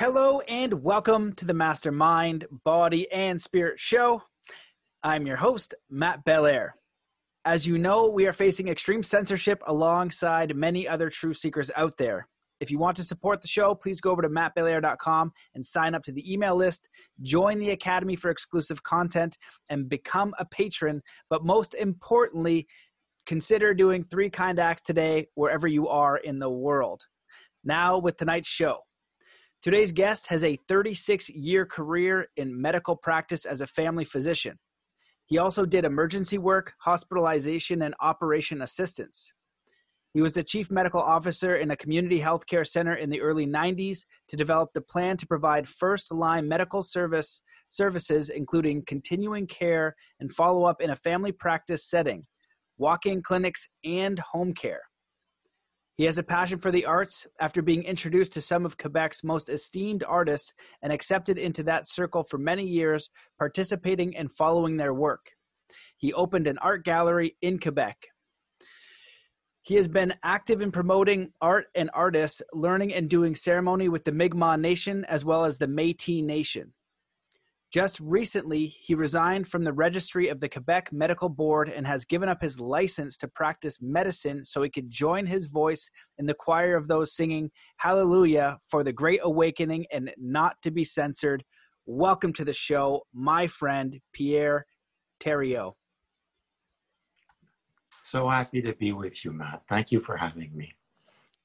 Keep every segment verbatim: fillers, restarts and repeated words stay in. Hello and welcome to the Mastermind Body and Spirit Show. I'm your host, Matt Belair. As you know, we are facing extreme censorship alongside many other truth seekers out there. If you want to support the show, please go over to matt belair dot com and sign up to the email list, join the Academy for exclusive content, and become a patron. But most importantly, consider doing three kind acts today wherever you are in the world. Now with tonight's show. Today's guest has a thirty-six year career in medical practice as a family physician. He also did emergency work, hospitalization, and operation assistance. He was the chief medical officer in a community healthcare center in the early nineties to develop the plan to provide first-line medical service services, including continuing care and follow-up in a family practice setting, walk-in clinics, and home care. He has a passion for the arts after being introduced to some of Quebec's most esteemed artists and accepted into that circle for many years, participating and following their work. He opened an art gallery in Quebec. He has been active in promoting art and artists, learning and doing ceremony with the Mi'kmaq Nation as well as the Métis Nation. Just recently, he resigned from the registry of the Quebec Medical Board and has given up his license to practice medicine so he could join his voice in the choir of those singing Hallelujah for the Great Awakening and not to be censored. Welcome to the show, my friend, Pierre Theriault. So happy to be with you, Matt. Thank you for having me.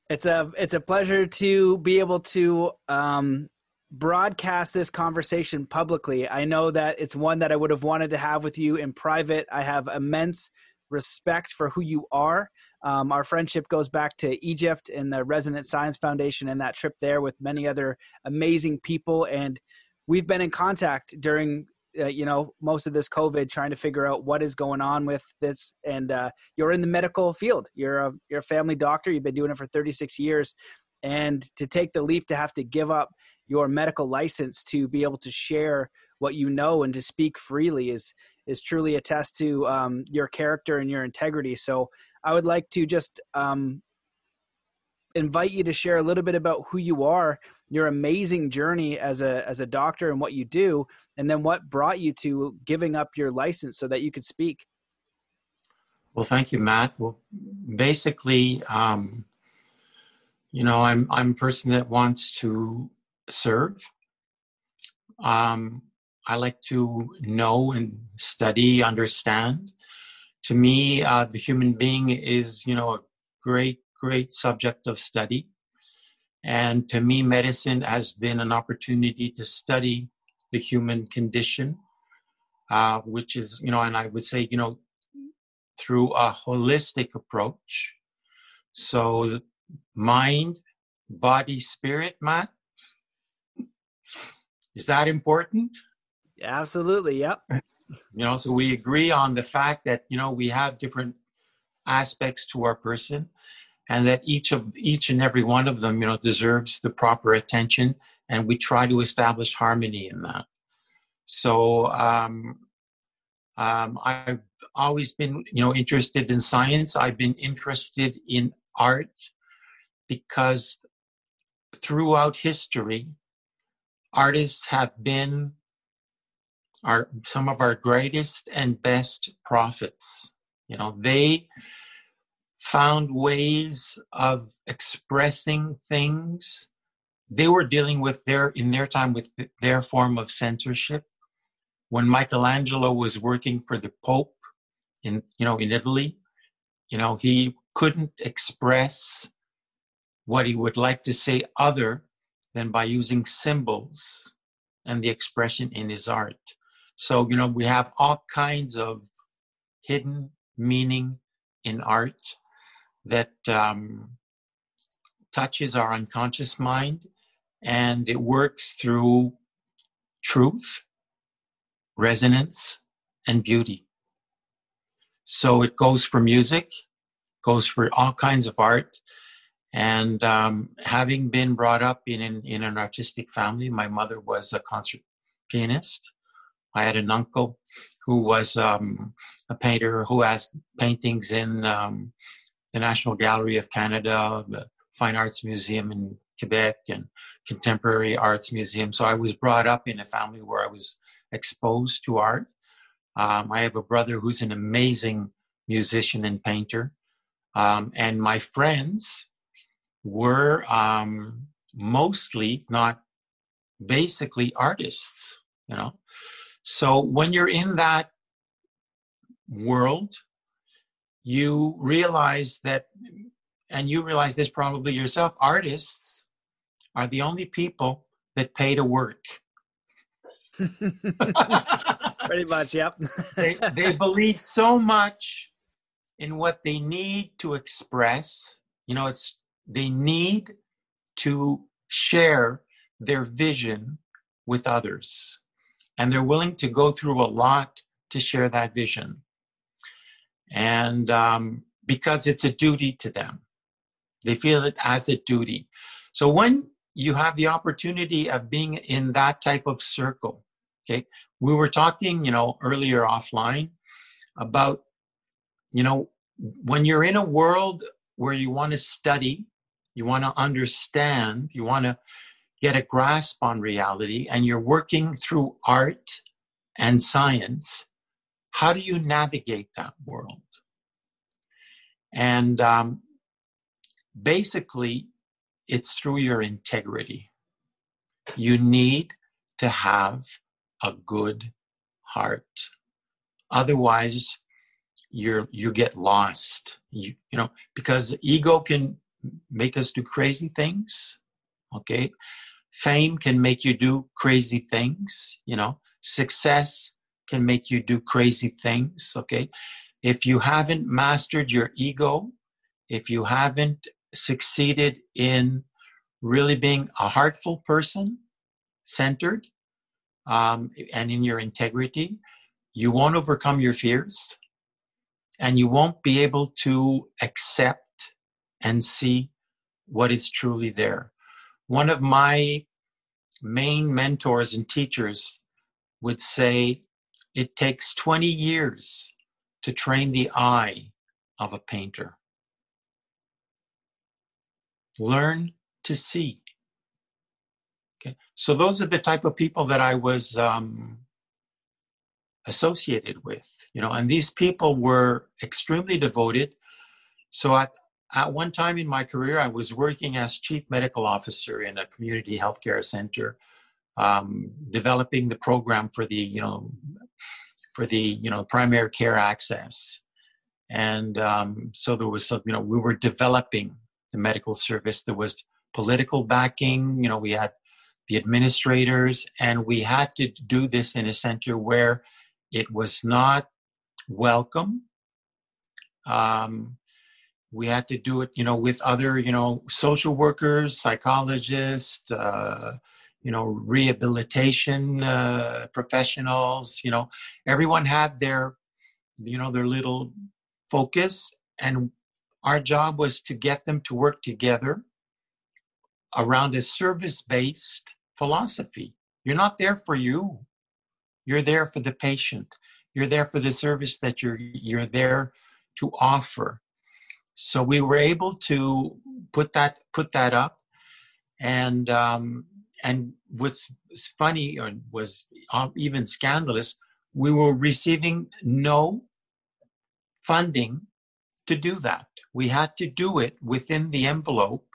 It's a it's a pleasure to be able to um, broadcast this conversation publicly. I know that it's one that I would have wanted to have with you in private. I have immense respect for who you are. Um, our friendship goes back to Egypt and the Resonant Science Foundation and that trip there with many other amazing people. And we've been in contact during Uh, you know, most of this COVID, trying to figure out what is going on with this. And uh, you're in the medical field. You're a, you're a family doctor. You've been doing it for thirty-six years. And to take the leap to have to give up your medical license to be able to share what you know and to speak freely is is truly a test to um, your character and your integrity. So I would like to just um, invite you to share a little bit about who you are, your amazing journey as a as a doctor and what you do, and then what brought you to giving up your license so that you could speak. Well, thank you, Matt. Well, basically, um, you know, I'm I'm a person that wants to serve. Um, I like to know and study, understand. To me, uh, the human being is, you know, a great, great subject of study. And to me, medicine has been an opportunity to study the human condition, uh, which is, you know, and I would say, you know, through a holistic approach. So mind, body, spirit, Matt, is that important? Absolutely, yep. You know, so we agree on the fact that, you know, we have different aspects to our person, and that each of each and every one of them, you know, deserves the proper attention, and we try to establish harmony in that. So um, um, I've always been, you know, interested in science. I've been interested in art because throughout history, artists have been our some of our greatest and best prophets. You know, they found ways of expressing things. They were dealing with their, in their time, with their form of censorship. When Michelangelo was working for the Pope in, you know, in Italy, you know, he couldn't express what he would like to say other than by using symbols and the expression in his art. So, you know, we have all kinds of hidden meaning in art that um, touches our unconscious mind, and it works through truth, resonance, and beauty. So it goes for music, goes for all kinds of art, and um, having been brought up in an, in an artistic family, my mother was a concert pianist. I had an uncle who was um, a painter who has paintings in um, the National Gallery of Canada, the Fine Arts Museum in Quebec and Contemporary Arts Museum. So I was brought up in a family where I was exposed to art. Um, I have a brother who's an amazing musician and painter. Um, and my friends were um, mostly, if not basically, artists, you know. So when you're in that world, you realize that, and you realize this probably yourself, artists are the only people that pay to work. Pretty much, yep. they, they believe so much in what they need to express. You know, it's they need to share their vision with others. And they're willing to go through a lot to share that vision. And um, because it's a duty to them. They feel it as a duty. So when you have the opportunity of being in that type of circle, okay, we were talking, you know, earlier offline about, you know, when you're in a world where you want to study, you want to understand, you want to get a grasp on reality, and you're working through art and science, how do you navigate that world? And um, basically, it's through your integrity. You need to have a good heart. Otherwise, you're, you get lost. You, you know, because ego can make us do crazy things, okay? Fame can make you do crazy things, you know. Success can make you do crazy things, okay? If you haven't mastered your ego, if you haven't succeeded in really being a heartful person, centered, um, and in your integrity, you won't overcome your fears, and you won't be able to accept and see what is truly there. One of my main mentors and teachers would say, it takes twenty years to train the eye of a painter. Learn to see. Okay, so those are the type of people that I was um, associated with, you know, and these people were extremely devoted. So at At one time in my career, I was working as chief medical officer in a community healthcare center, um, developing the program for the, you know, for the, you know, primary care access. And um, so there was some, you know, we were developing the medical service. There was political backing, you know, we had the administrators, and we had to do this in a center where it was not welcome. Um, We had to do it, you know, with other, you know, social workers, psychologists, uh, you know, rehabilitation uh, professionals, you know, everyone had their, you know, their little focus. And our job was to get them to work together around a service-based philosophy. You're not there for you. You're there for the patient. You're there for the service that you're you're there to offer. So we were able to put that put that up, and um, and what's funny or was even scandalous, we were receiving no funding to do that. We had to do it within the envelope,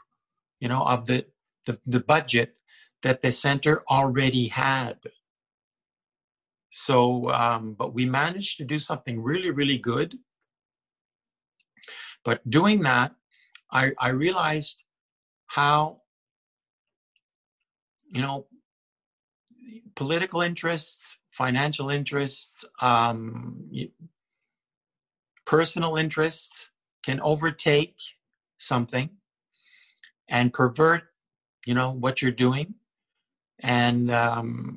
you know, of the the, the budget that the center already had. So, um, but we managed to do something really, really good. But doing that, I, I realized how, you know, political interests, financial interests, um, personal interests can overtake something and pervert, you know, what you're doing, and, um,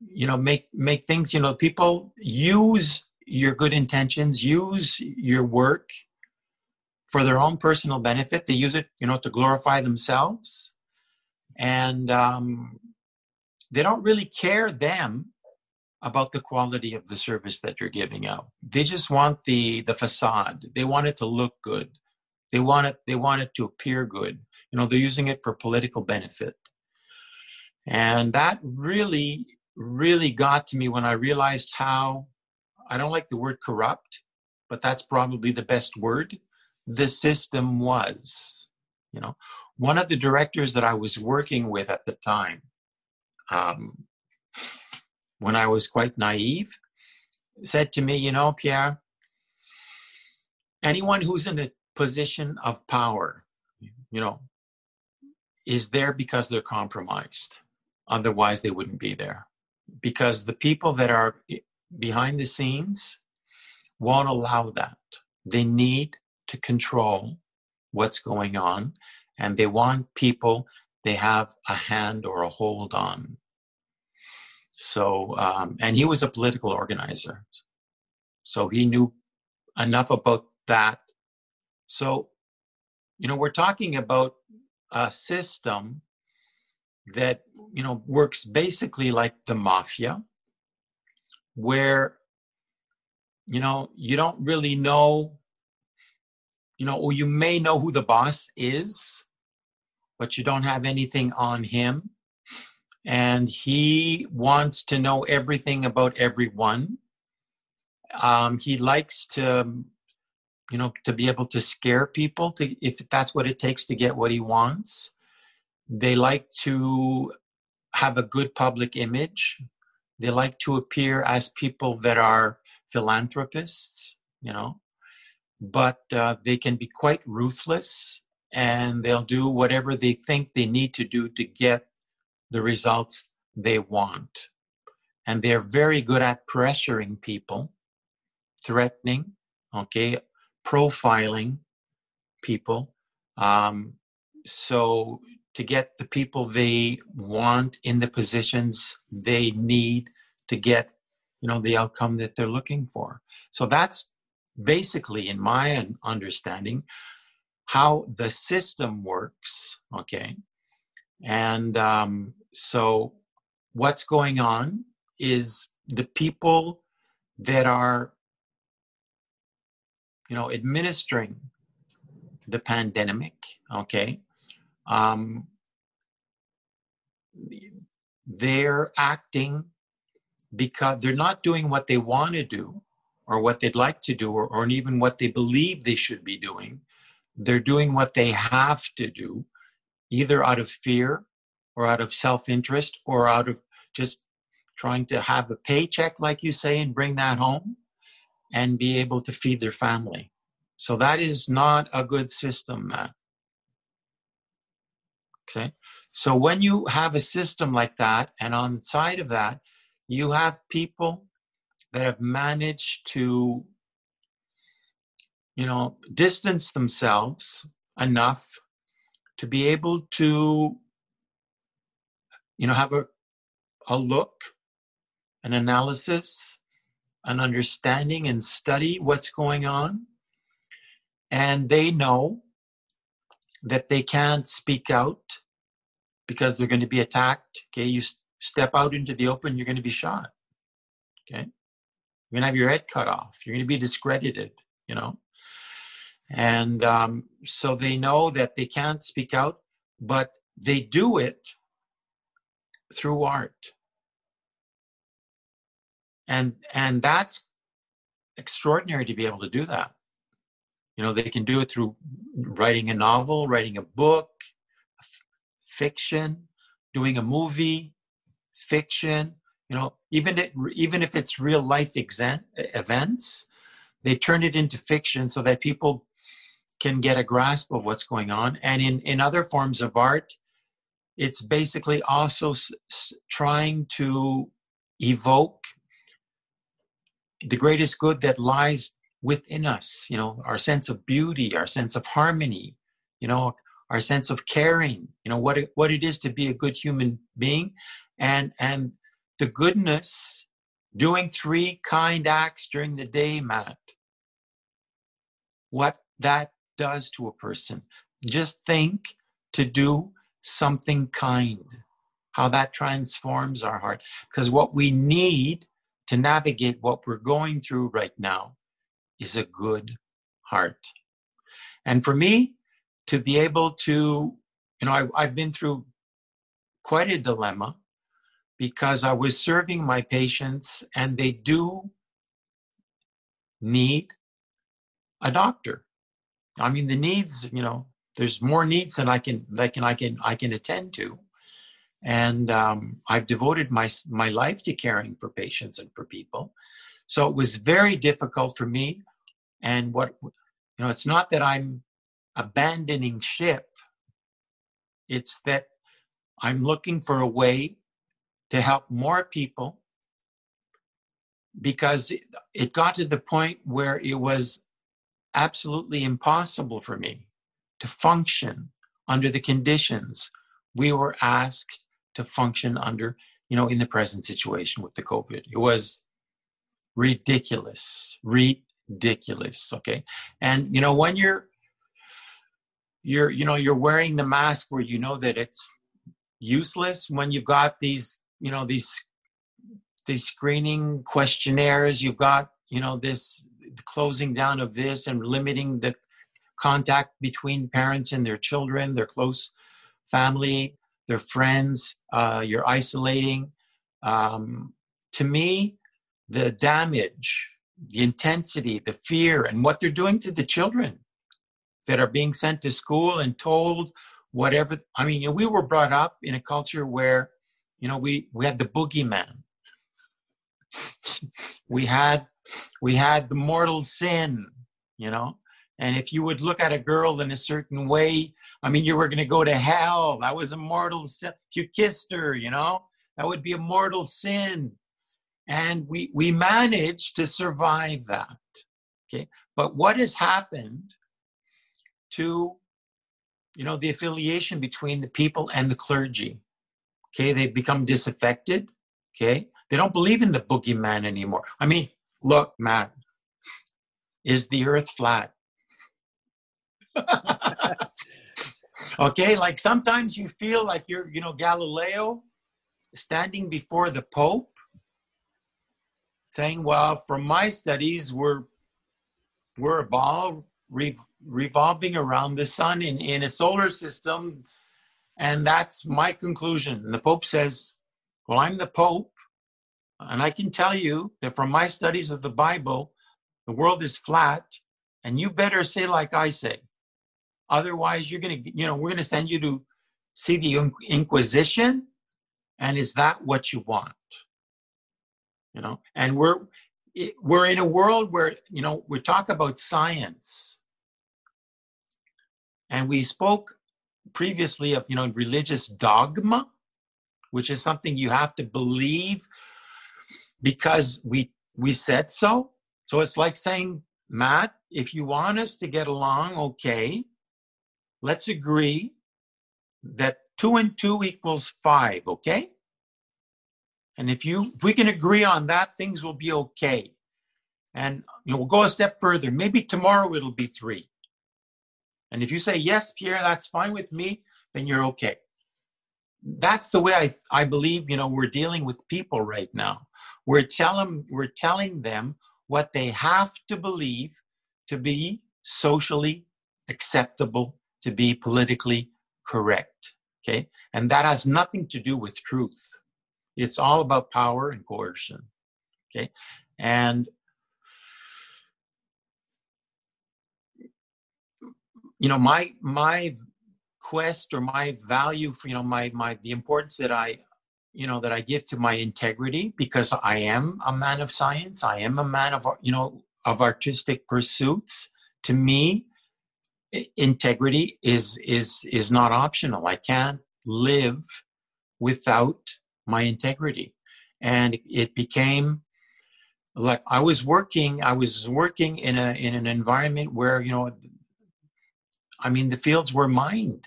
you know, make, make things, you know, people use your good intentions, use your work for their own personal benefit. They use it, you know, to glorify themselves. And um, they don't really care them about the quality of the service that you're giving out. They just want the the facade. They want it to look good. They want it, they want it to appear good. You know, they're using it for political benefit. And that really, really got to me when I realized how, I don't like the word corrupt, but that's probably the best word, the system was. You know, one of the directors that I was working with at the time, um, when I was quite naive, said to me, you know, Pierre, anyone who's in a position of power, you know, is there because they're compromised. Otherwise, they wouldn't be there. Because the people that are behind the scenes won't allow that. They need to control what's going on, and they want people they have a hand or a hold on. So, um, and he was a political organizer, so he knew enough about that. So, you know, we're talking about a system that, you know, works basically like the mafia, where, you know, you don't really know, you know, or you may know who the boss is, but you don't have anything on him. And he wants to know everything about everyone. Um, he likes to, you know, to be able to scare people, to, if that's what it takes to get what he wants. They like to have a good public image. They like to appear as people that are philanthropists, you know, but uh, they can be quite ruthless, and they'll do whatever they think they need to do to get the results they want. And they're very good at pressuring people, threatening, okay, profiling people. Um, so to get the people they want in the positions they need to get, you know, the outcome that they're looking for. So that's basically, in my understanding, how the system works, okay? And um, so what's going on is the people that are, you know, administering the pandemic, okay, um, they're acting because they're not doing what they want to do or what they'd like to do, or, or even what they believe they should be doing. They're doing what they have to do, either out of fear or out of self-interest or out of just trying to have a paycheck, like you say, and bring that home and be able to feed their family. So that is not a good system, Matt. Okay? So when you have a system like that, and on the side of that, you have people that have managed to, you know, distance themselves enough to be able to, you know, have a, a look, an analysis, an understanding, and study what's going on. And they know that they can't speak out because they're going to be attacked. Okay, you s- step out into the open, you're going to be shot. Okay, you're going to have your head cut off. You're going to be discredited, you know. And um, so they know that they can't speak out, but they do it through art. And and that's extraordinary to be able to do that. You know, they can do it through writing a novel, writing a book, f- fiction, doing a movie, fiction. You know, even it, even if it's real life exam- events, they turn it into fiction so that people can get a grasp of what's going on. And in, in other forms of art, it's basically also s- s- trying to evoke the greatest good that lies within us, you know, our sense of beauty, our sense of harmony, you know, our sense of caring, you know, what it, what it is to be a good human being, and and the goodness, doing three kind acts during the day, Matt. What that does to a person. Just think to do something kind, how that transforms our heart. Because what we need to navigate what we're going through right now is a good heart. And for me, to be able to You know, I, I've been through quite a dilemma because I was serving my patients and they do need a doctor. I mean, the needs, you know, there's more needs than I can, that can, I can, I can attend to. And um, I've devoted my, my life to caring for patients and for people. So it was very difficult for me. And what, you know, it's not that I'm abandoning ship. It's that I'm looking for a way to help more people because it, it got to the point where it was absolutely impossible for me to function under the conditions we were asked to function under, you know, in the present situation with the COVID. It was ridiculous, ridiculous, okay? And, you know, when you're, you're, you know, you're wearing the mask where you know that it's useless, when you've got these, you know, these, these screening questionnaires, you've got, you know, this closing down of this and limiting the contact between parents and their children, their close family, their friends, uh, you're isolating. Um, to me, the damage, the intensity, the fear, and what they're doing to the children that are being sent to school and told whatever. I mean, you know, we were brought up in a culture where, you know, we, we had the boogeyman. we had we had the mortal sin, you know. And if you would look at a girl in a certain way, I mean, you were going to go to hell. That was a mortal sin. If you kissed her, you know, that would be a mortal sin. And we we managed to survive that. Okay. But what has happened to, you know, the affiliation between the people and the clergy? Okay. They've become disaffected. Okay. They don't believe in the boogeyman anymore. I mean, look, Matt, is the earth flat? Okay, like sometimes you feel like you're, you know, Galileo standing before the Pope saying, well, from my studies, we're, we're a ball re- revolving around the sun in, in a solar system. And that's my conclusion. And the Pope says, well, I'm the Pope. And I can tell you that from my studies of the Bible, the world is flat. And you better say like I say. Otherwise, you're going to, you know, we're going to send you to see the Inquisition. And is that what you want? You know, and we're, we're in a world where, you know, we talk about science. And we spoke previously of, you know, religious dogma, which is something you have to believe because we, we said so. So it's like saying, Matt, if you want us to get along, okay, let's agree that two and two equals five, okay? And if you if we can agree on that, things will be okay. And you know, we'll go a step further. Maybe tomorrow it'll be three. And if you say, yes, Pierre, that's fine with me, then you're okay. That's the way I, I believe, you know, we're dealing with people right now. We're telling we're telling them what they have to believe to be socially acceptable, to be politically correct, okay? And that has nothing to do with truth. It's all about power and coercion, okay? And, you know, my my quest or my value for, you know, my my the importance that I, you know, that I give to my integrity, because I am a man of science. I am a man of, you know, of artistic pursuits. To me, integrity is, is, is not optional. I can't live without my integrity. And it became like, I was working, I was working in a, in an environment where, you know, I mean, the fields were mined.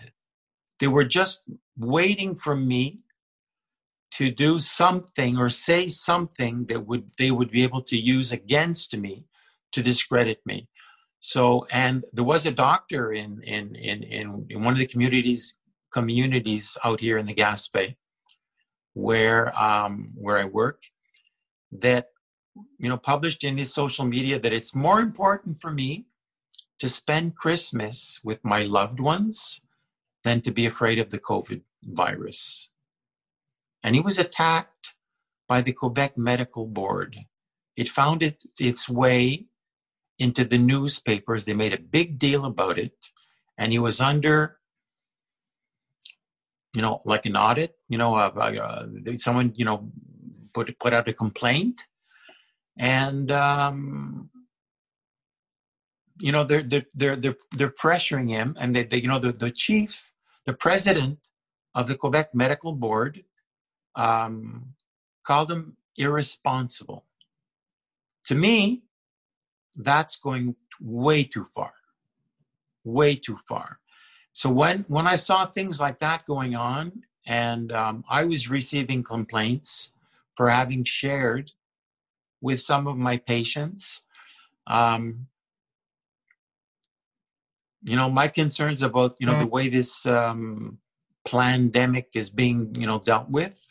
They were just waiting for me to do something or say something that would they would be able to use against me to discredit me. So, and there was a doctor in in in in, in one of the communities communities out here in the Gaspé, where um, where I work, that, you know, published in his social media that it's more important for me to spend Christmas with my loved ones than to be afraid of the COVID virus. And he was attacked by the Quebec Medical Board. It found it, its way into the newspapers. They made a big deal about it. And he was under, you know, like an audit, you know, uh, uh, someone, you know, put, put out a complaint. And, um, you know, they're, they're, they're, they're, they're pressuring him. And, they, they you know, the, the chief, the president of the Quebec Medical Board um, called him irresponsible. To me, that's going way too far, way too far. So when, when I saw things like that going on, and um, I was receiving complaints for having shared with some of my patients, um, you know, my concerns about, you know, the way this um, pandemic is being, you know, dealt with,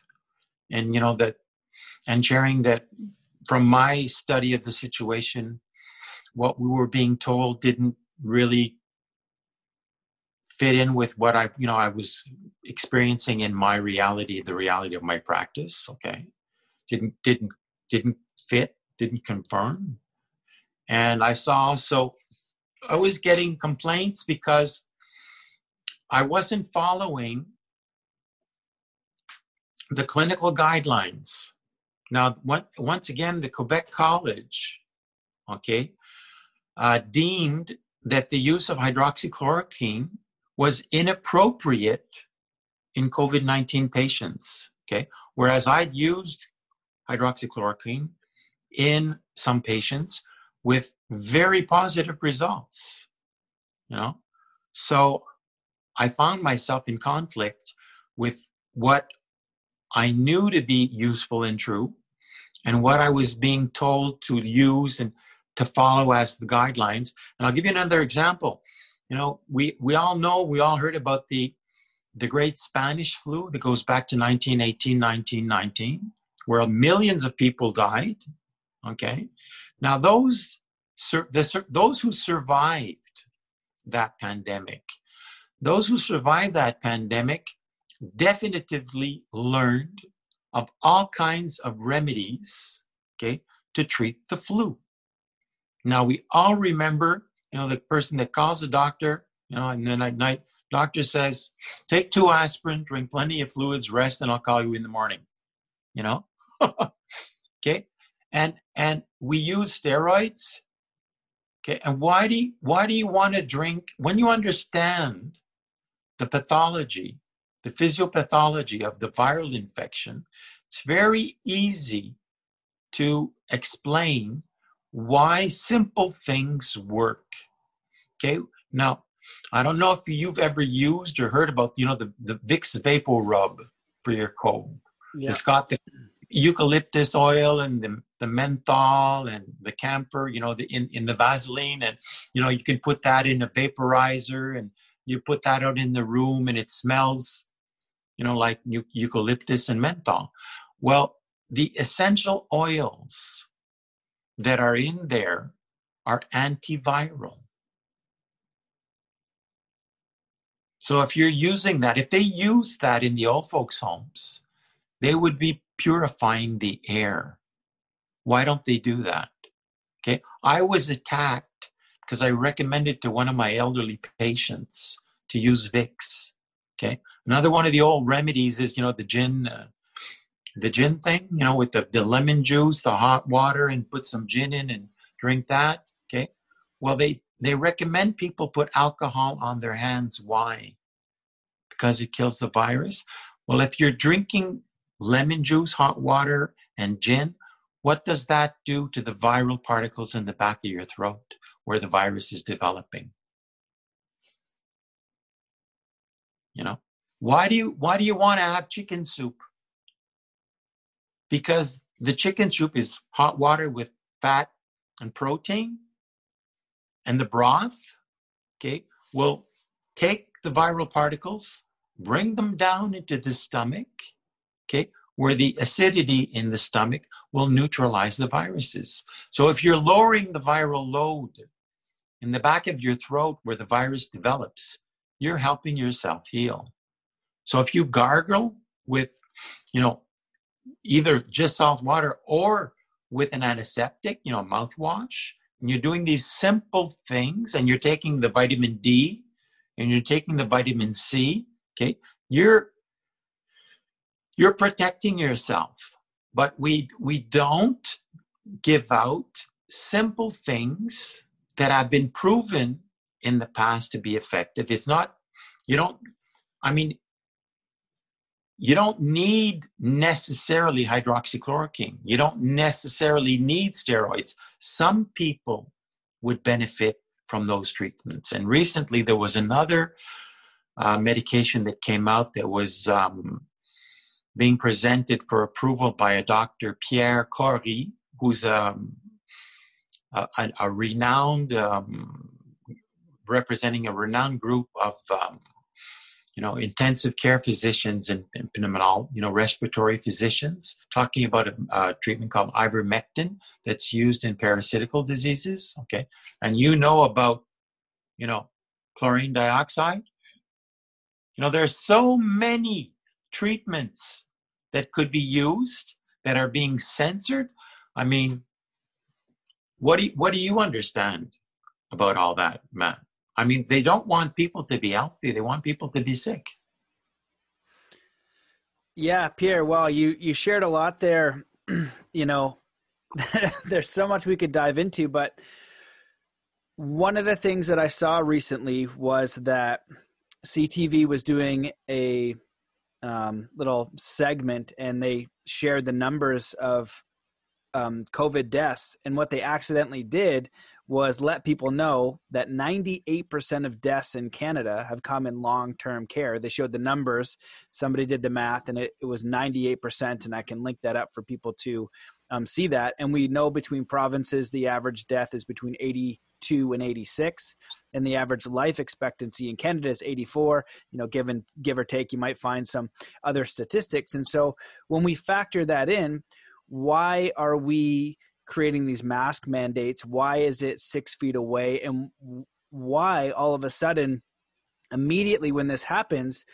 and, you know, that, and sharing that from my study of the situation, what we were being told didn't really fit in with what I, you know, I was experiencing in my reality, the reality of my practice. Okay. Didn't, didn't, didn't fit, didn't confirm. And I saw, so I was getting complaints because I wasn't following the clinical guidelines. Now, once again, the Quebec College, okay, uh, deemed that the use of hydroxychloroquine was inappropriate in COVID nineteen patients, okay, whereas I'd used hydroxychloroquine in some patients with very positive results, you know. So I found myself in conflict with what I knew to be useful and true, and what I was being told to use and to follow as the guidelines. And I'll give you another example. You know, we, we all know, we all heard about the, the great Spanish flu that goes back to nineteen eighteen, nineteen nineteen, where millions of people died, okay? Now, those the, those who survived that pandemic, those who survived that pandemic definitively learned of all kinds of remedies, okay, to treat the flu. Now, we all remember, you know, the person that calls the doctor, you know, and then at night, doctor says, take two aspirin, drink plenty of fluids, rest, and I'll call you in the morning, you know? Okay? And and we use steroids, okay? And why do you, why do you want to drink, when you understand the pathology, the physiopathology of the viral infection, it's very easy to explain why simple things work, okay? Now, I don't know if you've ever used or heard about, you know, the, the Vicks VapoRub for your cold. Yeah. It's got the eucalyptus oil and the, the menthol and the camphor, you know, the, in, in the Vaseline. And, you know, you can put that in a vaporizer and you put that out in the room and it smells, you know, like eucalyptus and menthol. Well, the essential oils that are in there are antiviral. So if you're using that, if they use that in the old folks' homes, they would be purifying the air. Why don't they do that? Okay. I was attacked because I recommended to one of my elderly patients to use Vicks. Okay. Another one of the old remedies is, you know, the gin, uh, the gin thing, you know, with the, the lemon juice, the hot water, and put some gin in and drink that. Okay. Well, they, they recommend people put alcohol on their hands. Why? Because it kills the virus. Well, if you're drinking lemon juice, hot water, and gin, what does that do to the viral particles in the back of your throat where the virus is developing? You know, why do you, why do you want to have chicken soup? Because the chicken soup is hot water with fat and protein, and the broth, okay, will take the viral particles, bring them down into the stomach, okay, where the acidity in the stomach will neutralize the viruses. So if you're lowering the viral load in the back of your throat where the virus develops, you're helping yourself heal. So if you gargle with, you know, either just salt water or with an antiseptic, you know, mouthwash, and you're doing these simple things, and you're taking the vitamin D and you're taking the vitamin C, okay, you're you're protecting yourself. But we we don't give out simple things that have been proven in the past to be effective. It's not, you don't, I mean, you don't need necessarily hydroxychloroquine. You don't necessarily need steroids. Some people would benefit from those treatments. And recently there was another uh, medication that came out that was um, being presented for approval by a doctor, Pierre Corrie, who's um, a, a, a renowned, um, representing a renowned group of, um, you know, intensive care physicians and, and phenomenal, you know, respiratory physicians, talking about a, a treatment called ivermectin that's used in parasitical diseases, okay? And you know about, you know, chlorine dioxide. You know, there are so many treatments that could be used that are being censored. I mean, what do you, what do you understand about all that, Matt? I mean, they don't want people to be healthy. They want people to be sick. Yeah, Pierre, well, you, you shared a lot there. You know, there's so much we could dive into, but one of the things that I saw recently was that C T V was doing a um, little segment, and they shared the numbers of um, COVID deaths. And what they accidentally did was let people know that ninety-eight percent of deaths in Canada have come in long-term care. They showed the numbers. Somebody did the math, and it, it was ninety-eight percent, and I can link that up for people to um, see that. And we know between provinces, the average death is between eighty-two and eighty-six, and the average life expectancy in Canada is eighty-four. You know, given, give or take, you might find some other statistics. And so when we factor that in, why are we creating these mask mandates? Why is it six feet away? And why all of a sudden, immediately when this happens,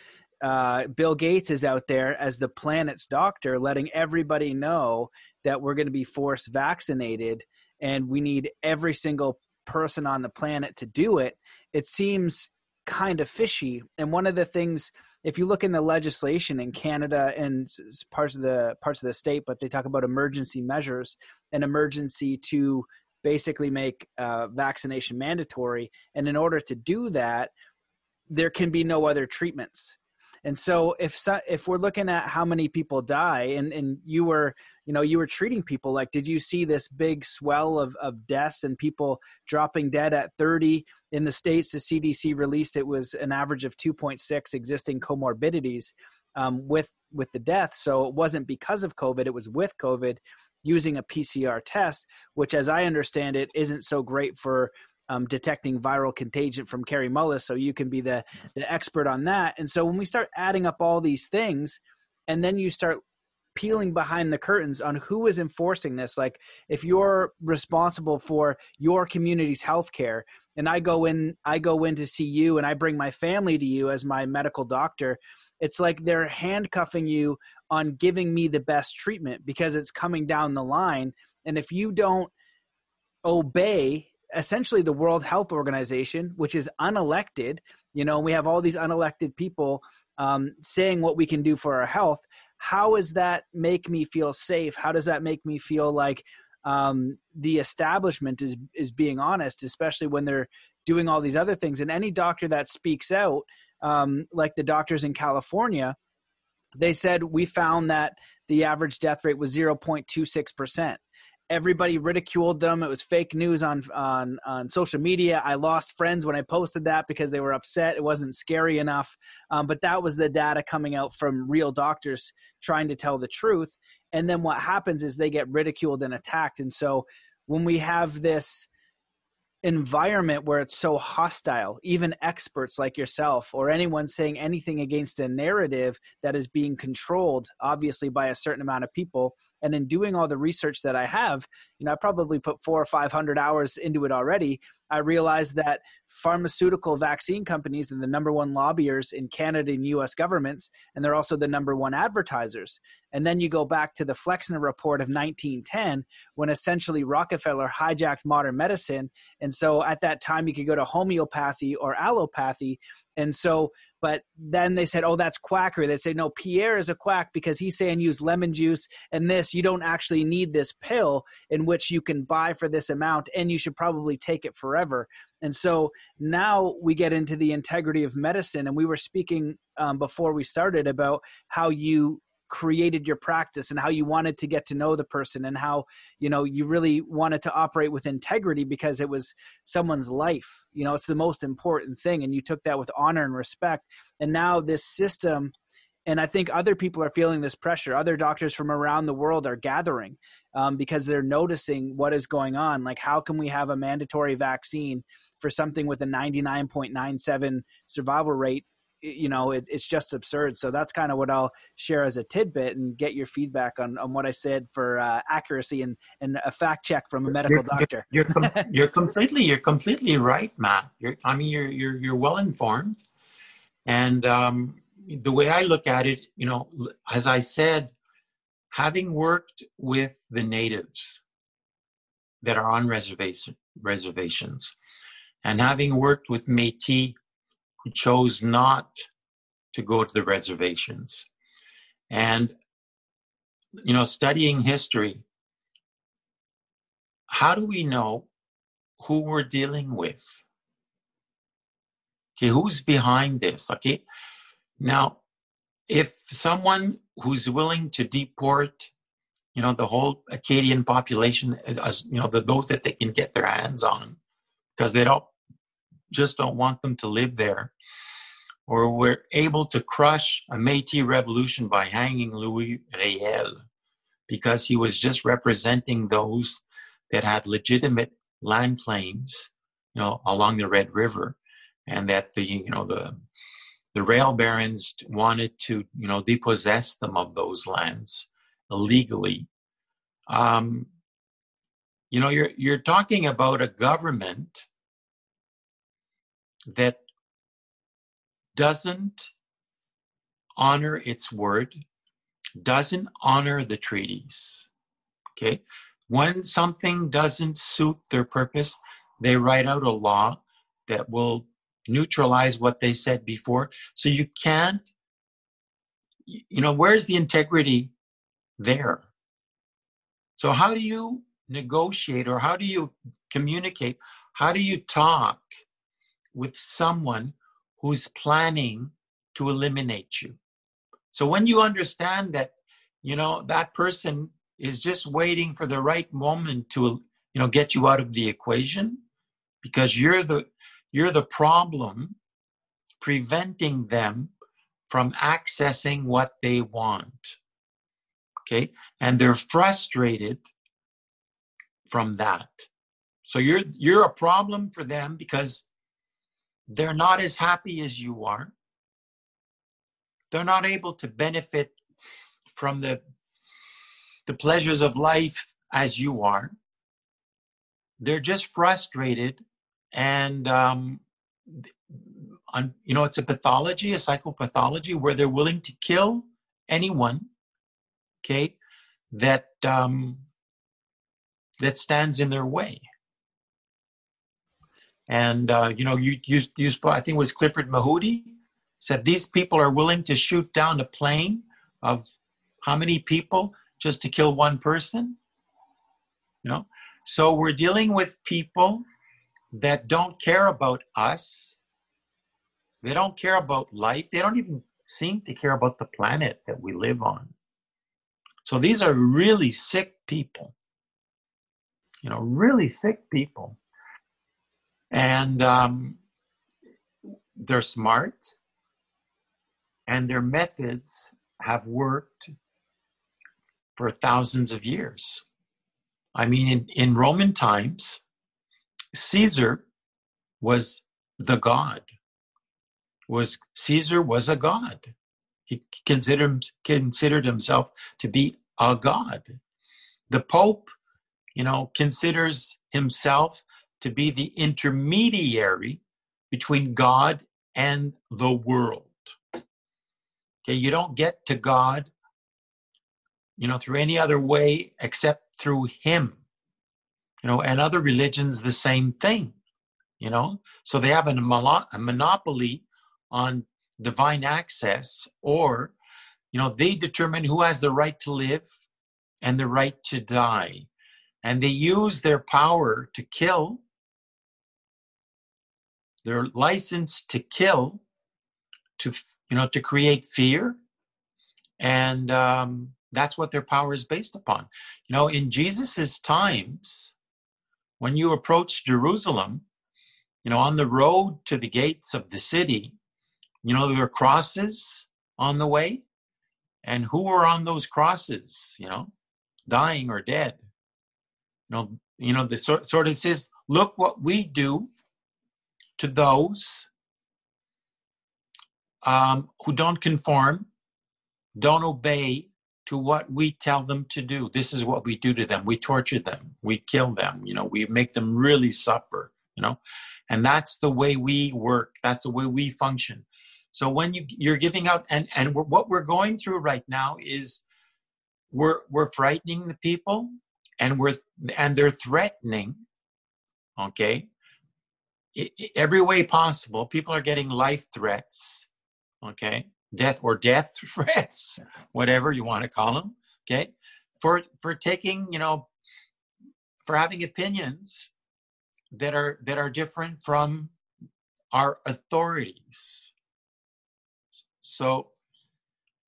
uh, Bill Gates is out there as the planet's doctor, letting everybody know that we're going to be force vaccinated and we need every single person on the planet to do it. It seems kind of fishy. And one of the things, if you look in the legislation in Canada and parts of the parts of the state, but they talk about emergency measures, an emergency to basically make uh, vaccination mandatory. And in order to do that, there can be no other treatments. And so if so, if we're looking at how many people die, and, and you were, you know, you were treating people, like, did you see this big swell of, of deaths and people dropping dead at thirty? In the States, the C D C released it was an average of two point six existing comorbidities um, with, with the death. So it wasn't because of COVID, it was with COVID, using a P C R test, which, as I understand it, isn't so great for um, detecting viral contagion, from Kerry Mullis. So you can be the, the expert on that. And so when we start adding up all these things, and then you start peeling behind the curtains on who is enforcing this. Like, if you're responsible for your community's healthcare, and I go in, I go in to see you, and I bring my family to you as my medical doctor, it's like they're handcuffing you on giving me the best treatment because it's coming down the line. And if you don't obey, essentially, the World Health Organization, which is unelected, you know, we have all these unelected people um, saying what we can do for our health. How does that make me feel safe? How does that make me feel like um, the establishment is is being honest, especially when they're doing all these other things? And any doctor that speaks out, um, like the doctors in California, they said, we found that the average death rate was zero point two six percent. Everybody ridiculed them. It was fake news on, on, on social media. I lost friends when I posted that because they were upset. It wasn't scary enough. Um, but that was the data coming out from real doctors trying to tell the truth. And then what happens is they get ridiculed and attacked. And so when we have this environment where it's so hostile, even experts like yourself or anyone saying anything against a narrative that is being controlled, obviously, by a certain amount of people, And in doing all the research that I have, you know, I probably put four or five hundred hours into it already. I realized that pharmaceutical vaccine companies are the number one lobbyers in Canada and U S governments, and they're also the number one advertisers. And then you go back to the Flexner Report of nineteen ten, when essentially Rockefeller hijacked modern medicine. And so at that time, you could go to homeopathy or allopathy. And so, but then they said, oh, that's quackery. They say, no, Pierre is a quack because he's saying use lemon juice and this. You don't actually need this pill in which you can buy for this amount, and you should probably take it forever. And so now we get into the integrity of medicine. And we were speaking um, before we started about how you created your practice and how you wanted to get to know the person and how, you know, you really wanted to operate with integrity because it was someone's life. You know, it's the most important thing. And you took that with honor and respect. And now this system, and I think other people are feeling this pressure. Other doctors from around the world are gathering um, because they're noticing what is going on. Like, how can we have a mandatory vaccine for something with a ninety-nine point nine seven survival rate? You know, it, it's just absurd. So that's kind of what I'll share as a tidbit and get your feedback on, on what I said for uh, accuracy and, and a fact check from a medical you're, doctor. You're, you're, com- you're completely, you're completely right, Matt. You're, I mean, you're, you're, you're well informed. And um, the way I look at it, you know, as I said, having worked with the natives that are on reservation reservations and having worked with Métis who chose not to go to the reservations. And, you know, studying history, how do we know who we're dealing with? Okay, who's behind this? Okay, now, if someone who's willing to deport, you know, the whole Acadian population, as you know, the, those that they can get their hands on, because they don't, just don't want them to live there, or were able to crush a Métis revolution by hanging Louis Riel because he was just representing those that had legitimate land claims, you know, along the Red River, and that the, you know, the the rail barons wanted to, you know, depossess them of those lands illegally. Um, you know, you're you're talking about a government that doesn't honor its word, doesn't honor the treaties, okay? When something doesn't suit their purpose, they write out a law that will neutralize what they said before. So you can't, you know, where's the integrity there? So how do you negotiate, or how do you communicate? How do you talk with someone who's planning to eliminate you? So when you understand that, you know, that person is just waiting for the right moment to, you know, get you out of the equation, because you're the you're the problem preventing them from accessing what they want. Okay? And they're frustrated from that. So you're you're a problem for them because they're not as happy as you are. They're not able to benefit from the, the pleasures of life as you are. They're just frustrated. And, um, on, you know, it's a pathology, a psychopathology, where they're willing to kill anyone, okay, that um, that stands in their way. And, uh, you know, you, you, you, I think it was Clifford Mahudi said, these people are willing to shoot down a plane of how many people just to kill one person, you know? So we're dealing with people that don't care about us. They don't care about life. They don't even seem to care about the planet that we live on. So these are really sick people, you know, really sick people. And um, they're smart, and their methods have worked for thousands of years. I mean, in, in Roman times, Caesar was the god. Was Caesar was a god. He considered, considered himself to be a god. The Pope, you know, considers himself to be the intermediary between God and the world. Okay, you don't get to God, you know, through any other way except through him. You know, and other religions, the same thing, you know. So they have a, mon- a monopoly on divine access, or, you know, they determine who has the right to live and the right to die. And they use their power to kill, their license to kill, to, you know, to create fear. And um, that's what their power is based upon. You know, in Jesus's times, when you approach Jerusalem, you know, on the road to the gates of the city, you know, there were crosses on the way. And who were on those crosses, you know, dying or dead? You know, you know, the sort, sort of says, look what we do to those um, who don't conform, don't obey to what we tell them to do. This is what we do to them. We torture them. We kill them. You know, we make them really suffer, you know, and that's the way we work. That's the way we function. So when you, you're giving out, and, and we're, what we're going through right now is we're we're frightening the people, and we're and they're threatening, okay, it, it, every way possible. People are getting life threats, okay, death or death threats, whatever you want to call them, okay, for for taking, you know, for having opinions that are that are different from our authorities. So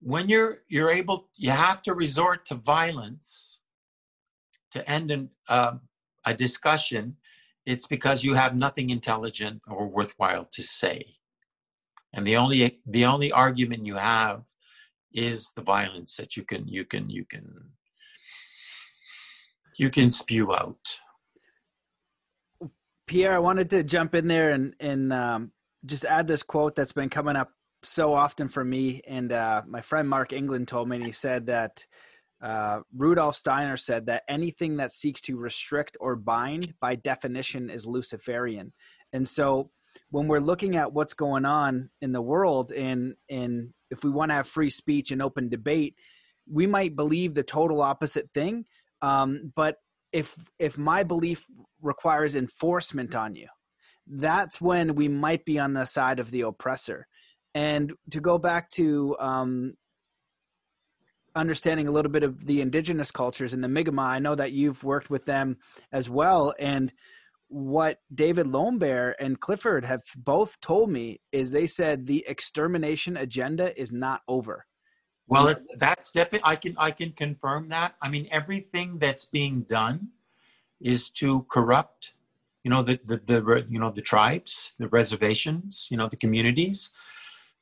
when you're you're able, you have to resort to violence to end an, uh, a discussion. It's because you have nothing intelligent or worthwhile to say, and the only the only argument you have is the violence that you can you can you can you can spew out. Pierre, I wanted to jump in there and and um, just add this quote that's been coming up so often for me, and uh, my friend Mark England told me, and he said that uh, Rudolf Steiner said that anything that seeks to restrict or bind by definition is Luciferian. And so when we're looking at what's going on in the world, and, and if we want to have free speech and open debate, we might believe the total opposite thing. Um, but if if my belief requires enforcement on you, that's when we might be on the side of the oppressor. And to go back to um, understanding a little bit of the indigenous cultures and the Mi'kmaq, I know that you've worked with them as well. And what David Lone Bear and Clifford have both told me is they said the extermination agenda is not over. Well, it's, that's definitely, I can, I can confirm that. I mean, everything that's being done is to corrupt, you know, the, the, the you know, the tribes, the reservations, you know, the communities.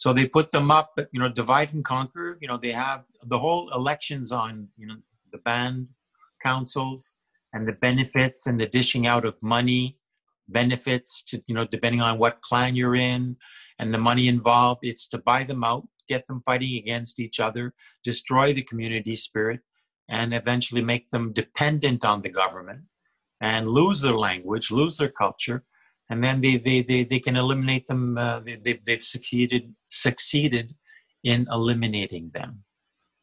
So they put them up, you know, divide and conquer. You know, they have the whole elections on, you know, the band councils and the benefits and the dishing out of money, benefits to, you know, depending on what clan you're in and the money involved. It's to buy them out, get them fighting against each other, destroy the community spirit, and eventually make them dependent on the government and lose their language, lose their culture. And then they, they, they, they can eliminate them. Uh, they, they, they've succeeded succeeded in eliminating them.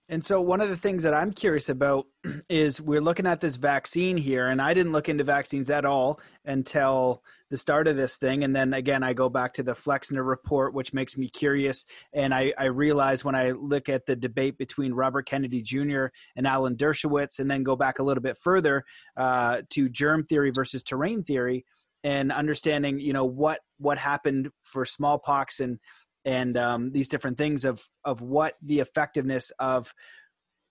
And so one of the things that I'm curious about is we're looking at this vaccine here, and I didn't look into vaccines at all until the start of this thing. And then again, I go back to the Flexner Report, which makes me curious. And I, I realize when I look at the debate between Robert Kennedy Junior and Alan Dershowitz, and then go back a little bit further uh, to germ theory versus terrain theory, and understanding, you know, what, what happened for smallpox and, and um, these different things of, of what the effectiveness of,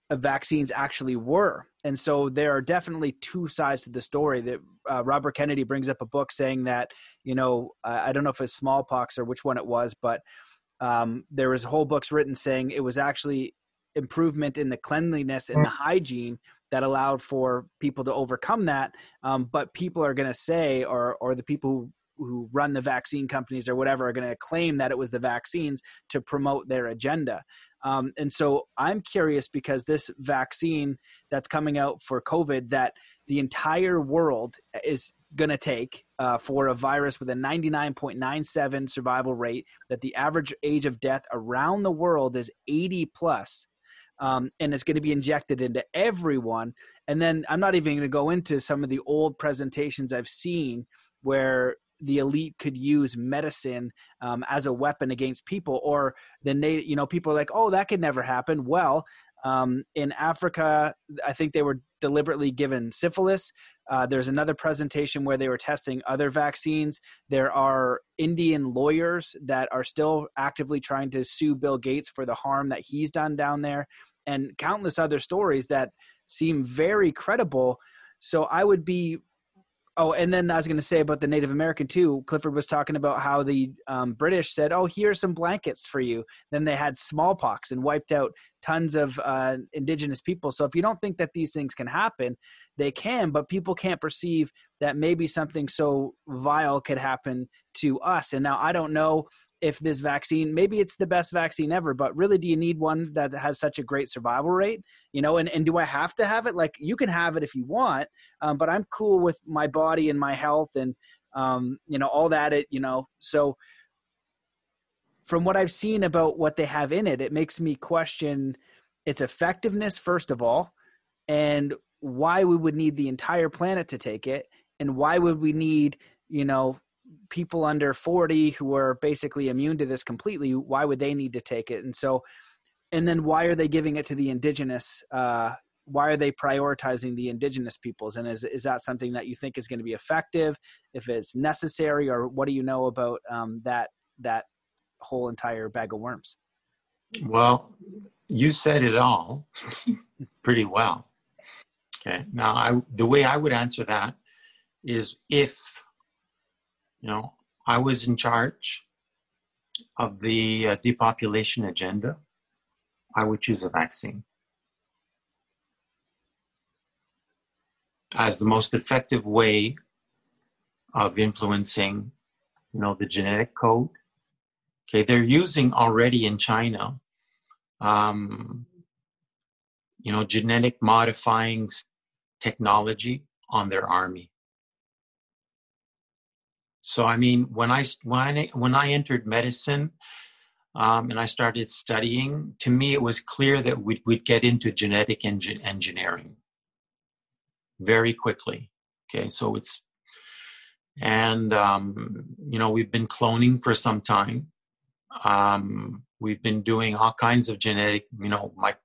of vaccines actually were. And so there are definitely two sides to the story that uh, Robert Kennedy brings up a book saying that, you know, uh, I don't know if it's smallpox or which one it was, but um, there was whole books written saying it was actually improvement in the cleanliness and the hygiene that allowed for people to overcome that. Um, but people are going to say, or or the people who, who run the vaccine companies or whatever are going to claim that it was the vaccines to promote their agenda. Um, and so I'm curious, because this vaccine that's coming out for COVID that the entire world is going to take uh, for a virus with a ninety-nine point nine seven survival rate, that the average age of death around the world is eighty plus, um, and it's going to be injected into everyone. And then I'm not even going to go into some of the old presentations I've seen where the elite could use medicine um, as a weapon against people, or the you know people are like, oh, that could never happen. Well, um, in Africa, I think they were deliberately given syphilis. Uh, there's another presentation where they were testing other vaccines. There are Indian lawyers that are still actively trying to sue Bill Gates for the harm that he's done down there, and countless other stories that seem very credible. So I would be Oh, and then I was going to say about the Native American too. Clifford was talking about how the um, British said, oh, here's some blankets for you. Then they had smallpox and wiped out tons of uh, indigenous people. So if you don't think that these things can happen, they can, but people can't perceive that maybe something so vile could happen to us. And now I don't know if this vaccine, maybe it's the best vaccine ever, but really, do you need one that has such a great survival rate? You know, and, and do I have to have it? Like, you can have it if you want, um, but I'm cool with my body and my health and, um, you know, all that, it, you know, so from what I've seen about what they have in it, it makes me question its effectiveness, first of all, and why we would need the entire planet to take it. And why would we need, you know, people under forty who are basically immune to this completely, why would they need to take it? And so, and then why are they giving it to the indigenous? Uh, why are they prioritizing the indigenous peoples? And is, is that something that you think is going to be effective, if it's necessary, or what do you know about um, that, that whole entire bag of worms? Well, you said it all pretty well. Okay. Now I, the way I would answer that is, if, you know, I was in charge of the uh, depopulation agenda, I would choose a vaccine as the most effective way of influencing, you know, the genetic code. Okay, they're using already in China, um, you know, genetic modifying technology on their army. So, I mean, when I, when I, when I entered medicine um, and I started studying, to me, it was clear that we'd, we'd get into genetic engin- engineering very quickly. Okay. So it's, and, um, you know, we've been cloning for some time. Um, we've been doing all kinds of genetic, you know, my,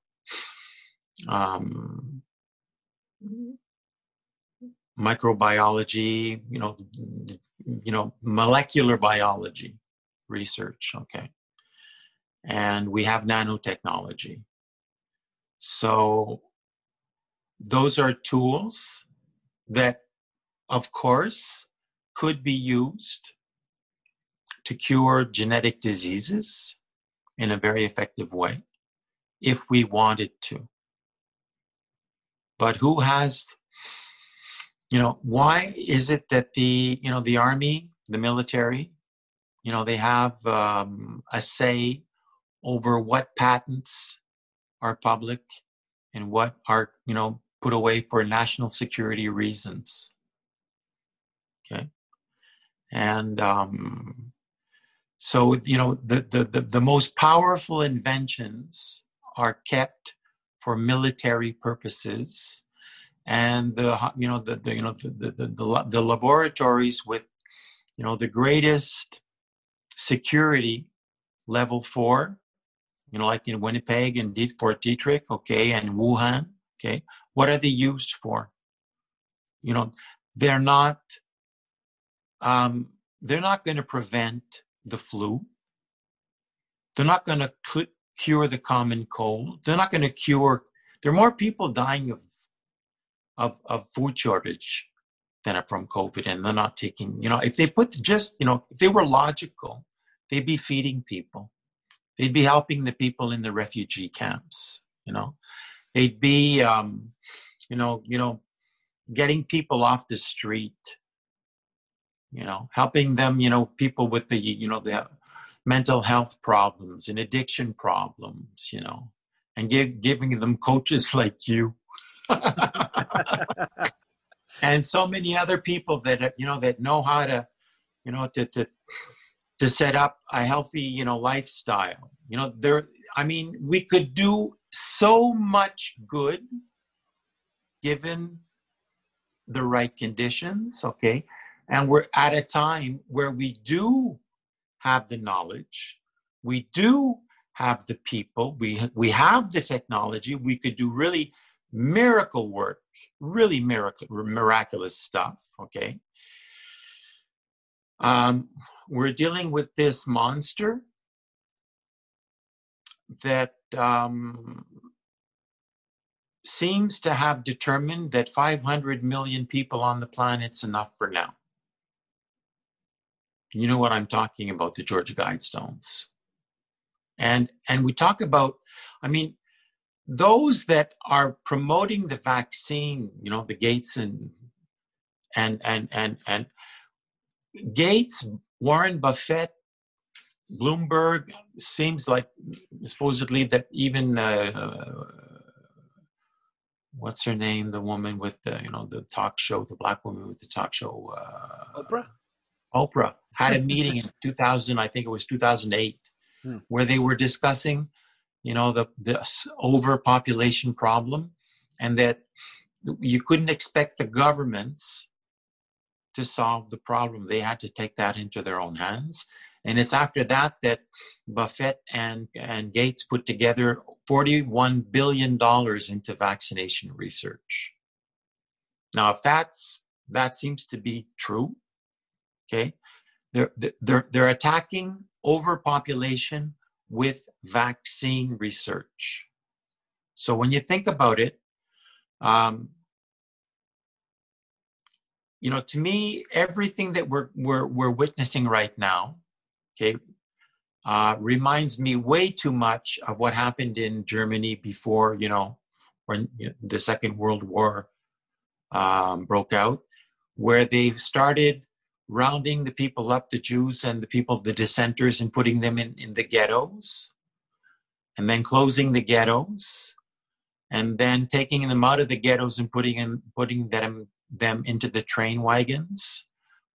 um, microbiology, you know, you know, molecular biology research, okay? And we have nanotechnology. So those are tools that, of course, could be used to cure genetic diseases in a very effective way if we wanted to. But who has... You know, why is it that the, you know, the army, the military, you know, they have um, a say over what patents are public and what are, you know, put away for national security reasons? Okay. And um, so, you know, the, the, the, the most powerful inventions are kept for military purposes. And the you know the, the you know the the, the the laboratories with you know the greatest security level four, you know like in Winnipeg and Fort Detrick, okay, and Wuhan, okay. What are they used for? You know they're not um, they're not going to prevent the flu. They're not going to c- cure the common cold. They're not going to cure. There are more people dying of Of, of food shortage than from COVID, and they're not taking, you know, if they put just, you know, if they were logical, they'd be feeding people. They'd be helping the people in the refugee camps, you know. They'd be, um, you know, you know, getting people off the street, you know, helping them, you know, people with the, you know, the, mental health problems and addiction problems, you know, and give, giving them coaches like you and so many other people that, you know, that know how to, you know, to, to, to set up a healthy, you know, lifestyle, you know, there, I mean, we could do so much good given the right conditions. Okay. And we're at a time where we do have the knowledge. We do have the people. We, we have the technology. We could do really miracle work, really miracle, miraculous stuff. Okay. Um, we're dealing with this monster that um, seems to have determined that five hundred million people on the planet's enough for now. You know what I'm talking about, the Georgia Guidestones. And, and we talk about, I mean, those that are promoting the vaccine, you know, the Gates and, and, and, and, and Gates, Warren Buffett, Bloomberg, seems like supposedly that even, uh, what's her name? The woman with the, you know, the talk show, the black woman with the talk show. Uh, Oprah? Oprah had a meeting in two thousand, I think it was two thousand eight, hmm. where they were discussing, you know, the, the overpopulation problem, and that you couldn't expect the governments to solve the problem. They had to take that into their own hands. And it's after that that Buffett and, and Gates put together forty-one billion dollars into vaccination research. Now, if that's, that seems to be true, okay, they're, they're, they're attacking overpopulation with vaccine research. So when you think about it, um, you know, to me, everything that we're, we're, we're witnessing right now, okay, uh, reminds me way too much of what happened in Germany before, you know, when the Second World War um, broke out, where they've started rounding the people up, the Jews and the people, the dissenters, and putting them in, in the ghettos, and then closing the ghettos, and then taking them out of the ghettos and putting in, putting them, them into the train wagons,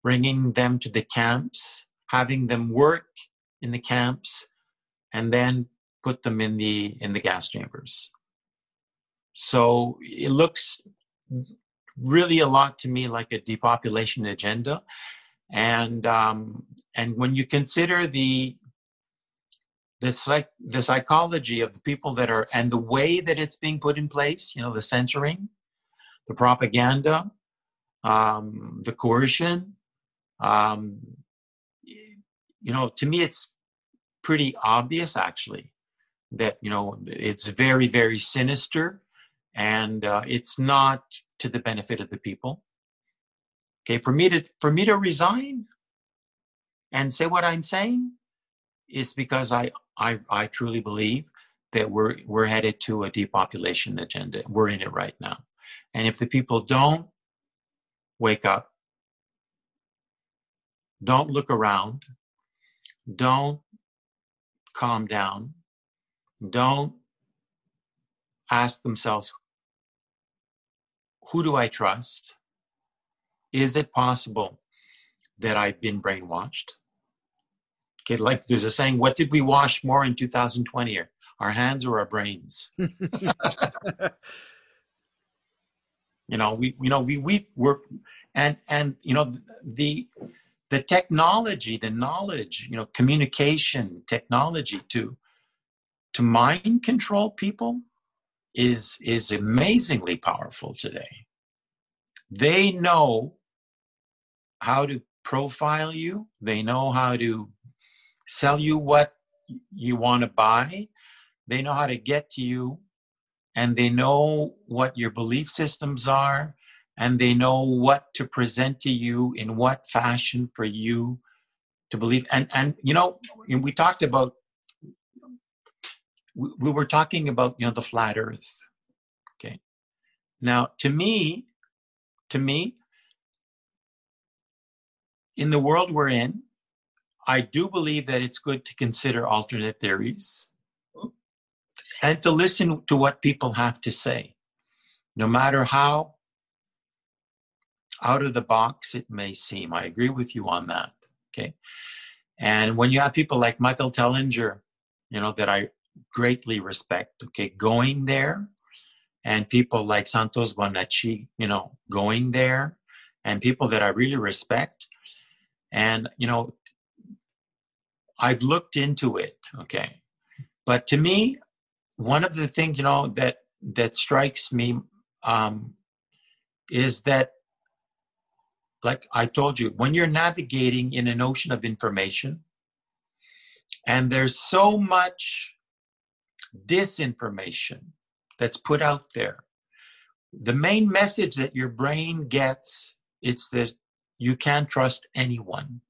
bringing them to the camps, having them work in the camps, and then put them in the, in the gas chambers. So it looks really a lot to me like a depopulation agenda. And um, and when you consider the the psych the psychology of the people that are, and the way that it's being put in place, you know, the censoring, the propaganda, um, the coercion, um, you know, to me it's pretty obvious actually that, you know, it's very, very sinister, and uh, it's not to the benefit of the people. Okay, for me to for me to resign and say what I'm saying is because I I, I truly believe that we're we're headed to a depopulation agenda. We're in it right now, and if the people don't wake up, don't look around, don't calm down, don't ask themselves, who do I trust? Is it possible that I've been brainwashed? Okay, like there's a saying, what did we wash more in two thousand twenty? Our hands or our brains? You know, we, you know, we, we were, and, and, you know, the, the technology, the knowledge, you know, communication technology to, to mind control people is, is amazingly powerful today. They know how to profile you. They know how to sell you what you want to buy. They know how to get to you, and they know what your belief systems are, and they know what to present to you in what fashion for you to believe. And, and you know, we talked about, we were talking about, you know, the flat earth. Okay. Now, to me, To me, in the world we're in, I do believe that it's good to consider alternate theories and to listen to what people have to say, no matter how out of the box it may seem. I agree with you on that, okay? And when you have people like Michael Tellinger, you know, that I greatly respect, okay, going there, and people like Santos Bonacci, you know, going there, and people that I really respect. And, you know, I've looked into it, okay? But to me, one of the things, you know, that that strikes me um, is that, like I told you, when you're navigating in an ocean of information, and there's so much disinformation that's put out there, the main message that your brain gets, it's that you can't trust anyone.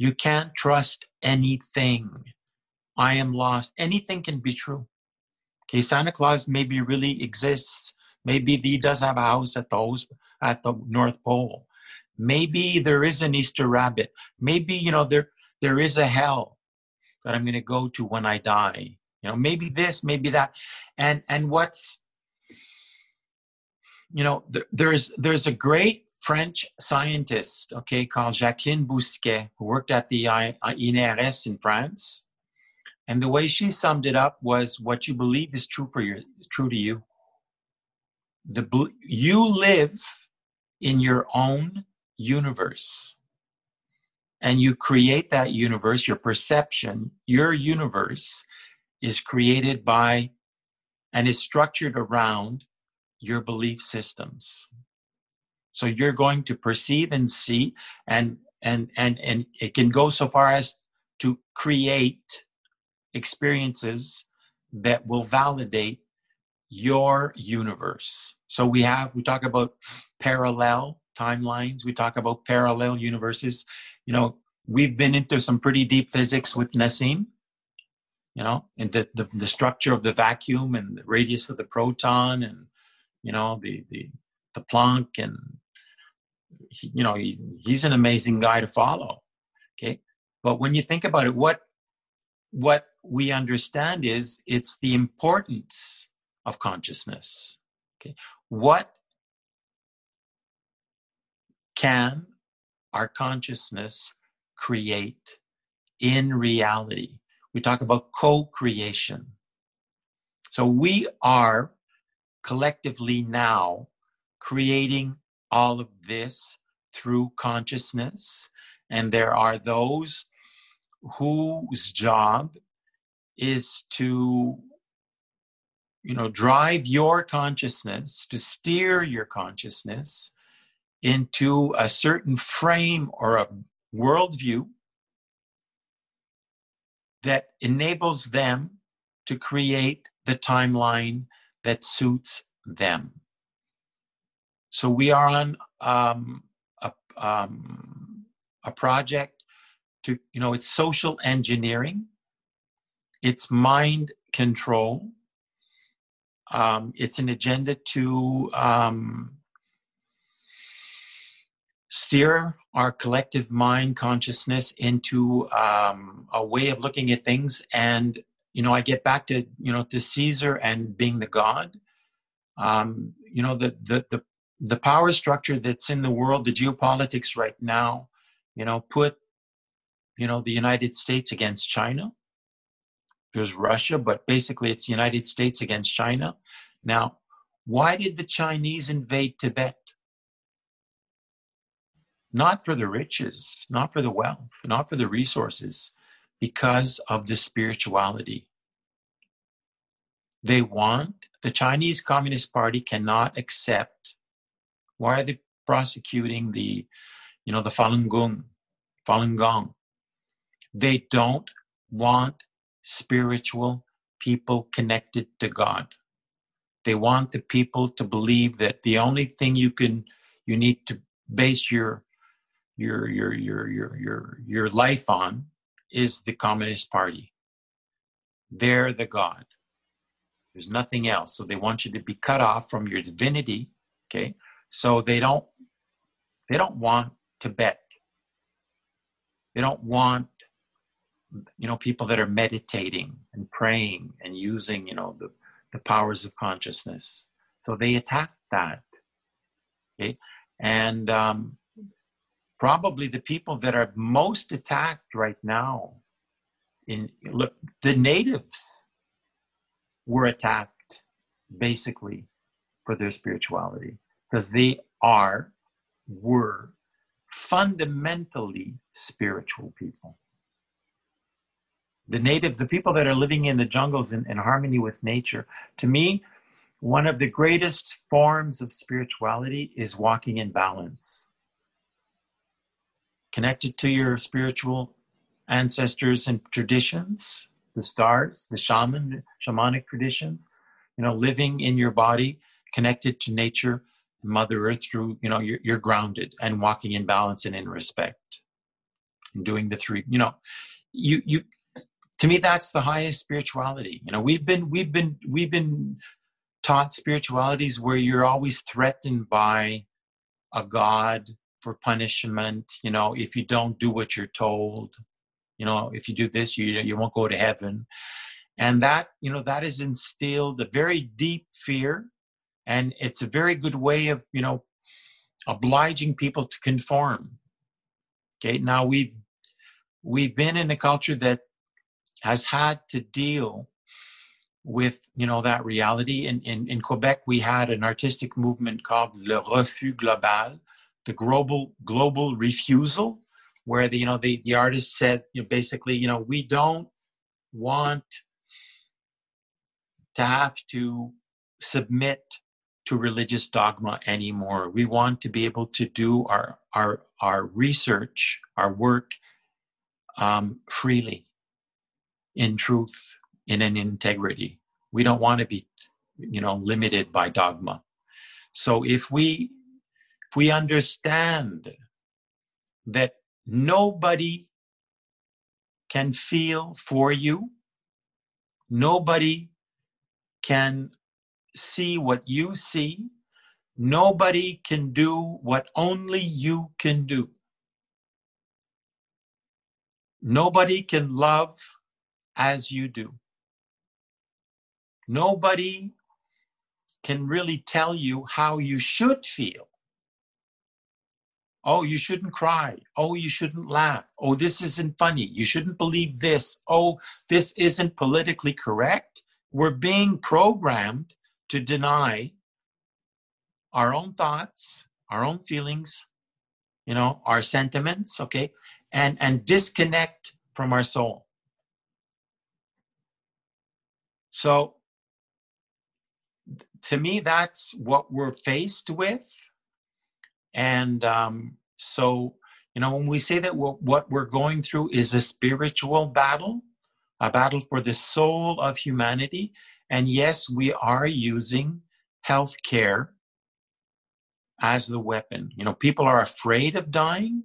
You can't trust anything. I am lost. Anything can be true. Okay, Santa Claus maybe really exists. Maybe he does have a house at the, at the North Pole. Maybe there is an Easter rabbit. Maybe, you know, there there is a hell that I'm going to go to when I die. You know, maybe this, maybe that. And and what's, you know, th- there's there's a great French scientist, okay, called Jacqueline Bousquet, who worked at the I N R S in France. And the way she summed it up was, what you believe is true for you, true to you. The you live in your own universe, and you create that universe. Your perception, your universe, is created by and is structured around your belief systems. So you're going to perceive and see, and and and and it can go so far as to create experiences that will validate your universe. So we have, we talk about parallel timelines, we talk about parallel universes. You know, we've been into some pretty deep physics with Nassim, you know, and the, the, the structure of the vacuum and the radius of the proton, and, you know, the, the, the Planck, and, he, you know, he, he's an amazing guy to follow. Okay. But when you think about it, what, what we understand is it's the importance of consciousness. Okay, what can our consciousness create in reality? We talk about co-creation. So we are collectively now creating all of this through consciousness, and there are those whose job is to, you know, drive your consciousness, to steer your consciousness into a certain frame or a worldview that enables them to create the timeline that suits them. So we are on um, a, um, a project to, you know, it's social engineering, it's mind control, um, it's an agenda to um, steer our collective mind consciousness into um, a way of looking at things. And, you know, I get back to, you know, to Caesar and being the god. Um, you know, the, the, the, the power structure that's in the world, the geopolitics right now, you know, put, you know, the United States against China. There's Russia, but basically it's the United States against China. Now, why did the Chinese invade Tibet? Not for the riches, not for the wealth, not for the resources, because of the spirituality. They want, the Chinese Communist Party cannot accept, why are they prosecuting the, you know, the Falun Gong, Falun Gong? They don't want spiritual people connected to God. They want the people to believe that the only thing you can, you need to base your your your your your your, your life on is the Communist Party. They're the God. There's nothing else. So they want you to be cut off from your divinity. Okay. So they don't they don't want Tibet. They don't want, you know, people that are meditating and praying and using, you know, the, the powers of consciousness. So they attack that. Okay. And um, probably the people that are most attacked right now, in look, the natives were attacked basically for their spirituality, because they are, were fundamentally spiritual people. The natives, the people that are living in the jungles in, in harmony with nature, to me, one of the greatest forms of spirituality is walking in balance. Connected to your spiritual ancestors and traditions, the stars, the shaman, shamanic traditions, you know, living in your body, connected to nature, Mother Earth through, you know, you're, you're grounded and walking in balance and in respect and doing the three, you know, you, you, to me, that's the highest spirituality. You know, we've been, we've been, we've been taught spiritualities where you're always threatened by a God for punishment. You know, if you don't do what you're told, you know, if you do this, you, you won't go to heaven. And that, you know, that is instilled a very deep fear. And it's a very good way of, you know, obliging people to conform. Okay, now we've we've been in a culture that has had to deal with, you know, that reality. In, in, in Quebec, we had an artistic movement called Le Refus Global, the global global refusal, where the, you know, the, the artist said, you know, basically, you know, we don't want to have to submit to religious dogma anymore. We want to be able to do our our our research, our work, um, freely, in truth, in an integrity. We don't want to be, you know, limited by dogma. So if we if we understand that nobody can feel for you, nobody can see what you see, nobody can do what only you can do. Nobody can love as you do. Nobody can really tell you how you should feel. Oh, you shouldn't cry. Oh, you shouldn't laugh. Oh, this isn't funny. You shouldn't believe this. Oh, this isn't politically correct. We're being programmed to deny our own thoughts, our own feelings, you know, our sentiments, okay, and, and disconnect from our soul. So, to me, that's what we're faced with. And um, so, you know, when we say that we're, what we're going through is a spiritual battle, a battle for the soul of humanity. And yes, we are using healthcare as the weapon. You know, people are afraid of dying.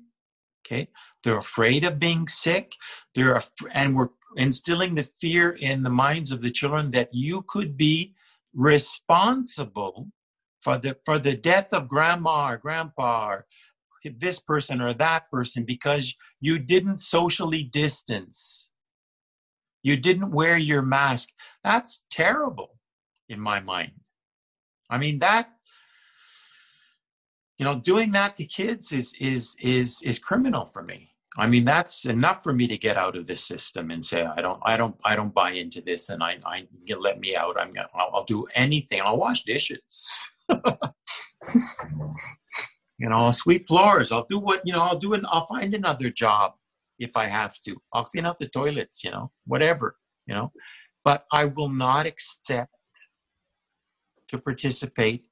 Okay, they're afraid of being sick. They're af- and we're instilling the fear in the minds of the children that you could be responsible for the for the death of grandma or grandpa or this person or that person because you didn't socially distance. You didn't wear your mask. That's terrible in my mind. I mean, that, you know, doing that to kids is is is is criminal for me. I mean, that's enough for me to get out of this system and say, I don't, I don't, I don't buy into this, and I, I you let me out. I'm gonna, I'll, I'll do anything. I'll wash dishes. You know, I'll sweep floors. I'll do what, you know, I'll do an, I'll find another job if I have to. I'll clean up the toilets, you know, whatever, you know. But I will not accept to participate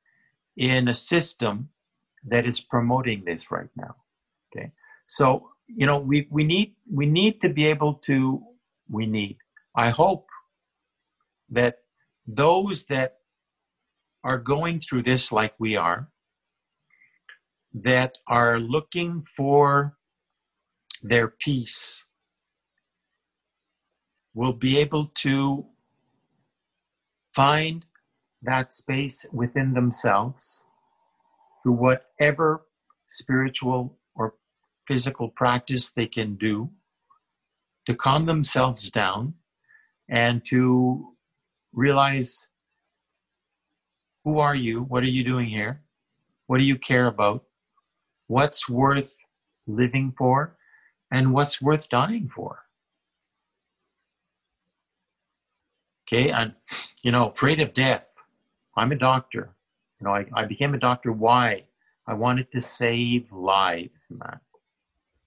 in a system that is promoting this right now. Okay. So, you know, we, we need, we need to be able to, we need, I hope that those that are going through this like we are, that are looking for their peace, will be able to find that space within themselves through whatever spiritual or physical practice they can do to calm themselves down and to realize, who are you? What are you doing here? What do you care about? What's worth living for? And what's worth dying for? Okay, and you know, afraid of death. I'm a doctor. You know, I, I became a doctor. Why? I wanted to save lives, Matt.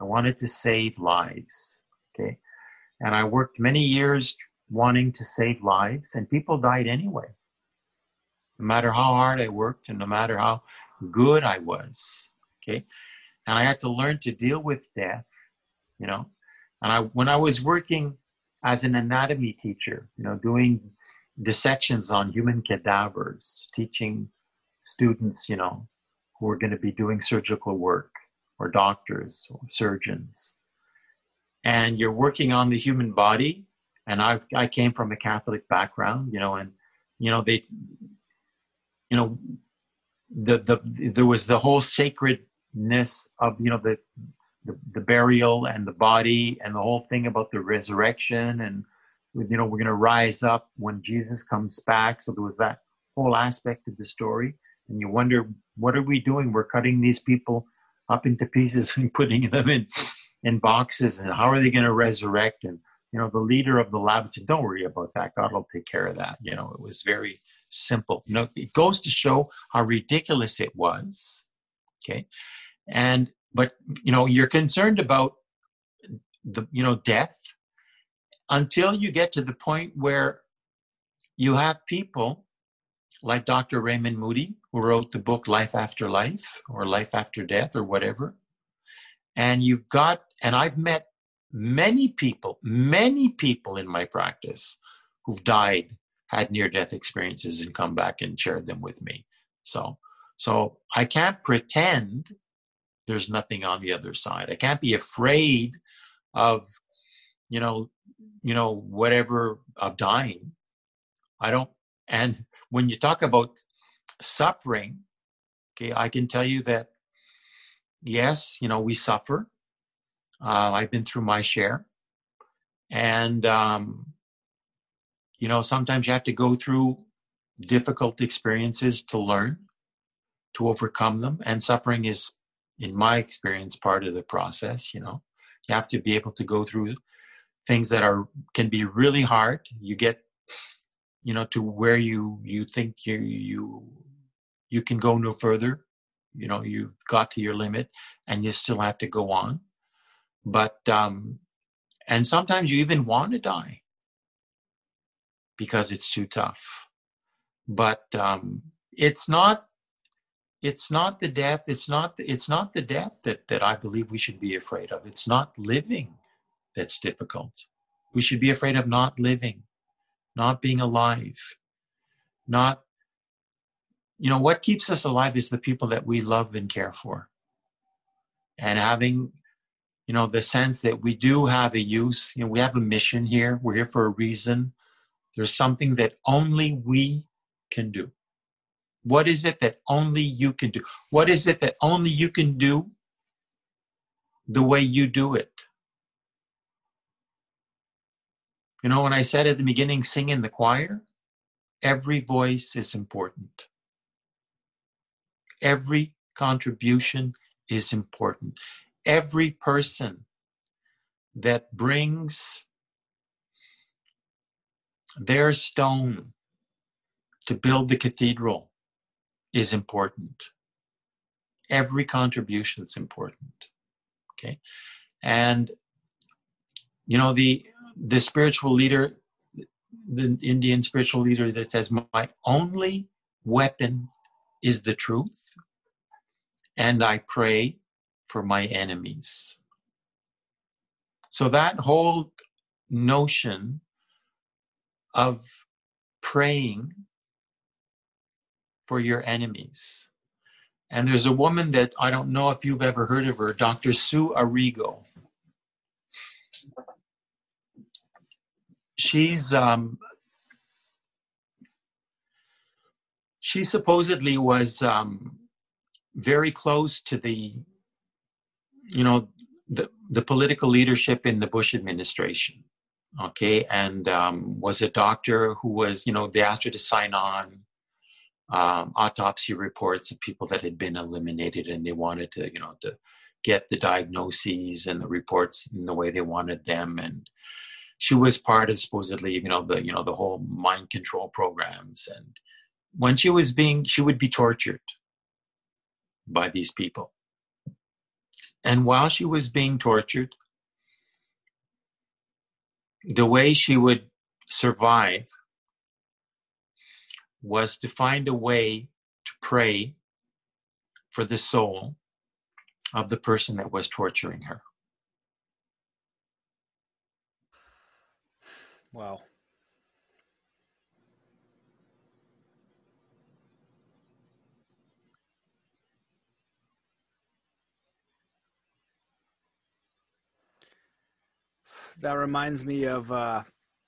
I wanted to save lives. Okay. And I worked many years wanting to save lives, and people died anyway. No matter how hard I worked and no matter how good I was. Okay. And I had to learn to deal with death, you know. And I, when I was working as an anatomy teacher, you know, doing dissections on human cadavers, teaching students, you know, who are going to be doing surgical work, or doctors or surgeons. And you're working on the human body. And I I came from a Catholic background, you know, and, you know, they, you know, the, the, there was the whole sacredness of, you know, the, the, the burial and the body and the whole thing about the resurrection and, you know, we're going to rise up when Jesus comes back. So there was that whole aspect of the story. And you wonder, what are we doing? We're cutting these people up into pieces and putting them in, in boxes. And how are they going to resurrect? And, you know, the leader of the lab said, don't worry about that. God will take care of that. You know, it was very simple. You know, it goes to show how ridiculous it was. Okay. And, but, you know, you're concerned about the, you know, death until you get to the point where you have people like Doctor Raymond Moody, who wrote the book Life After Life or Life After Death or whatever. And you've got, and I've met many people, many people in my practice who've died, had near-death experiences and come back and shared them with me. So, so I can't pretend there's nothing on the other side. I can't be afraid of, you know, you know, whatever, of dying. I don't, and when you talk about suffering, okay, I can tell you that, yes, you know, we suffer. Uh, I've been through my share. And, um, you know, sometimes you have to go through difficult experiences to learn, to overcome them. And suffering is, in my experience, part of the process, you know. You have to be able to go through things that are can be really hard. You get, you know, to where you, you think you, you you can go no further, you know, you've got to your limit and you still have to go on. But, um, and sometimes you even want to die because it's too tough. But um, it's not, it's not the death, it's not, it's not the death that, that I believe we should be afraid of. It's not living that's difficult. We should be afraid of not living. Not being alive, not, you know, what keeps us alive is the people that we love and care for. And having, you know, the sense that we do have a use, you know, we have a mission here. We're here for a reason. There's something that only we can do. What is it that only you can do? What is it that only you can do the way you do it? You know, when I said at the beginning, sing in the choir, every voice is important. Every contribution is important. Every person that brings their stone to build the cathedral is important. Every contribution is important. Okay. And, you know, the, the spiritual leader, the Indian spiritual leader that says, my only weapon is the truth, and I pray for my enemies. So that whole notion of praying for your enemies. And there's a woman that I don't know if you've ever heard of her, Doctor Sue Arrigo. She's, um, she supposedly was um, very close to the, you know, the, the political leadership in the Bush administration, okay, and um, was a doctor who was, you know, they asked her to sign on um, autopsy reports of people that had been eliminated, and they wanted to, you know, to get the diagnoses and the reports in the way they wanted them. And she was part of supposedly, you know, the, you know, the whole mind control programs. And when she was being, she would be tortured by these people. And while she was being tortured, the way she would survive was to find a way to pray for the soul of the person that was torturing her. Wow. That reminds me of uh,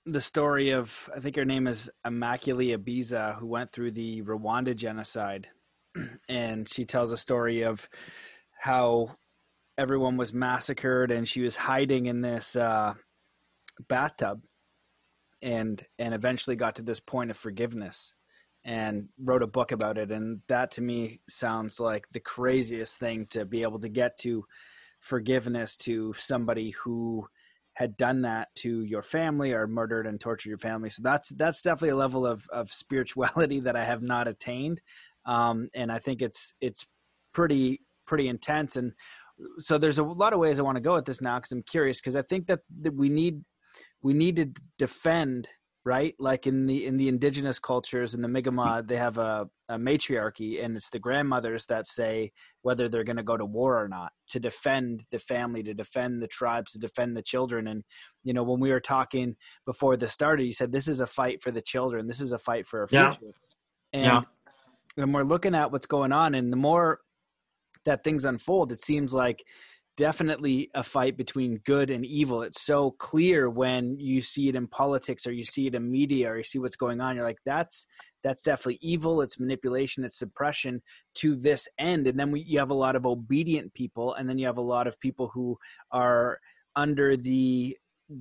the story of, I think her name is Immaculée Ibiza, who went through the Rwanda genocide. And she tells a story of how everyone was massacred and she was hiding in this uh, bathtub and and eventually got to this point of forgiveness and wrote a book about it. And that to me sounds like the craziest thing, to be able to get to forgiveness to somebody who had done that to your family or murdered and tortured your family. So that's, that's definitely a level of, of spirituality that I have not attained. Um, and I think it's, it's pretty, pretty intense. And so there's a lot of ways I want to go with this now, cause I'm curious. Cause I think that, that we need, we need to defend, right? Like in the, in the indigenous cultures, in the Mi'kmaq, they have a, a matriarchy, and it's the grandmothers that say whether they're going to go to war or not, to defend the family, to defend the tribes, to defend the children. And, you know, when we were talking before this started, you said, this is a fight for the children. This is a fight for our future. Yeah. And yeah. when we're looking at what's going on, and the more that things unfold, it seems like definitely a fight between good and evil. It's so clear when you see it in politics, or you see it in media, or you see what's going on. You're like, that's, that's definitely evil. It's manipulation, it's suppression to this end. And then we, you have a lot of obedient people. And then you have a lot of people who are under the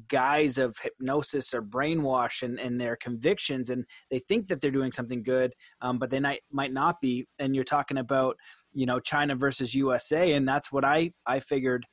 guise of hypnosis or brainwash and, and their convictions. And they think that they're doing something good, um, but they might, might not be. And you're talking about, you know, China versus U S A. And that's what I, I figured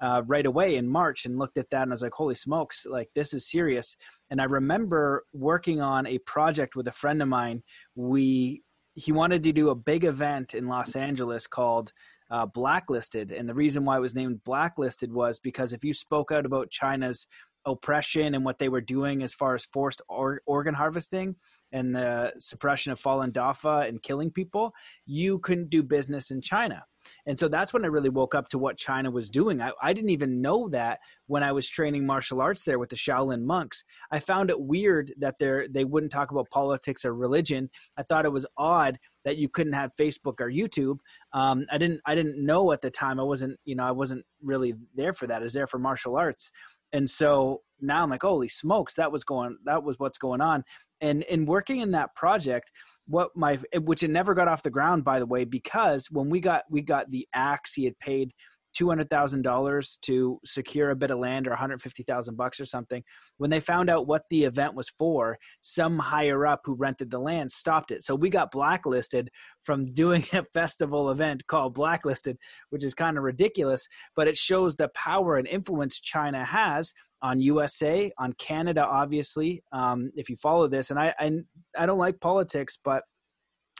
uh, right away in March, and looked at that and I was like, holy smokes, like this is serious. And I remember working on a project with a friend of mine. We, he wanted to do a big event in Los Angeles called uh, Blacklisted. And the reason why it was named Blacklisted was because if you spoke out about China's oppression and what they were doing as far as forced or, organ harvesting, and the suppression of fallen Dafa and killing people, you couldn't do business in China. And so that's when I really woke up to what China was doing. I, I didn't even know that when I was training martial arts there with the Shaolin monks. I found it weird that they wouldn't talk about politics or religion. I thought it was odd that you couldn't have Facebook or YouTube. Um, I didn't I didn't know at the time. I wasn't, you know, I wasn't really there for that. I was there for martial arts. And so now I'm like, holy smokes, that was going that was what's going on. And in working in that project, what my which it never got off the ground, by the way, because when we got we got the axe, he had paid two hundred thousand dollars to secure a bit of land, or one hundred fifty thousand bucks or something. When they found out what the event was for, some higher up who rented the land stopped it. So we got blacklisted from doing a festival event called Blacklisted, which is kind of ridiculous, but it shows the power and influence China has on U S A, on Canada, obviously, um, if you follow this. And I, I, I don't like politics, but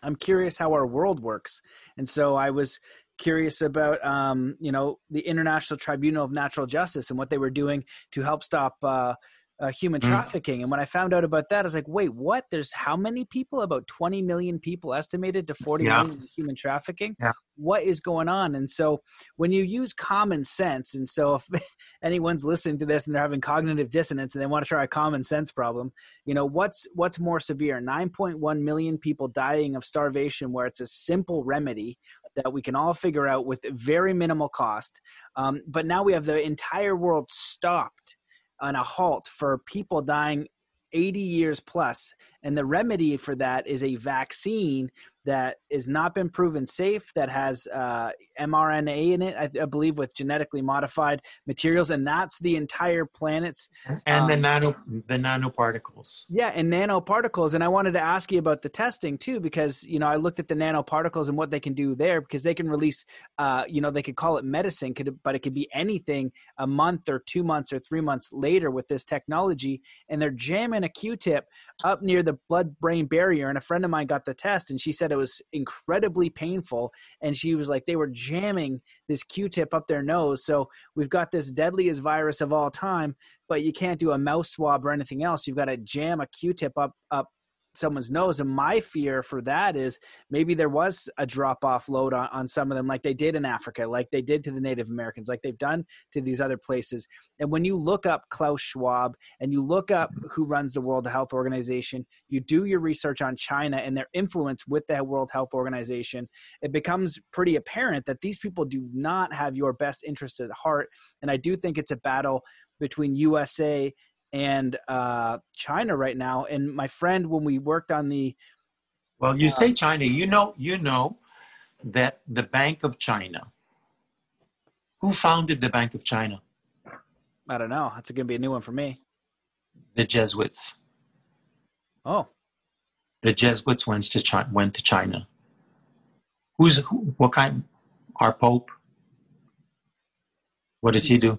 I'm curious how our world works. And so I was curious about, um, you know, the International Tribunal of Natural Justice and what they were doing to help stop uh, uh, human trafficking. Mm. And when I found out about that, I was like, wait, what? There's how many people? About twenty million people estimated to forty yeah. million human trafficking. Yeah. What is going on? And so when you use common sense, and so if anyone's listening to this and they're having cognitive dissonance and they want to try a common sense problem, you know, what's, what's more severe? nine point one million people dying of starvation, where it's a simple remedy that we can all figure out with very minimal cost. Um, but now we have the entire world stopped on a halt for people dying eighty years plus, And the remedy for that is a vaccine that has not been proven safe, that has uh, mRNA in it, I, I believe, with genetically modified materials. And that's the entire planet's. And um, the nano, the nanoparticles. Yeah, and nanoparticles. And I wanted to ask you about the testing too, because, you know, I looked at the nanoparticles and what they can do there, because they can release, uh, you know, they could call it medicine, could, but it could be anything a month or two months or three months later with this technology. And they're jamming a Q-tip up near the blood-brain barrier. And a friend of mine got the test and she said it was incredibly painful. And she was like, they were jamming this Q-tip up their nose. So we've got this deadliest virus of all time, but you can't do a mouth swab or anything else. You've got to jam a Q-tip up, up someone's nose. And my fear for that is maybe there was a drop-off load on, on some of them, like they did in Africa, like they did to the Native Americans, like they've done to these other places. And when you look up Klaus Schwab and you look up who runs the World Health Organization, you do your research on China and their influence with the World Health Organization, it becomes pretty apparent that these people do not have your best interests at heart. And I do think it's a battle between U S A and uh, China right now. And my friend, when we worked on the... Well, you uh, say China, you know, you know that the Bank of China, who founded the Bank of China? I don't know. That's going to be a new one for me. The Jesuits. Oh. The Jesuits went to China. Went to China. Who's, who, what kind? Our Pope. What does he do?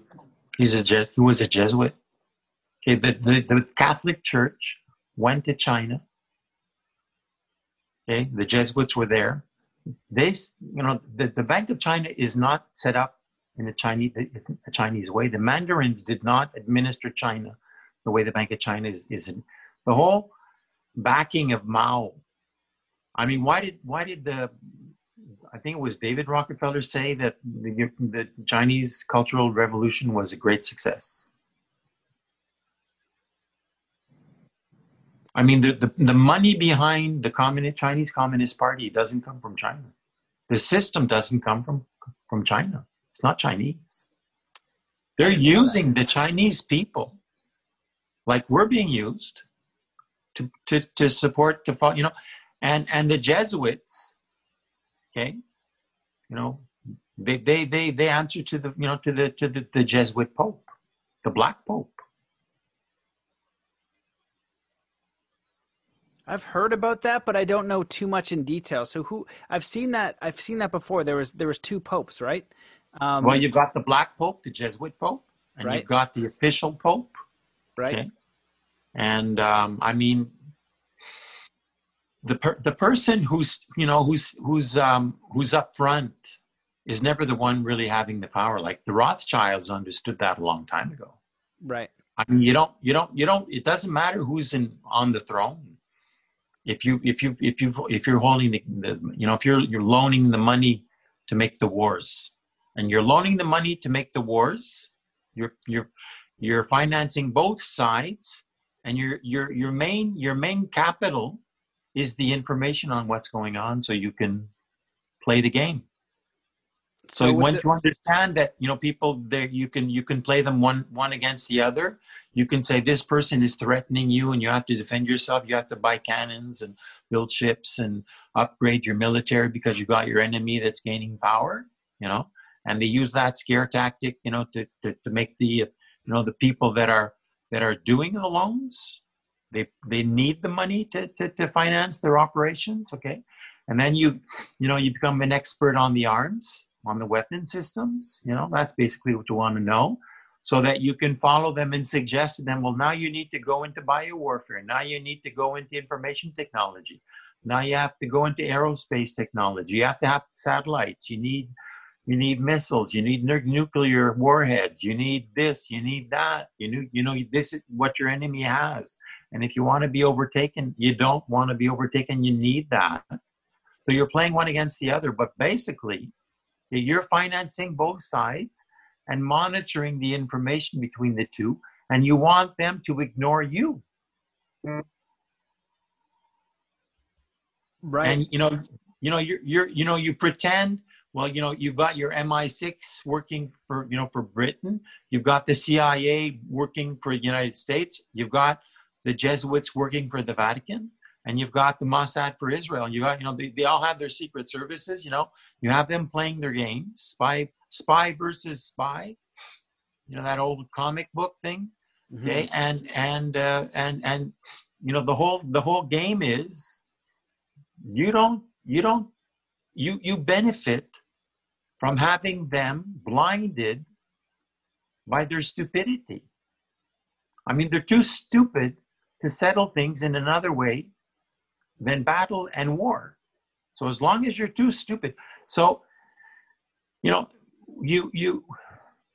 He's a Je- he was a Jesuit. Okay, the, the, the Catholic Church went to China. Okay, the Jesuits were there. They, you know, the, the Bank of China is not set up in the Chinese, the Chinese way. The Mandarins did not administer China the way the Bank of China is. is in. The whole backing of Mao. I mean, why did why did the I think it was David Rockefeller say that the, the Chinese Cultural Revolution was a great success? I mean, the, the, the money behind the communist, Chinese Communist Party doesn't come from China. The system doesn't come from, from China. It's not Chinese. They're using the Chinese people like we're being used to, to, to support, to follow, you know, and, and the Jesuits, okay, you know, they, they, they, they answer to the, you know, to the, to the, the Jesuit Pope, the Black Pope. I've heard about that, but I don't know too much in detail. So who I've seen that I've seen that before. There was there was two popes, right? Um, well, you've got the Black Pope, the Jesuit Pope, and right. You've got the official Pope, right? Okay? And um, I mean, the per- the person who's you know who's who's um, who's up front is never the one really having the power. Like the Rothschilds understood that a long time ago, right? I mean, you don't you don't you don't. It doesn't matter who's in on the throne. If you if you if you if you're holding the, the you know if you're you're loaning the money to make the wars and you're loaning the money to make the wars, you're you're you're financing both sides, and your your your main your main capital is the information on what's going on, so you can play the game. So, so once the- you understand that you know people there, you can you can play them one one against the other. You can say this person is threatening you, and you have to defend yourself. You have to buy cannons and build ships and upgrade your military because you got your enemy that's gaining power. You know, and they use that scare tactic, you know, to to, to make the you know the people that are that are doing the loans. They they need the money to to, to finance their operations. Okay, and then you you know you become an expert on the arms. On the weapon systems, you know, that's basically what you want to know, so that you can follow them and suggest to them, well, now you need to go into biowarfare. Now you need to go into information technology. Now you have to go into aerospace technology. You have to have satellites. You need, you need missiles. You need nu- nuclear warheads. You need this. You need that. You know, you know, this is what your enemy has. And if you want to be overtaken, you don't want to be overtaken. You need that. So you're playing one against the other, but basically, you're financing both sides and monitoring the information between the two, and you want them to ignore you. Right. And you know, you know, you're, you're, you know, you pretend, well, you know, you've got your M I six working for, you know, for Britain. You've got the C I A working for the United States. You've got the Jesuits working for the Vatican, and you've got the Mossad for Israel. You got, you know, they, they all have their secret services, you know. You have them playing their games, spy, spy versus spy, you know, that old comic book thing. Mm-hmm. Okay. And, and, uh, and, and, you know, the whole, the whole game is you don't, you don't, you, you benefit from having them blinded by their stupidity. I mean, they're too stupid to settle things in another way than battle and war. So as long as you're too stupid. So, you know, you, you,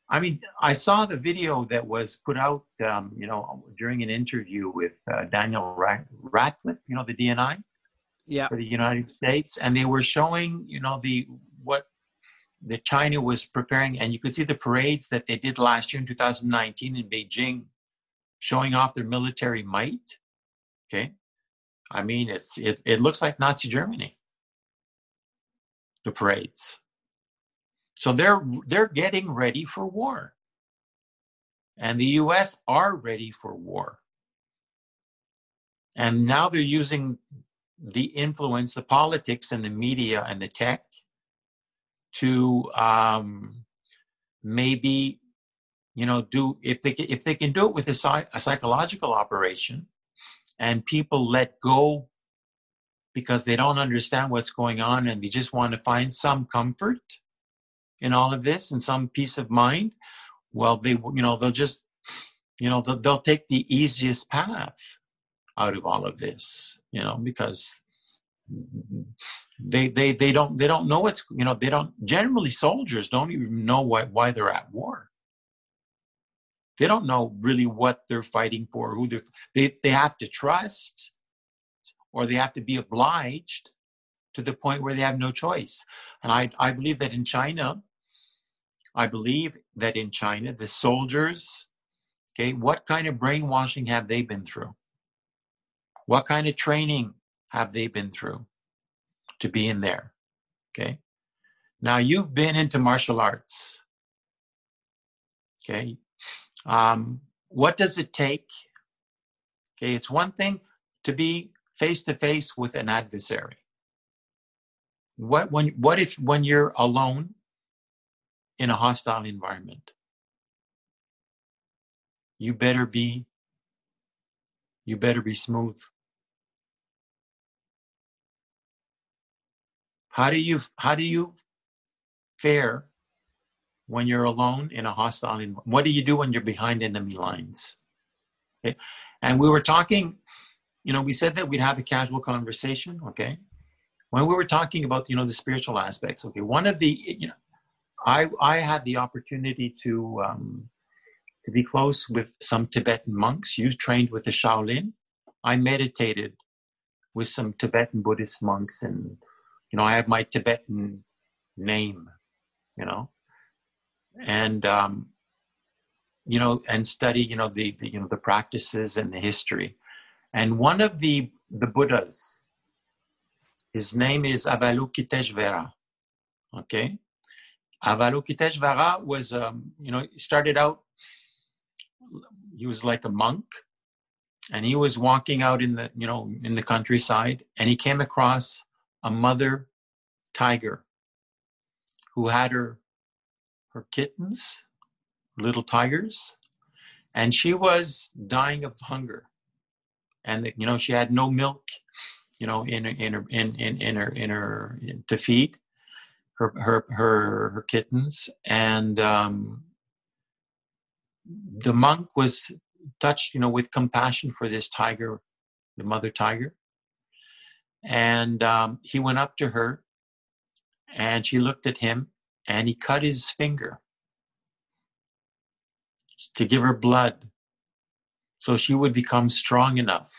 I mean, I saw the video that was put out, um, you know, during an interview with uh, Daniel Ratcliffe, you know, the D N I, yeah, for the United States. And they were showing, you know, the, what the China was preparing. And you could see the parades that they did last year in two thousand nineteen in Beijing, showing off their military might. Okay. I mean, it's, it, it looks like Nazi Germany, the parades. So they're, they're getting ready for war. And the U S are ready for war. And now they're using the influence, the politics and the media and the tech to um, maybe, you know, do, if they, if they can do it with a, psych, a psychological operation and people let go because they don't understand what's going on and they just want to find some comfort in all of this and some peace of mind, well, they, you know, they'll just, you know, they'll, they'll take the easiest path out of all of this, you know, because they, they, they don't, they don't know what's, you know, they don't, generally soldiers don't even know why, why they're at war. They don't know really what they're fighting for, who they're, they, they have to trust or they have to be obliged to the point where they have no choice. And I, I believe that in China, I believe that in China, the soldiers, okay, what kind of brainwashing have they been through? What kind of training have they been through to be in there? Okay. Now you've been into martial arts. Okay. Um, what does it take? Okay. It's one thing to be face to face with an adversary. What when what if when you're alone in a hostile environment? You better be you better be smooth. How do you how do you fare when you're alone in a hostile environment? What do you do when you're behind enemy lines? Okay. And we were talking, you know, we said that we'd have a casual conversation, okay? When we were talking about, you know, the spiritual aspects, okay, one of the, you know, I I had the opportunity to um, to be close with some Tibetan monks. You trained with the Shaolin. I meditated with some Tibetan Buddhist monks, and you know, I have my Tibetan name, you know, and um, you know, and study, you know, the, the you know the practices and the history, and one of the the Buddhas. His name is Avalokiteshvara, okay? Avalokiteshvara was, um, you know, started out, he was like a monk, and he was walking out in the, you know, in the countryside, and he came across a mother tiger who had her, her kittens, little tigers, and she was dying of hunger. And, the, you know, she had no milk. You know, in in her in in in her in her in, to feed her her her, her kittens, and um, the monk was touched, you know, with compassion for this tiger, the mother tiger, and um, he went up to her, and she looked at him, and he cut his finger to give her blood, so she would become strong enough,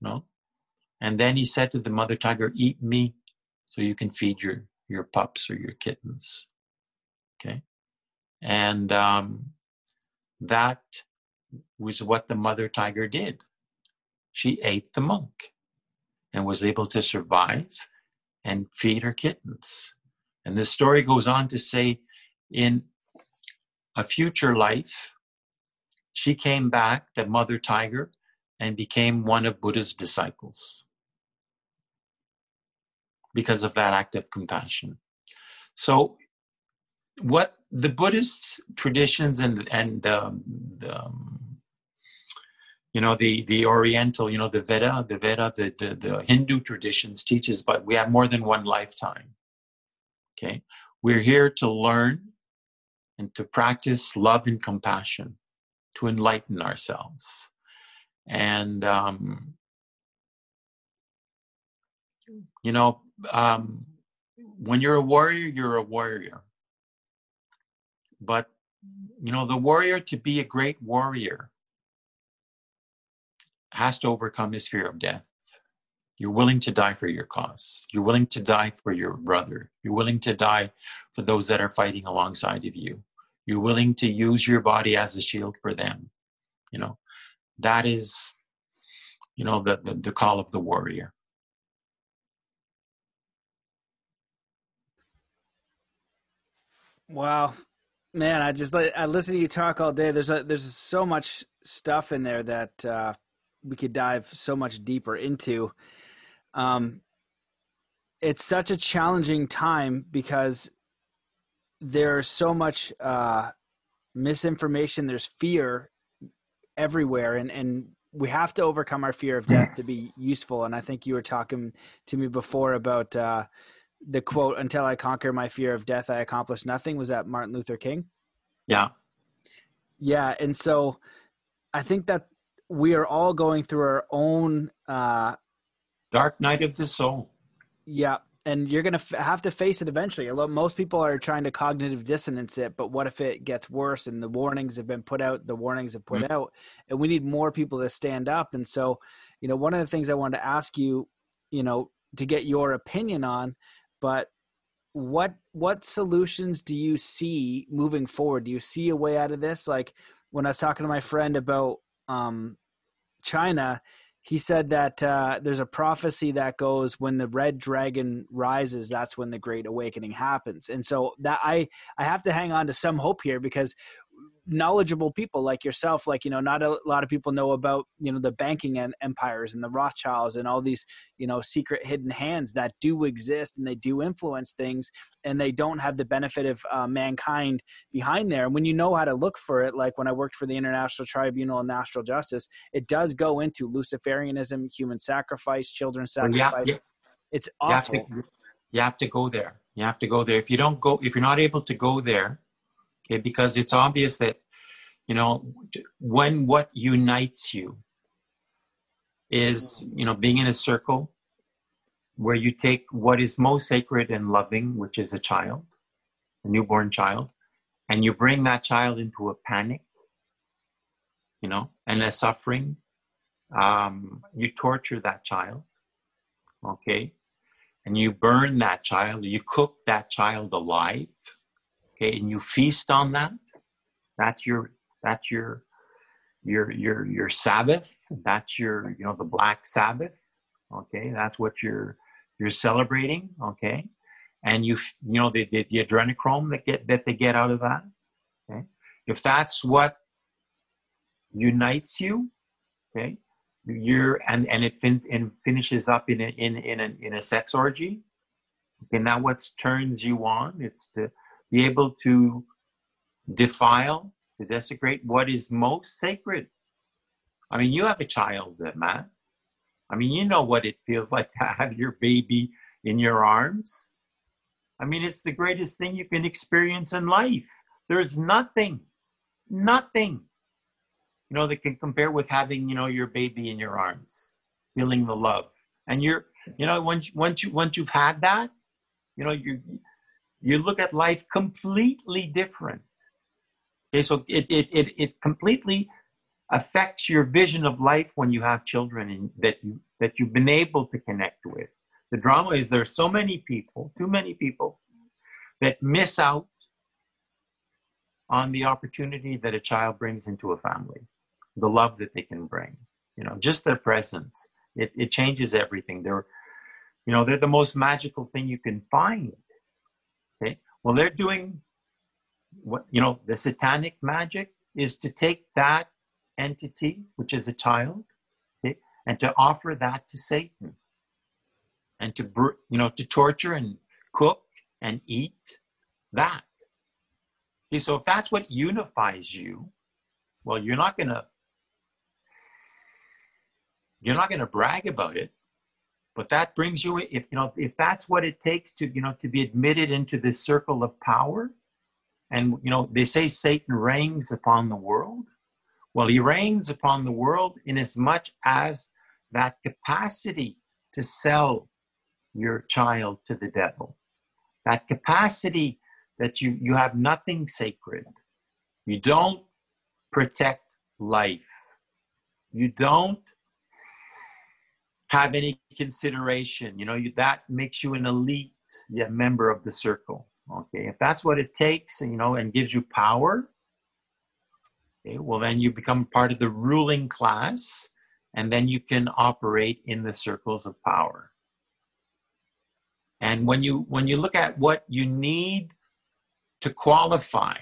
you know. And then he said to the mother tiger, eat me so you can feed your, your pups or your kittens. Okay. And um, that was what the mother tiger did. She ate the monk and was able to survive and feed her kittens. And the story goes on to say in a future life, she came back, the mother tiger, and became one of Buddha's disciples because of that act of compassion. So what the Buddhist traditions and, and um, the, um, you know, the, the Oriental, you know, the Veda, the Veda, the, the, the Hindu traditions teaches, but we have more than one lifetime. Okay. We're here to learn and to practice love and compassion, to enlighten ourselves. And, um, you know, um, when you're a warrior, you're a warrior. But, you know, the warrior, to be a great warrior, has to overcome his fear of death. You're willing to die for your cause. You're willing to die for your brother. You're willing to die for those that are fighting alongside of you. You're willing to use your body as a shield for them. You know, that is, you know, the, the, the call of the warrior. Wow. Man, I just I listen to you talk all day. There's a, there's so much stuff in there that uh, we could dive so much deeper into. Um, it's such a challenging time because there's so much uh, misinformation. There's fear everywhere, and, and we have to overcome our fear of death to be useful. And I think you were talking to me before about uh, the quote, "Until I conquer my fear of death, I accomplish nothing." Was that Martin Luther King? Yeah. Yeah. And so I think that we are all going through our own uh, dark night of the soul. Yeah. And you're going to f- have to face it eventually. A lot, most people are trying to cognitive dissonance it, but what if it gets worse? And the warnings have been put out, the warnings have put mm-hmm. out, and we need more people to stand up. And so, you know, one of the things I wanted to ask you, you know, to get your opinion on, but what, what solutions do you see moving forward? Do you see a way out of this? Like when I was talking to my friend about um, China, he said that uh, there's a prophecy that goes, when the red dragon rises, that's when the Great Awakening happens. And so that I, I have to hang on to some hope here, because knowledgeable people like yourself, like, you know, not a lot of people know about, you know, the banking and empires and the Rothschilds and all these, you know, secret hidden hands that do exist, and they do influence things, and they don't have the benefit of uh, mankind behind there. And when you know how to look for it, like when I worked for the International Tribunal of Natural Justice, it does go into Luciferianism, human sacrifice, children sacrifice. You have to, it's awful. You have, to, you have to go there. You have to go there. If you don't go, if you're not able to go there, okay, because it's obvious that, you know, when what unites you is, you know, being in a circle where you take what is most sacred and loving, which is a child, a newborn child, and you bring that child into a panic, you know, and a suffering. Um, you torture that child, okay, and you burn that child, you cook that child alive. Okay, and you feast on that. That's your that's your your your your Sabbath. That's your, you know, the Black Sabbath. Okay, that's what you're you're celebrating. Okay, and you you know the the, the adrenochrome that get that they get out of that. Okay, if that's what unites you, okay, you're and and it fin- and finishes up in a, in in a, in a sex orgy. Okay, now what turns you on? It's the be able to defile, to desecrate what is most sacred. I mean, you have a child, Matt. I mean, you know what it feels like to have your baby in your arms. I mean, it's the greatest thing you can experience in life. There is nothing, nothing, you know, that can compare with having, you know, your baby in your arms, feeling the love. And you're, you know, once, once you, once you've had that, you know, you're, you look at life completely different. Okay, so it, it it it completely affects your vision of life when you have children and that you that you've been able to connect with. The drama is there are so many people, too many people, that miss out on the opportunity that a child brings into a family, the love that they can bring. You know, just their presence. It it changes everything. They're, you know, they're the most magical thing you can find. Okay. Well, they're doing what, you know, the satanic magic is to take that entity, which is a child, and to offer that to Satan, and to, you know, to torture and cook and eat that. Okay, so if that's what unifies you, well, you're not gonna, you're not gonna brag about it, but that brings you, if you know, if that's what it takes to, you know, to be admitted into this circle of power. And, you know, they say Satan reigns upon the world. Well, he reigns upon the world in as much as that capacity to sell your child to the devil, that capacity that you, you have nothing sacred. You don't protect life. You don't have any consideration. You know, you, that makes you an elite yeah, member of the circle. Okay, if that's what it takes, you know, and gives you power, okay, well, then you become part of the ruling class, and then you can operate in the circles of power. And when you, when you look at what you need to qualify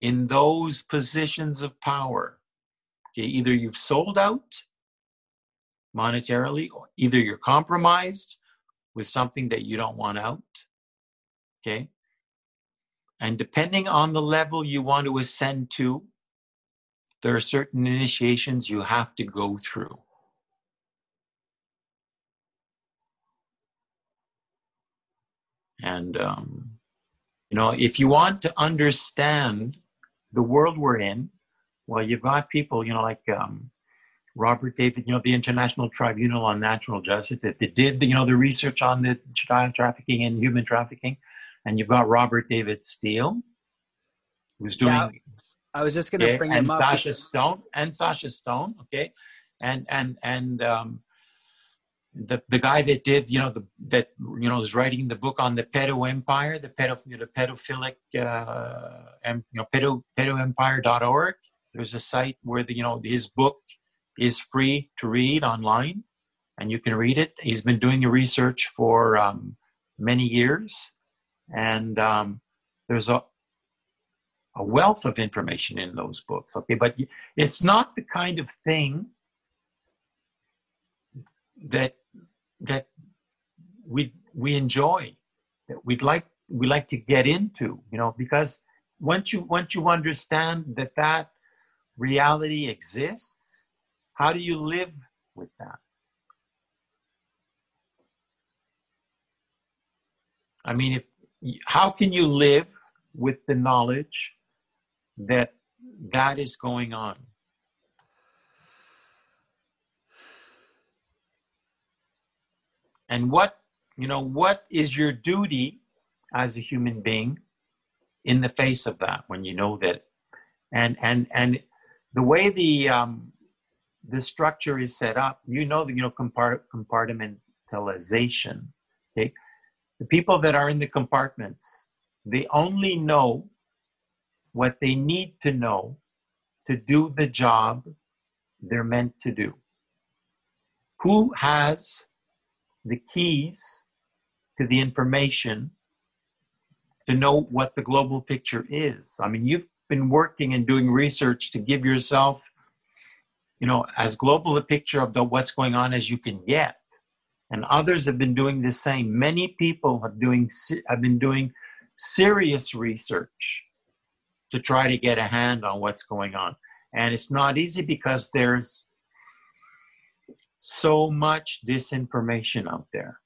in those positions of power, okay, either you've sold out monetarily, or either you're compromised with something that you don't want out. Okay. And depending on the level you want to ascend to, there are certain initiations you have to go through. And, um, you know, if you want to understand the world we're in, well, you've got people, you know, like um, Robert David, you know, the International Tribunal on Natural Justice, that they did, you know, the research on the child trafficking and human trafficking. And you've got Robert David Steele, who's doing... Yeah, I was just going to okay, bring him up. Sasha Stone, and Sasha Stone, okay? And and and um, the the guy that did, you know, the, that, you know, is writing the book on the pedo empire, the, pedo, the pedophilic, uh, and, you know, pedo, pedoempire dot org. There's a site where, the, you know, his book is free to read online, and you can read it. He's been doing the research for um, many years. And um, there's a, a wealth of information in those books, okay? But it's not the kind of thing that that we we enjoy, that we'd like we like to get into, you know, because once you once you understand that that reality exists, how do you live with that? I mean, if how can you live with the knowledge that that is going on? And what, you know, what is your duty as a human being in the face of that, when you know that? And, and, and the way the, um, the structure is set up, you know, that, you know, compart- compartmentalization, okay? The people that are in the compartments, they only know what they need to know to do the job they're meant to do. Who has the keys to the information to know what the global picture is? I mean, you've been working and doing research to give yourself, you know, as global a picture of the what's going on as you can get. And others have been doing the same. Many people have doing have been doing serious research to try to get a hand on what's going on. And it's not easy because there's so much disinformation out there.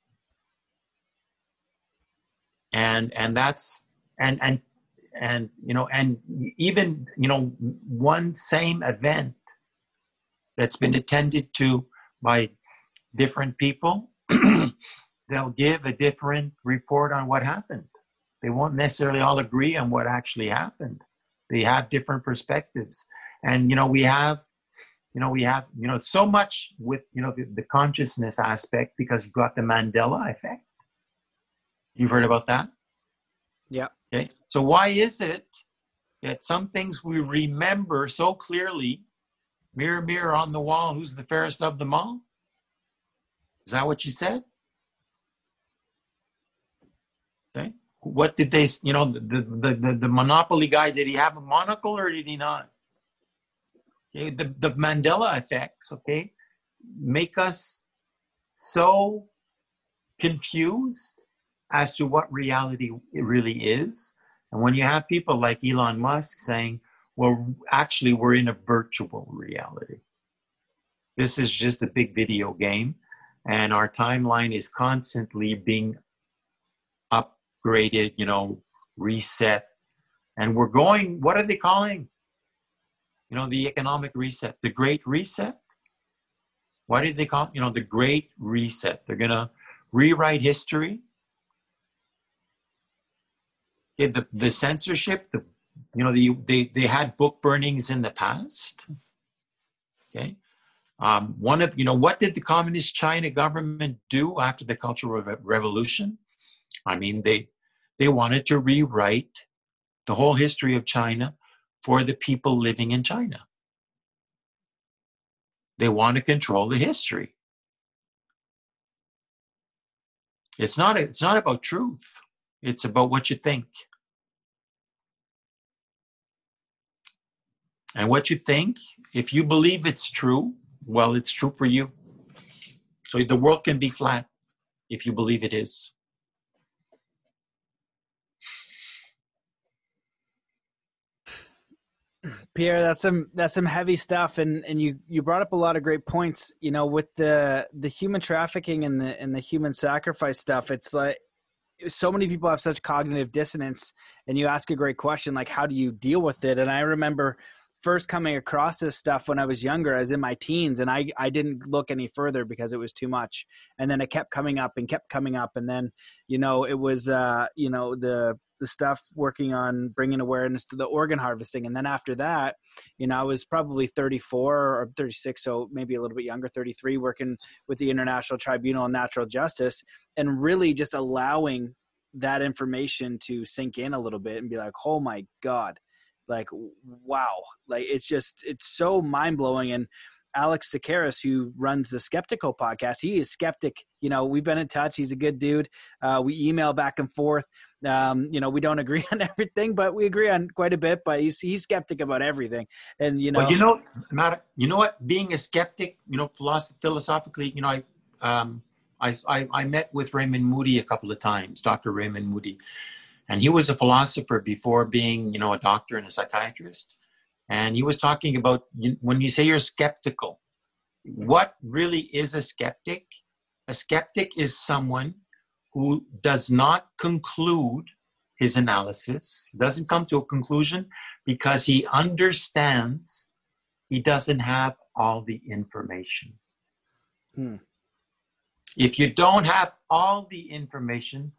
And and that's and and and you know, and even, you know, one same event that's been attended to by different people, they'll give a different report on what happened. They won't necessarily all agree on what actually happened. They have different perspectives. And, you know, we have, you know, we have, you know, so much with, you know, the, the consciousness aspect, because you've got the Mandela effect. You've heard about that? Yeah. Okay. So why is it that some things we remember so clearly, mirror, mirror on the wall, who's the fairest of them all? Is that what you said? Okay. What did they, you know, the, the, the, the Monopoly guy, did he have a monocle or did he not? Okay. The, the Mandela effects, okay, make us so confused as to what reality really is. And when you have people like Elon Musk saying, well, actually, we're in a virtual reality. This is just a big video game, and our timeline is constantly being upgraded, you know, reset. And we're going, what are they calling? You know, the economic reset, the Great Reset. Why did they call, you know, the Great Reset? They're going to rewrite history. Okay, the, the censorship, the, you know, the, they, they had book burnings in the past. Okay. Um, one of, you know, what did the communist China government do after the Cultural Re- Revolution? I mean, they, they wanted to rewrite the whole history of China for the people living in China. They want to control the history. It's not, it's not about truth. It's about what you think. And what you think, if you believe it's true, well, it's true for you. So the world can be flat if you believe it is. Pierre, that's some that's some heavy stuff, and, and you, you brought up a lot of great points. You know, with the the human trafficking and the and the human sacrifice stuff, it's like so many people have such cognitive dissonance. And you ask a great question, like, how do you deal with it? And I remember first coming across this stuff when I was younger, I was in my teens, and I I didn't look any further because it was too much. And then it kept coming up and kept coming up, and then you know it was uh you know the. the stuff working on bringing awareness to the organ harvesting. And then after that, you know, I was probably thirty-four or thirty-six, so maybe a little bit younger, thirty-three, working with the International Tribunal of Natural Justice, and really just allowing that information to sink in a little bit and be like, oh my God, like, wow. Like, it's just, it's so mind blowing. And Alex Sakaris, who runs the Skeptical podcast, he is skeptic. You know, we've been in touch. He's a good dude. Uh, we email back and forth. Um, you know, we don't agree on everything, but we agree on quite a bit. But he's he's skeptic about everything. And, you know, well, you know, Matt, you know what? Being a skeptic, you know, philosophically, you know, I, um, I, I, I met with Raymond Moody a couple of times, Doctor Raymond Moody. And he was a philosopher before being, you know, a doctor and a psychiatrist. And he was talking about, when you say you're skeptical, what really is a skeptic? A skeptic is someone who does not conclude his analysis, doesn't come to a conclusion because he understands he doesn't have all the information. Hmm. If you don't have all the information,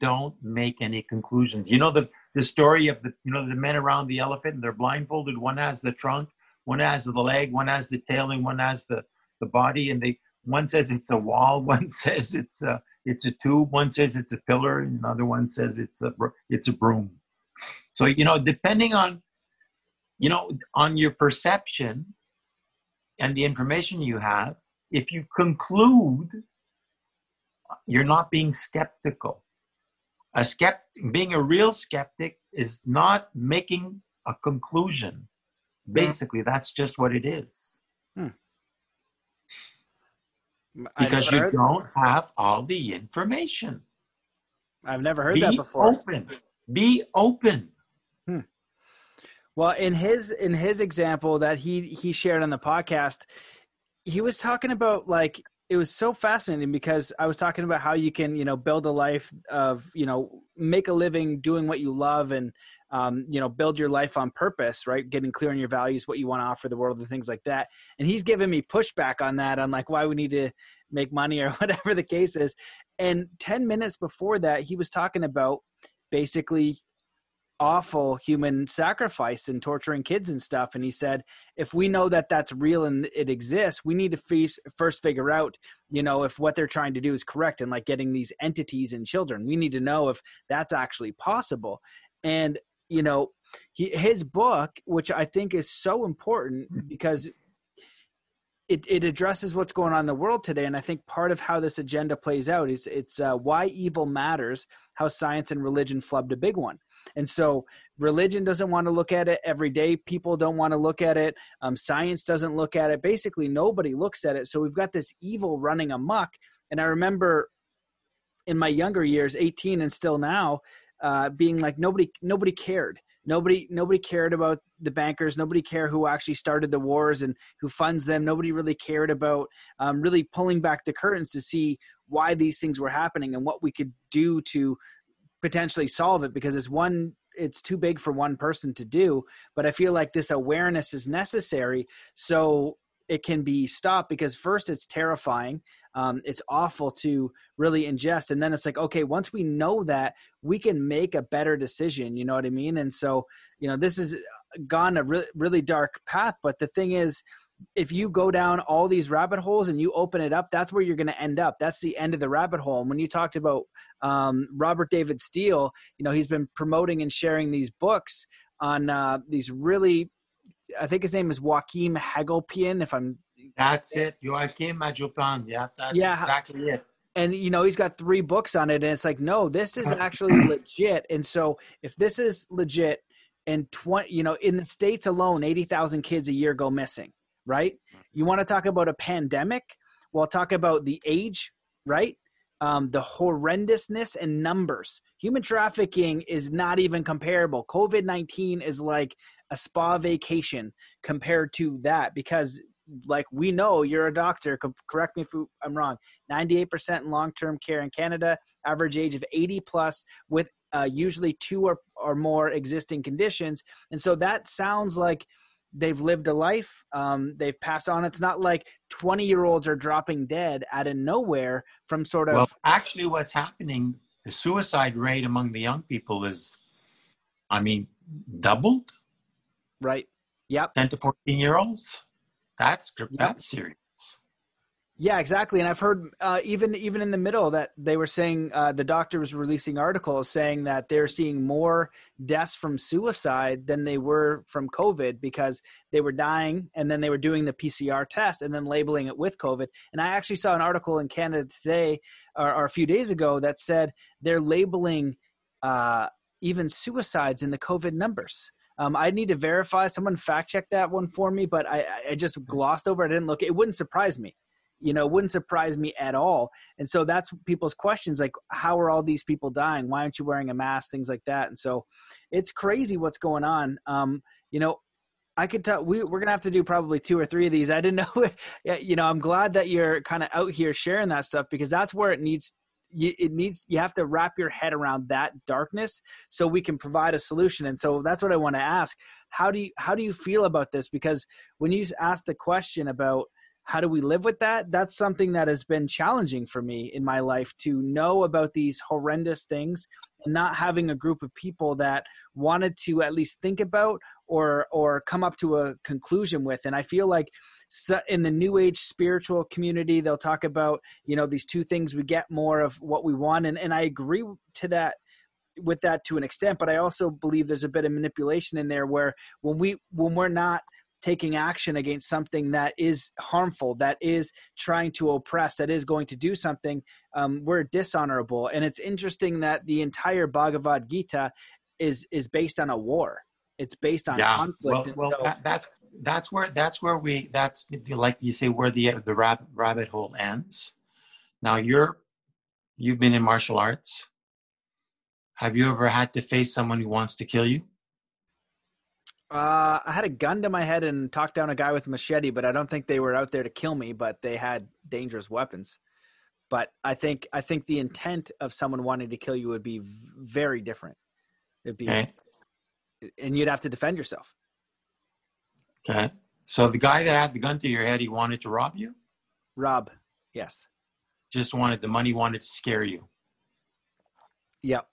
don't make any conclusions. You know, the The story of the, you know, the men around the elephant, and they're blindfolded. One has the trunk, one has the leg, one has the tail, and one has the, the body. And they, one says it's a wall, one says it's a, it's a tube, one says it's a pillar, and another one says it's a, it's a broom. So, you know, depending on, you know, on your perception and the information you have, if you conclude, you're not being skeptical. A skept- being a real skeptic is not making a conclusion. Basically, that's just what it is. Hmm. Because you don't that. have all the information. I've never heard Be that before. Open. Be open. Hmm. Well, in his in his example that he, he shared on the podcast, he was talking about, like, it was so fascinating because I was talking about how you can, you know, build a life of, you know, make a living doing what you love and, um, you know, build your life on purpose, right? Getting clear on your values, what you want to offer the world and things like that. And he's given me pushback on that. I'm like, why we need to make money or whatever the case is. And ten minutes before that, he was talking about basically awful human sacrifice and torturing kids and stuff. And he said, if we know that that's real and it exists, we need to f- first figure out, you know, if what they're trying to do is correct. And like getting these entities in children, we need to know if that's actually possible. And, you know, he, his book, which I think is so important because it, it addresses what's going on in the world today. And I think part of how this agenda plays out is it's uh, why evil matters, how science and religion flubbed a big one. And so religion doesn't want to look at it. Everyday people don't want to look at it. Um, science doesn't look at it. Basically, nobody looks at it. So we've got this evil running amok. And I remember in my younger years, eighteen and still now, uh, being like, nobody, nobody cared. Nobody, nobody cared about the bankers. Nobody cared who actually started the wars and who funds them. Nobody really cared about um, really pulling back the curtains to see why these things were happening and what we could do to potentially solve it, because it's one, it's too big for one person to do. But I feel like this awareness is necessary so it can be stopped, because first it's terrifying. Um, it's awful to really ingest. And then it's like, okay, once we know that, we can make a better decision. You know what I mean? And so, you know, this has gone a re- really dark path. But the thing is, if you go down all these rabbit holes and you open it up, that's where you're going to end up. That's the end of the rabbit hole. And when you talked about um, Robert David Steele, you know, he's been promoting and sharing these books on uh, these really, I think his name is Joachim Hagopian, if I'm... That's it. Joachim Hagopian. Yeah, that's yeah. exactly it. And, you know, he's got three books on it, and it's like, no, this is actually legit. And so if this is legit, and, twenty you know, in the States alone, eighty thousand kids a year go missing, right? You want to talk about a pandemic? Well, talk about the age, right? Um, the horrendousness and numbers. Human trafficking is not even comparable. COVID nineteen is like a spa vacation compared to that, because like we know, you're a doctor, correct me if I'm wrong, ninety-eight percent in long-term care in Canada, average age of eighty plus with uh, usually two or, or more existing conditions. And so that sounds like they've lived a life. Um, they've passed on. It's not like twenty-year-olds are dropping dead out of nowhere from sort of... Well, actually what's happening, the suicide rate among the young people is, I mean, doubled. Right. Yep. ten to fourteen-year-olds. That's, that's yep. serious. Yeah, exactly. And I've heard uh, even even in the middle that they were saying uh, the doctor was releasing articles saying that they're seeing more deaths from suicide than they were from COVID, because they were dying and then they were doing the P C R test and then labeling it with COVID. And I actually saw an article in Canada today or, or a few days ago that said they're labeling uh, even suicides in the COVID numbers. Um, I need to verify. Someone fact check that one for me, but I, I just glossed over. I didn't look. It wouldn't surprise me. You know, it wouldn't surprise me at all. And so that's people's questions, like, how are all these people dying? Why aren't you wearing a mask? Things like that. And so it's crazy what's going on. Um, you know, I could tell we, we're going to have to do probably two or three of these. I didn't know it. You know, I'm glad that you're kind of out here sharing that stuff, because that's where it needs you, it needs, you have to wrap your head around that darkness so we can provide a solution. And so that's what I want to ask. How do you, how do you feel about this? Because when you ask the question about, how do we live with that? That's something that has been challenging for me in my life, to know about these horrendous things and not having a group of people that wanted to at least think about or or come up to a conclusion with. And I feel like in the New Age spiritual community, they'll talk about, you know, these two things, we get more of what we want. And, and I agree to that. with that to an extent, but I also believe there's a bit of manipulation in there where when we when we're not taking action against something that is harmful, that is trying to oppress, that is going to do something, um, we're dishonorable. And it's interesting that the entire Bhagavad Gita is is based on a war. It's based on yeah. conflict. Well, well so- that, that that's where that's where we that's like you say where the the rabbit rabbit hole ends. Now you're you've been in martial arts. Have you ever had to face someone who wants to kill you? Uh, I had a gun to my head and talked down a guy with a machete, but I don't think they were out there to kill me, but they had dangerous weapons. But I think I think the intent of someone wanting to kill you would be very different. It'd be, okay. And you'd have to defend yourself. Okay. So the guy that had the gun to your head, he wanted to rob you? Rob, yes. Just wanted the money, wanted to scare you. Yep.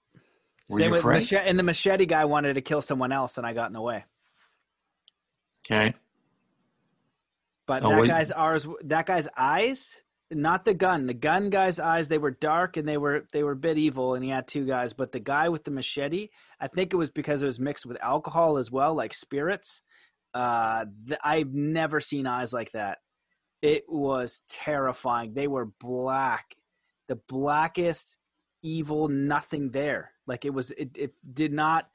Same with machete, and the machete guy wanted to kill someone else, and I got in the way. Okay. But oh, that guy's ours. That guy's eyes, not the gun. The gun guy's eyes, they were dark and they were they were a bit evil, and he had two guys. But the guy with the machete, I think it was because it was mixed with alcohol as well, like spirits. Uh, the, I've never seen eyes like that. It was terrifying. They were black, the blackest, evil, nothing there. Like it was, it, it did not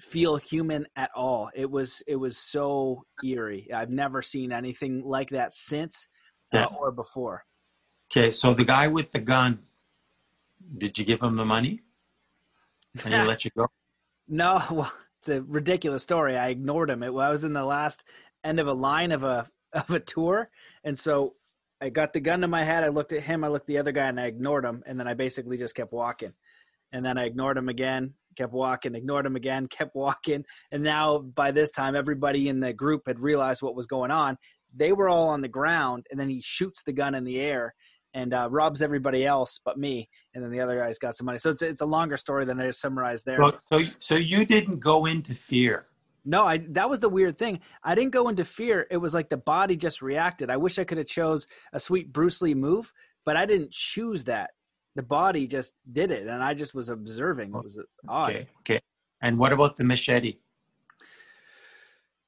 feel human at all. It was, it was so eerie. I've never seen anything like that since yeah. uh, or before. Okay. So the guy with the gun, did you give him the money and he let you go? No, well, it's a ridiculous story. I ignored him. It, I was in the last end of a line of a, of a tour. And so I got the gun to my head. I looked at him. I looked at the other guy and I ignored him. And then I basically just kept walking. And then I ignored him again, kept walking, ignored him again, kept walking. And now by this time, everybody in the group had realized what was going on. They were all on the ground. And then he shoots the gun in the air and uh, robs everybody else but me. And then the other guy's got some money. So it's, it's a longer story than I just summarized there. So, so you didn't go into fear. No, I, that was the weird thing. I didn't go into fear. It was like the body just reacted. I wish I could have chose a sweet Bruce Lee move, but I didn't choose that. The body just did it, and I just was observing. It was odd. Okay, okay. And what about the machete?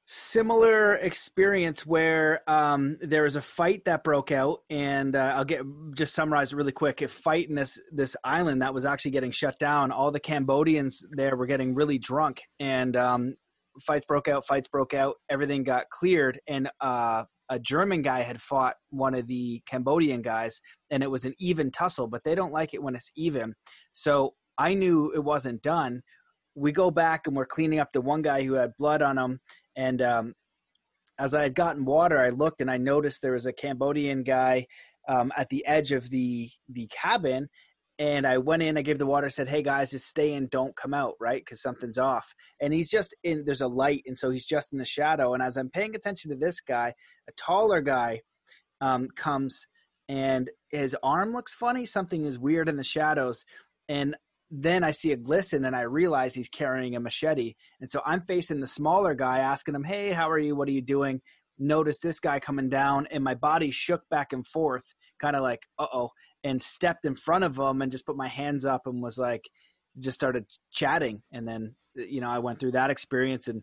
Similar experience where um, there was a fight that broke out, and uh, I'll get just summarize really quick. A fight in this this island that was actually getting shut down. All the Cambodians there were getting really drunk, and um, fights broke out, fights broke out. Everything got cleared, and uh, a German guy had fought one of the Cambodian guys, and it was an even tussle, but they don't like it when it's even. So I knew it wasn't done. We go back, and we're cleaning up the one guy who had blood on him. And um, as I had gotten water, I looked and I noticed there was a Cambodian guy um, at the edge of the the cabin. And I went in, I gave the water, said, "Hey guys, just stay in, don't come out, right? Because something's off." And he's just in, there's a light, and so he's just in the shadow. And as I'm paying attention to this guy, a taller guy um, comes, and his arm looks funny. Something is weird in the shadows. And then I see a glisten and I realize he's carrying a machete. And so I'm facing the smaller guy asking him, "Hey, how are you? What are you doing?" Notice this guy coming down, and my body shook back and forth, kind of like, uh-oh, and stepped in front of him and just put my hands up and was like, just started chatting. And then, you know, I went through that experience, and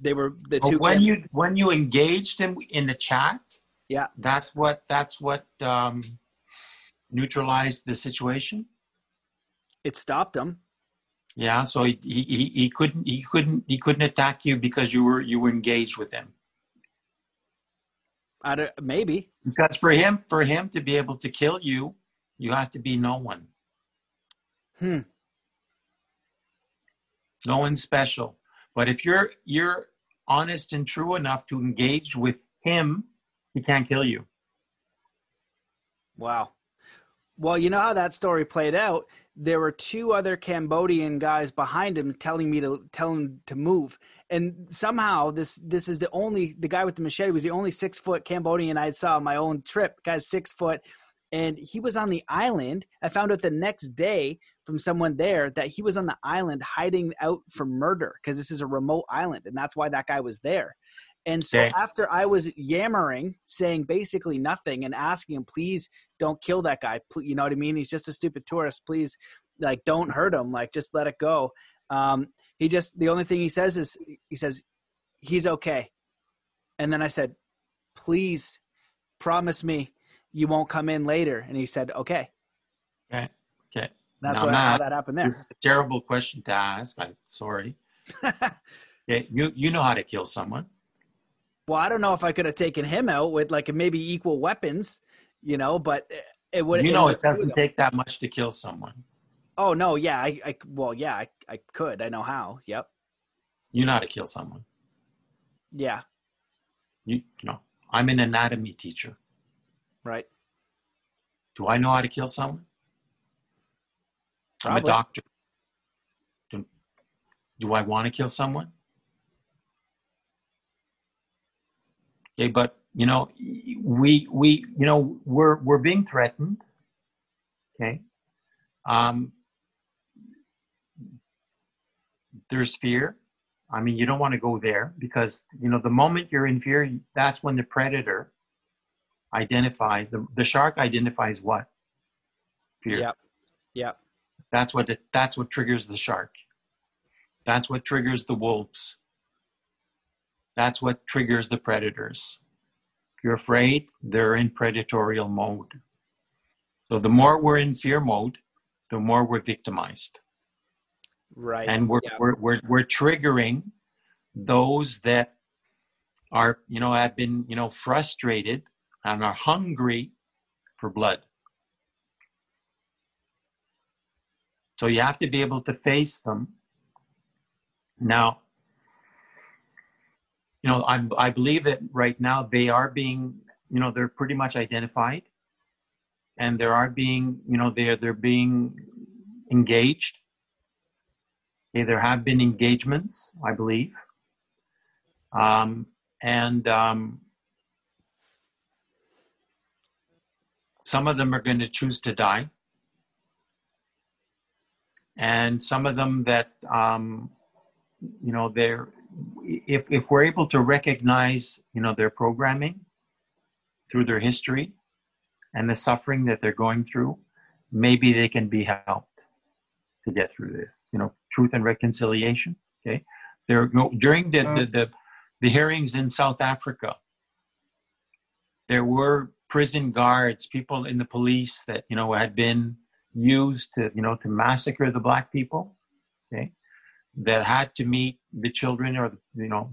they were the two. When you, when you engaged him in the chat, yeah, that's what, that's what um, neutralized the situation. It stopped him. Yeah, so he, he he couldn't he couldn't he couldn't attack you because you were you were engaged with him. I don't, maybe because for him for him to be able to kill you, you have to be no one. Hmm. No one special. But if you're you're honest and true enough to engage with him, he can't kill you. Wow. Well, you know how that story played out. There were two other Cambodian guys behind him telling me to tell him to move. And somehow this, this is the only, the guy with the machete was the only six foot Cambodian I saw on my own trip. Guy's six foot. And he was on the island. I found out the next day from someone there that he was on the island hiding out for murder, because this is a remote island. And that's why that guy was there. And so okay. after I was yammering, saying basically nothing and asking him, "Please don't kill that guy. You know what I mean? He's just a stupid tourist. Please, like, don't hurt him. Like, just let it go." Um, he just, the only thing he says is, he says, "He's okay." And then I said, "Please promise me you won't come in later." And he said, "Okay." Okay. Okay. That's what, how that happened there. This is a terrible question to ask. I'm sorry. Okay. You, you know how to kill someone. Well, I don't know if I could have taken him out with like maybe equal weapons, you know, but it would. You know, it, it doesn't take that much to kill someone. Oh, no. Yeah. I, I well, yeah, I, I could. I know how. Yep. You know how to kill someone. Yeah. You know, I'm an anatomy teacher. Right. Do I know how to kill someone? Probably. I'm a doctor. Do, do I want to kill someone? Okay, but you know, we we you know we're we're being threatened. Okay, um, there's fear. I mean, you don't want to go there because you know the moment you're in fear, that's when the predator identifies the the shark identifies what? Fear. Yep. Yep. That's what it, that's what triggers the shark. That's what triggers the wolves. That's what triggers the predators. you're afraid, they're in predatorial mode. So the more we're in fear mode, the more we're victimized. Right. And we're, yeah. we're, we're, we're triggering those that are, you know, have been, you know, frustrated and are hungry for blood. So you have to be able to face them. Now, you know, I'm, I believe that right now they are being, you know, they're pretty much identified, and there are being, you know, they're, they're being engaged. Okay, there have been engagements, I believe. Um, and um, some of them are going to choose to die. And some of them that, um, you know, they're, if, if we're able to recognize, you know, their programming through their history and the suffering that they're going through, maybe they can be helped to get through this, you know, truth and reconciliation. Okay. There, during the, the, the, the hearings in South Africa, there were prison guards, people in the police that, you know, had been used to, you know, to massacre the black people, okay, that had to meet the children or, the, you know,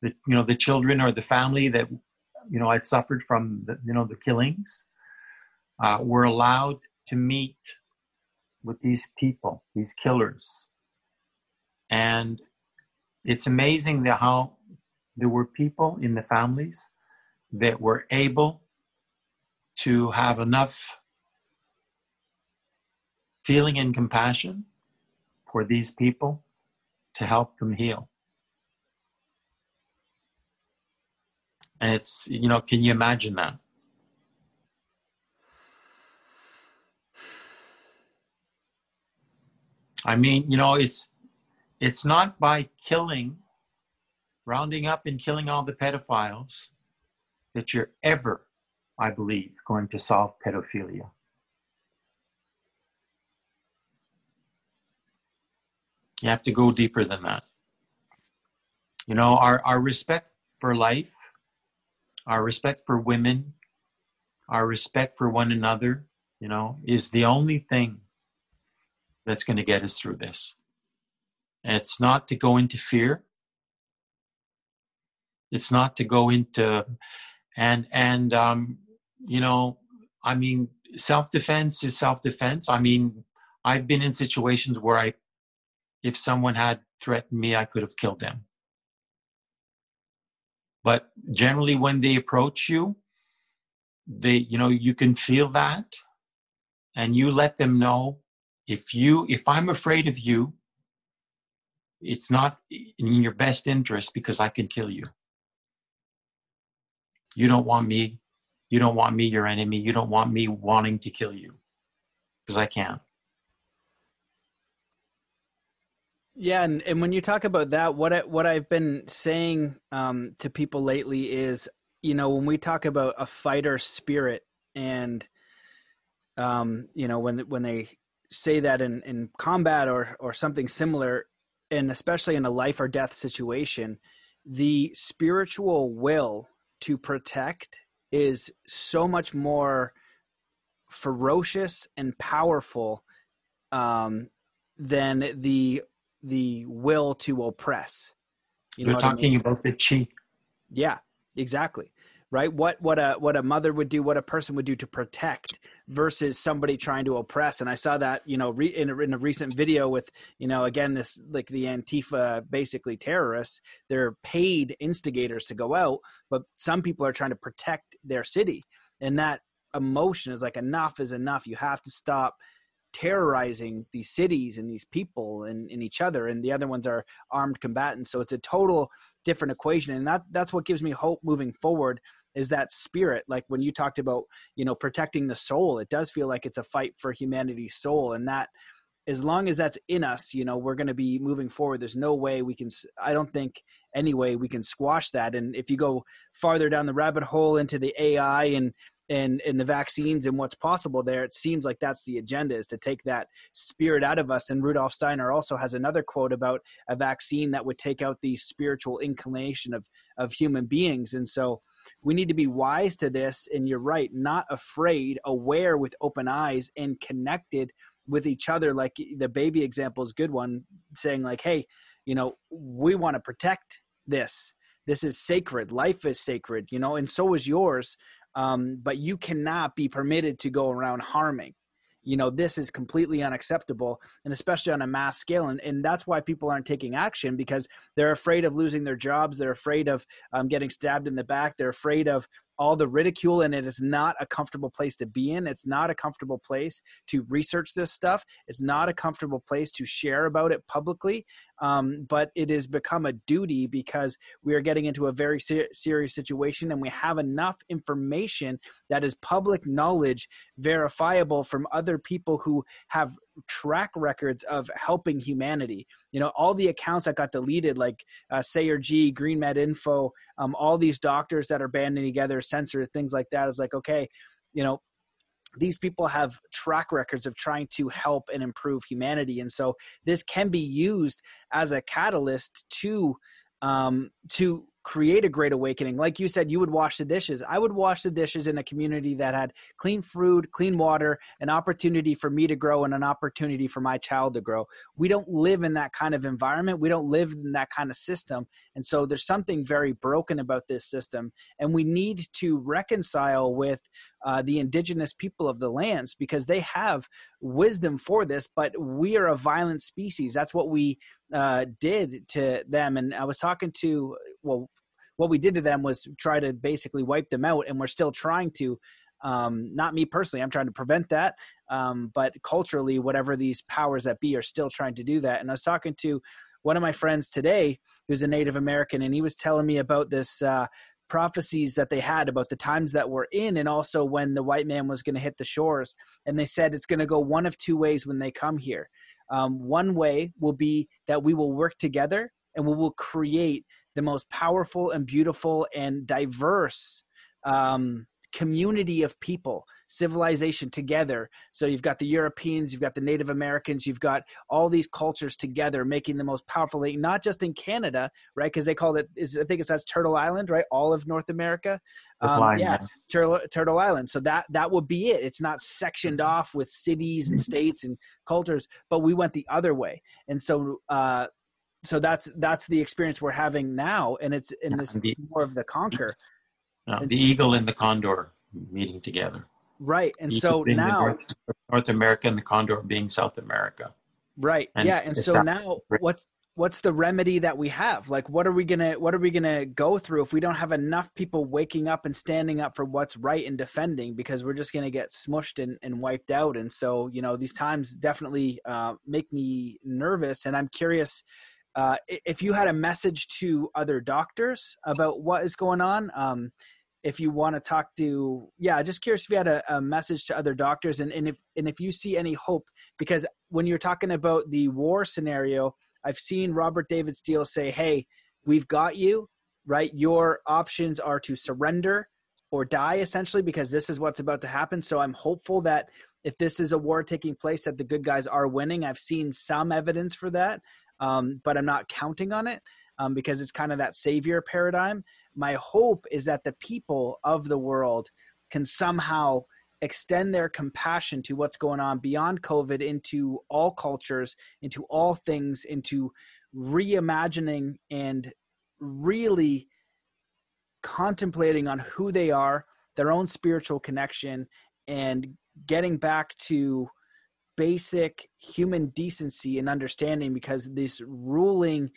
the, you know, the children or the family that, you know, had suffered from the, you know, the killings, uh, were allowed to meet with these people, these killers. And it's amazing that how there were people in the families that were able to have enough feeling and compassion for these people to help them heal. And it's, you know, can you imagine that? I mean, you know, it's, it's not by killing, rounding up and killing all the pedophiles that you're ever, I believe, going to solve pedophilia. You have to go deeper than that. You know, our, our respect for life, our respect for women, our respect for one another, you know, is the only thing that's going to get us through this. And it's not to go into fear. It's not to go into, and, and um, you know, I mean, self-defense is self-defense. I mean, I've been in situations where I, if someone had threatened me, I could have killed them. But generally when they approach you, they, you know, you can feel that, and you let them know, if you, if I'm afraid of you, it's not in your best interest because I can kill you. You don't want me, you don't want me, your enemy. You don't want me wanting to kill you because I can't. Yeah, and, and when you talk about that, what I, what I've been saying um, to people lately is, you know, when we talk about a fighter spirit, and um, you know, when when they say that in, in combat or or something similar, and especially in a life or death situation, the spiritual will to protect is so much more ferocious and powerful um, than the the will to oppress. You You're know talking I mean? about the chi. Yeah, exactly. Right. What, what a, what a mother would do, what a person would do to protect versus somebody trying to oppress. And I saw that, you know, re- in, a, in a recent video with, you know, again, this, like the Antifa, basically terrorists, they're paid instigators to go out, but some people are trying to protect their city. And that emotion is like, enough is enough. You have to stop terrorizing these cities and these people and, and each other. And the other ones are armed combatants. So it's a total different equation. And that, that's what gives me hope moving forward, is that spirit. Like when you talked about, you know, protecting the soul, it does feel like it's a fight for humanity's soul. And that, as long as that's in us, you know, we're going to be moving forward. There's no way we can, I don't think any way we can squash that. And if you go farther down the rabbit hole into the A I and, and, and the vaccines and what's possible there, it seems like that's the agenda, is to take that spirit out of us. And Rudolf Steiner also has another quote about a vaccine that would take out the spiritual inclination of, of human beings. And so we need to be wise to this. And you're right, not afraid, aware with open eyes and connected with each other. Like the baby example is a good one, saying like, hey, you know, we want to protect this. This is sacred. Life is sacred, you know, and so is yours. Um, but you cannot be permitted to go around harming. You know, this is completely unacceptable, and especially on a mass scale. And, and that's why people aren't taking action, because they're afraid of losing their jobs. They're afraid of um, getting stabbed in the back. They're afraid of all the ridicule, and it is not a comfortable place to be in. It's not a comfortable place to research this stuff. It's not a comfortable place to share about it publicly, um, but it has become a duty because we are getting into a very ser- serious situation, and we have enough information that is public knowledge, verifiable from other people who have track records of helping humanity. You know, all the accounts that got deleted, like uh, Sayer G, Green Med Info, um, all these doctors that are banding together, censor, things like that. Is like, okay, you know, these people have track records of trying to help and improve humanity. And so this can be used as a catalyst to, um, to create a great awakening. Like you said, you would wash the dishes. I would wash the dishes in a community that had clean food, clean water, an opportunity for me to grow and an opportunity for my child to grow. We don't live in that kind of environment. We don't live in that kind of system. And so there's something very broken about this system. And we need to reconcile with Uh, the indigenous people of the lands, because they have wisdom for this, but we are a violent species. That's what we uh, did to them. And I was talking to, well, what we did to them was try to basically wipe them out. And we're still trying to, um, not me personally, I'm trying to prevent that. Um, but culturally, whatever these powers that be are still trying to do that. And I was talking to one of my friends today, who's a Native American, and he was telling me about this uh prophecies that they had about the times that we're in, and also when the white man was going to hit the shores. And they said it's going to go one of two ways when they come here. Um, one way will be that we will work together and we will create the most powerful and beautiful and diverse um, community of people, civilization together. So you've got the Europeans, you've got the Native Americans, you've got all these cultures together, making the most powerful, not just in Canada, right? Because they called it, is, I think it's that's Turtle Island, right? All of North America. Um, line, yeah, man. Turtle Turtle Island. So that that would be it. It's not sectioned off with cities and states and cultures, but we went the other way. And so uh, so that's that's the experience we're having now. And it's in this more of the conquer. Uh, the eagle and the condor meeting together. Right. And so now North, North America and the condor being South America. Right. And yeah. And so now what's, what's the remedy that we have? Like, what are we going to, what are we going to go through if we don't have enough people waking up and standing up for what's right and defending, because we're just going to get smushed and, and wiped out. And so, you know, these times definitely uh, make me nervous. And I'm curious, uh, if you had a message to other doctors about what is going on, um, if you want to talk to, yeah, just curious if you had a, a message to other doctors and, and if, and if you see any hope, because when you're talking about the war scenario, I've seen Robert David Steele say, hey, we've got you, right? Your options are to surrender or die, essentially, because this is what's about to happen. So I'm hopeful that if this is a war taking place, that the good guys are winning. I've seen some evidence for that, um, but I'm not counting on it um, because it's kind of that savior paradigm. My hope is that the people of the world can somehow extend their compassion to what's going on beyond COVID into all cultures, into all things, into reimagining and really contemplating on who they are, their own spiritual connection, and getting back to basic human decency and understanding, because this ruling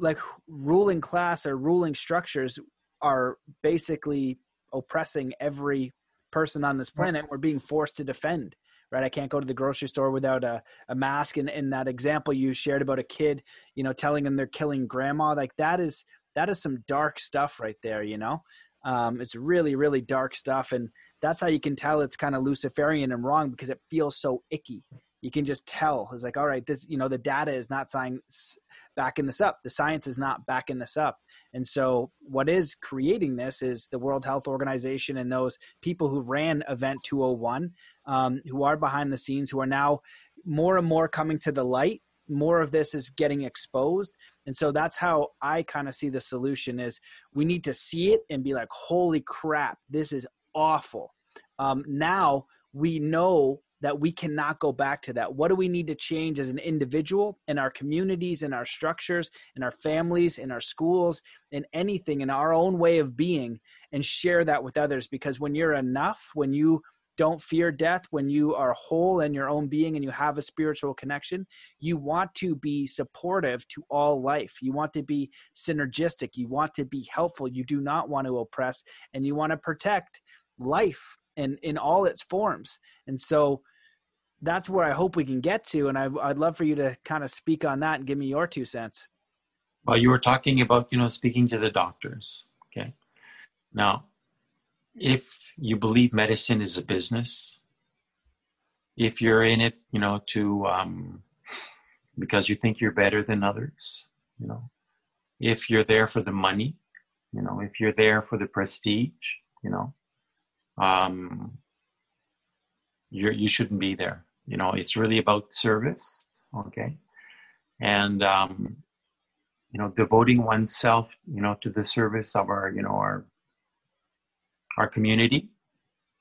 like ruling class or ruling structures are basically oppressing every person on this planet. We're being forced to defend, right? I can't go to the grocery store without a, a mask. And in that example you shared about a kid, you know, telling them they're killing grandma, like that is, that is some dark stuff right there. You know, um, it's really, really dark stuff. And that's how you can tell it's kind of Luciferian and wrong, because it feels so icky. You can just tell. It's like, all right, this, you know, the data is not science backing this up. The science is not backing this up. And so what is creating this is the World Health Organization and those people who ran Event two oh one, um, who are behind the scenes, who are now more and more coming to the light more of this is getting exposed. And so that's how I kind of see the solution is we need to see it and be like, holy crap, this is awful. Um, now we know that we cannot go back to that. What do we need to change as an individual in our communities, in our structures, in our families, in our schools, in anything, in our own way of being, and share that with others? Because when you're enough, when you don't fear death, when you are whole in your own being and you have a spiritual connection, you want to be supportive to all life. You want to be synergistic. You want to be helpful. You do not want to oppress, and you want to protect life in, in all its forms. And so that's where I hope we can get to. And I, I'd love for you to kind of speak on that and give me your two cents. Well, you were talking about, you know, speaking to the doctors. Okay. Now, if you believe medicine is a business, if you're in it, you know, to, um, because you think you're better than others, you know, if you're there for the money, you know, if you're there for the prestige, you know, um, you're, you shouldn't be there. You know, it's really about service. Okay. And, um, you know, devoting oneself, you know, to the service of our, you know, our, our community,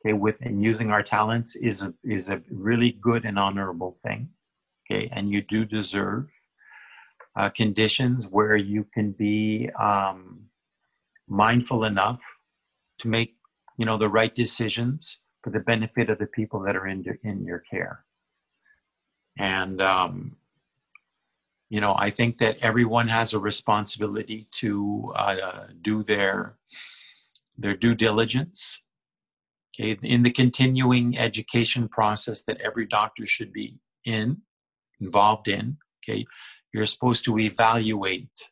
okay, with and using our talents is a is a really good and honorable thing, okay. And you do deserve uh, conditions where you can be um, mindful enough to make, you know, the right decisions for the benefit of the people that are in your, in your care. And um, you know, I think that everyone has a responsibility to uh, do their. their due diligence, okay, in the continuing education process that every doctor should be in, involved in, okay, you're supposed to evaluate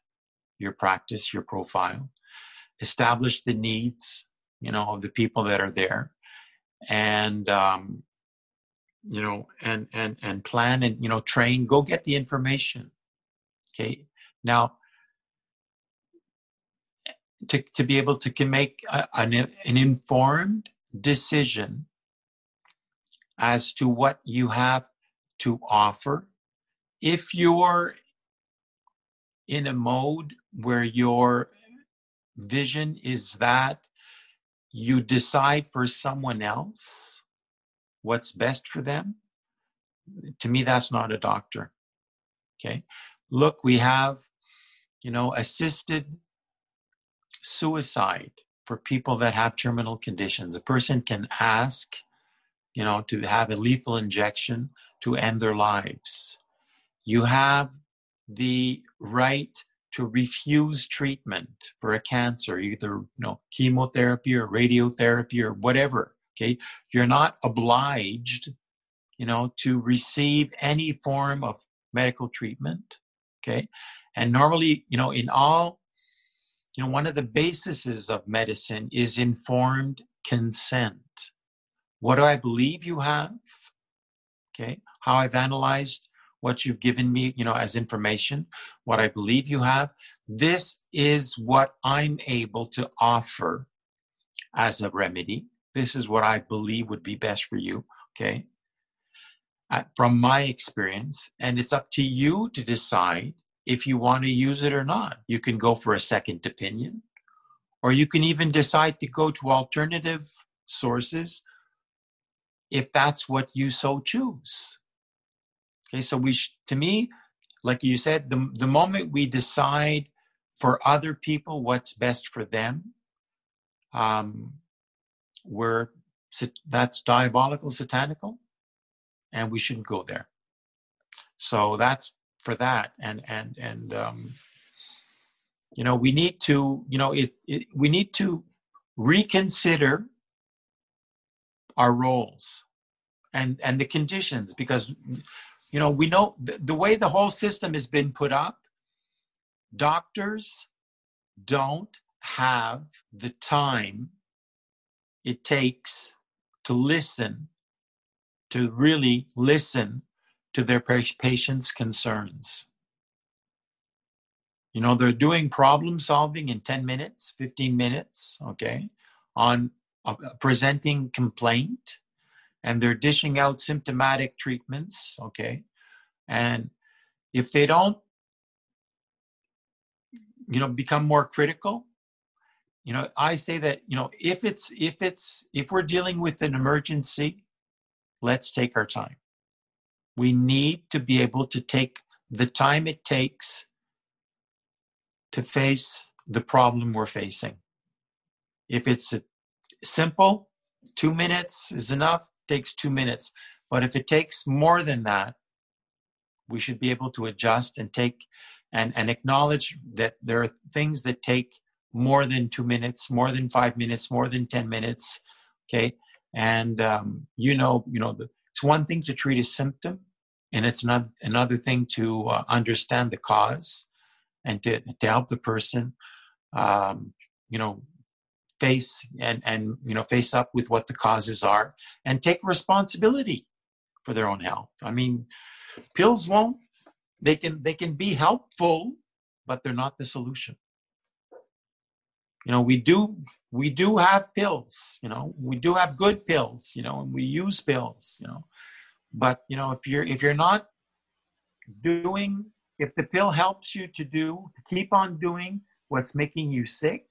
your practice, your profile, establish the needs, you know, of the people that are there, and, um, you know, and, and, and plan and, you know, train, go get the information, okay? Now, To, to be able to can make a, an, an informed decision as to what you have to offer. If you're in a mode where your vision is that you decide for someone else what's best for them, to me, that's not a doctor. Okay. Look, we have, you know, assisted suicide for people that have terminal conditions. A person can ask, you know, to have a lethal injection to end their lives. You have the right to refuse treatment for a cancer, either, you know, chemotherapy or radiotherapy or whatever, okay? You're not obliged, you know, to receive any form of medical treatment, okay? And normally, you know, in all You know, one of the bases of medicine is informed consent. What do I believe you have? Okay. How I've analyzed what you've given me, you know, as information, what I believe you have. This is what I'm able to offer as a remedy. This is what I believe would be best for you. Okay. Uh, from my experience, and it's up to you to decide if you want to use it or not. You can go for a second opinion, or you can even decide to go to alternative sources if that's what you so choose. Okay, so we, sh- to me, like you said, the, the moment we decide for other people what's best for them, um, we're, that's diabolical, satanical, and we shouldn't go there. So that's, for that and and and um, you know we need to you know it, it we need to reconsider our roles and and the conditions, because you know we know th- the way the whole system has been put up, doctors don't have the time it takes to listen to really listen to their patients' concerns. You know, they're doing problem solving in ten minutes, fifteen minutes, okay, on a presenting complaint, and they're dishing out symptomatic treatments, okay, and if they don't, you know, become more critical, you know, I say that, you know, if it's, if it's, if we're dealing with an emergency, let's take our time. We need to be able to take the time it takes to face the problem we're facing. If it's simple, two minutes is enough, takes two minutes. But if it takes more than that, we should be able to adjust and take and, and acknowledge that there are things that take more than two minutes, more than five minutes, more than ten minutes. Okay. And, um, you know, you know, the, it's one thing to treat a symptom, and it's not another thing to uh, understand the cause and to, to help the person, um, you know, face and, and, you know, face up with what the causes are and take responsibility for their own health. I mean, pills won't, they can, they can be helpful, but they're not the solution. You know, we do, we do have pills, you know, we do have good pills, you know, and we use pills, you know, but, you know, if you're, if you're not doing, if the pill helps you to do, to keep on doing what's making you sick,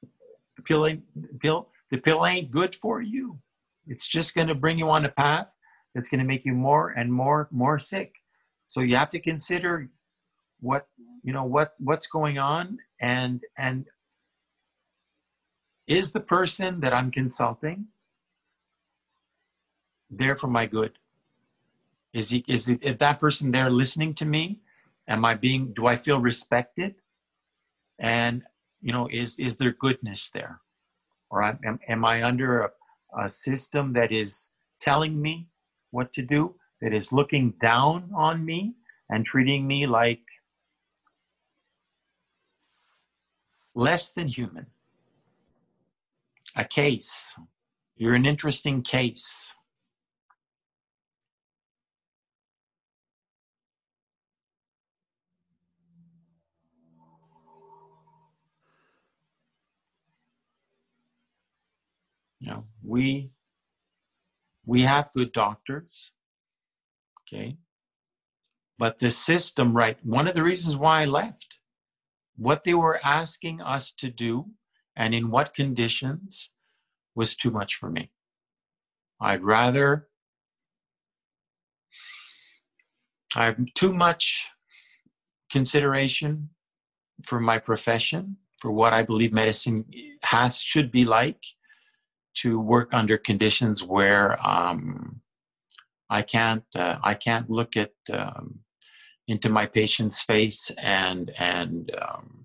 the pill ain't, the pill, the pill ain't good for you. It's just going to bring you on a path that's going to make you more and more, more sick. So you have to consider what, you know, what, what's going on. And and is the person that I'm consulting there for my good? Is he is it, if that person there listening to me? Am I being? Do I feel respected? And you know, is is there goodness there? Or am am I under a, a system that is telling me what to do? That is looking down on me and treating me like less than human. A case. You're an interesting case. You know, we we have good doctors. Okay. But the system, right? One of the reasons why I left, what they were asking us to do and in what conditions was too much for me. I'd rather, I have too much consideration for my profession, for what I believe medicine has, should be like, to work under conditions where um, I can't, uh, I can't look at, um, into my patient's face and and um,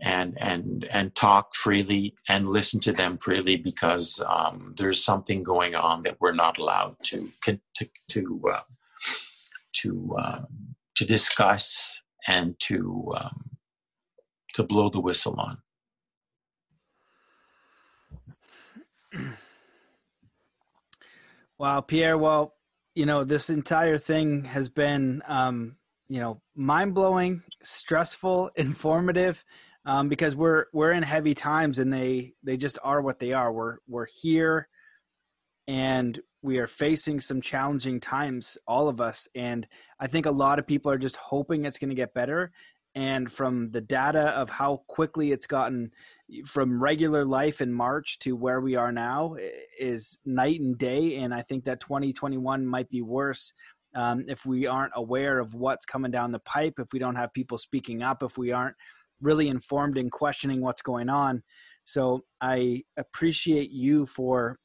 and and and talk freely and listen to them freely because um, there's something going on that we're not allowed to to to uh, to, um, to discuss and to um, to blow the whistle on. Wow, Pierre. Well, you know, this entire thing has been, um, you know, mind-blowing, stressful, informative, um, because we're we're in heavy times, and they, they just are what they are. We're we're here, and we are facing some challenging times, all of us. And I think a lot of people are just hoping it's going to get better. And from the data of how quickly it's gotten from regular life in March to where we are now is night and day. And I think that twenty twenty-one might be worse um, if we aren't aware of what's coming down the pipe, if we don't have people speaking up, if we aren't really informed and questioning what's going on. So I appreciate you for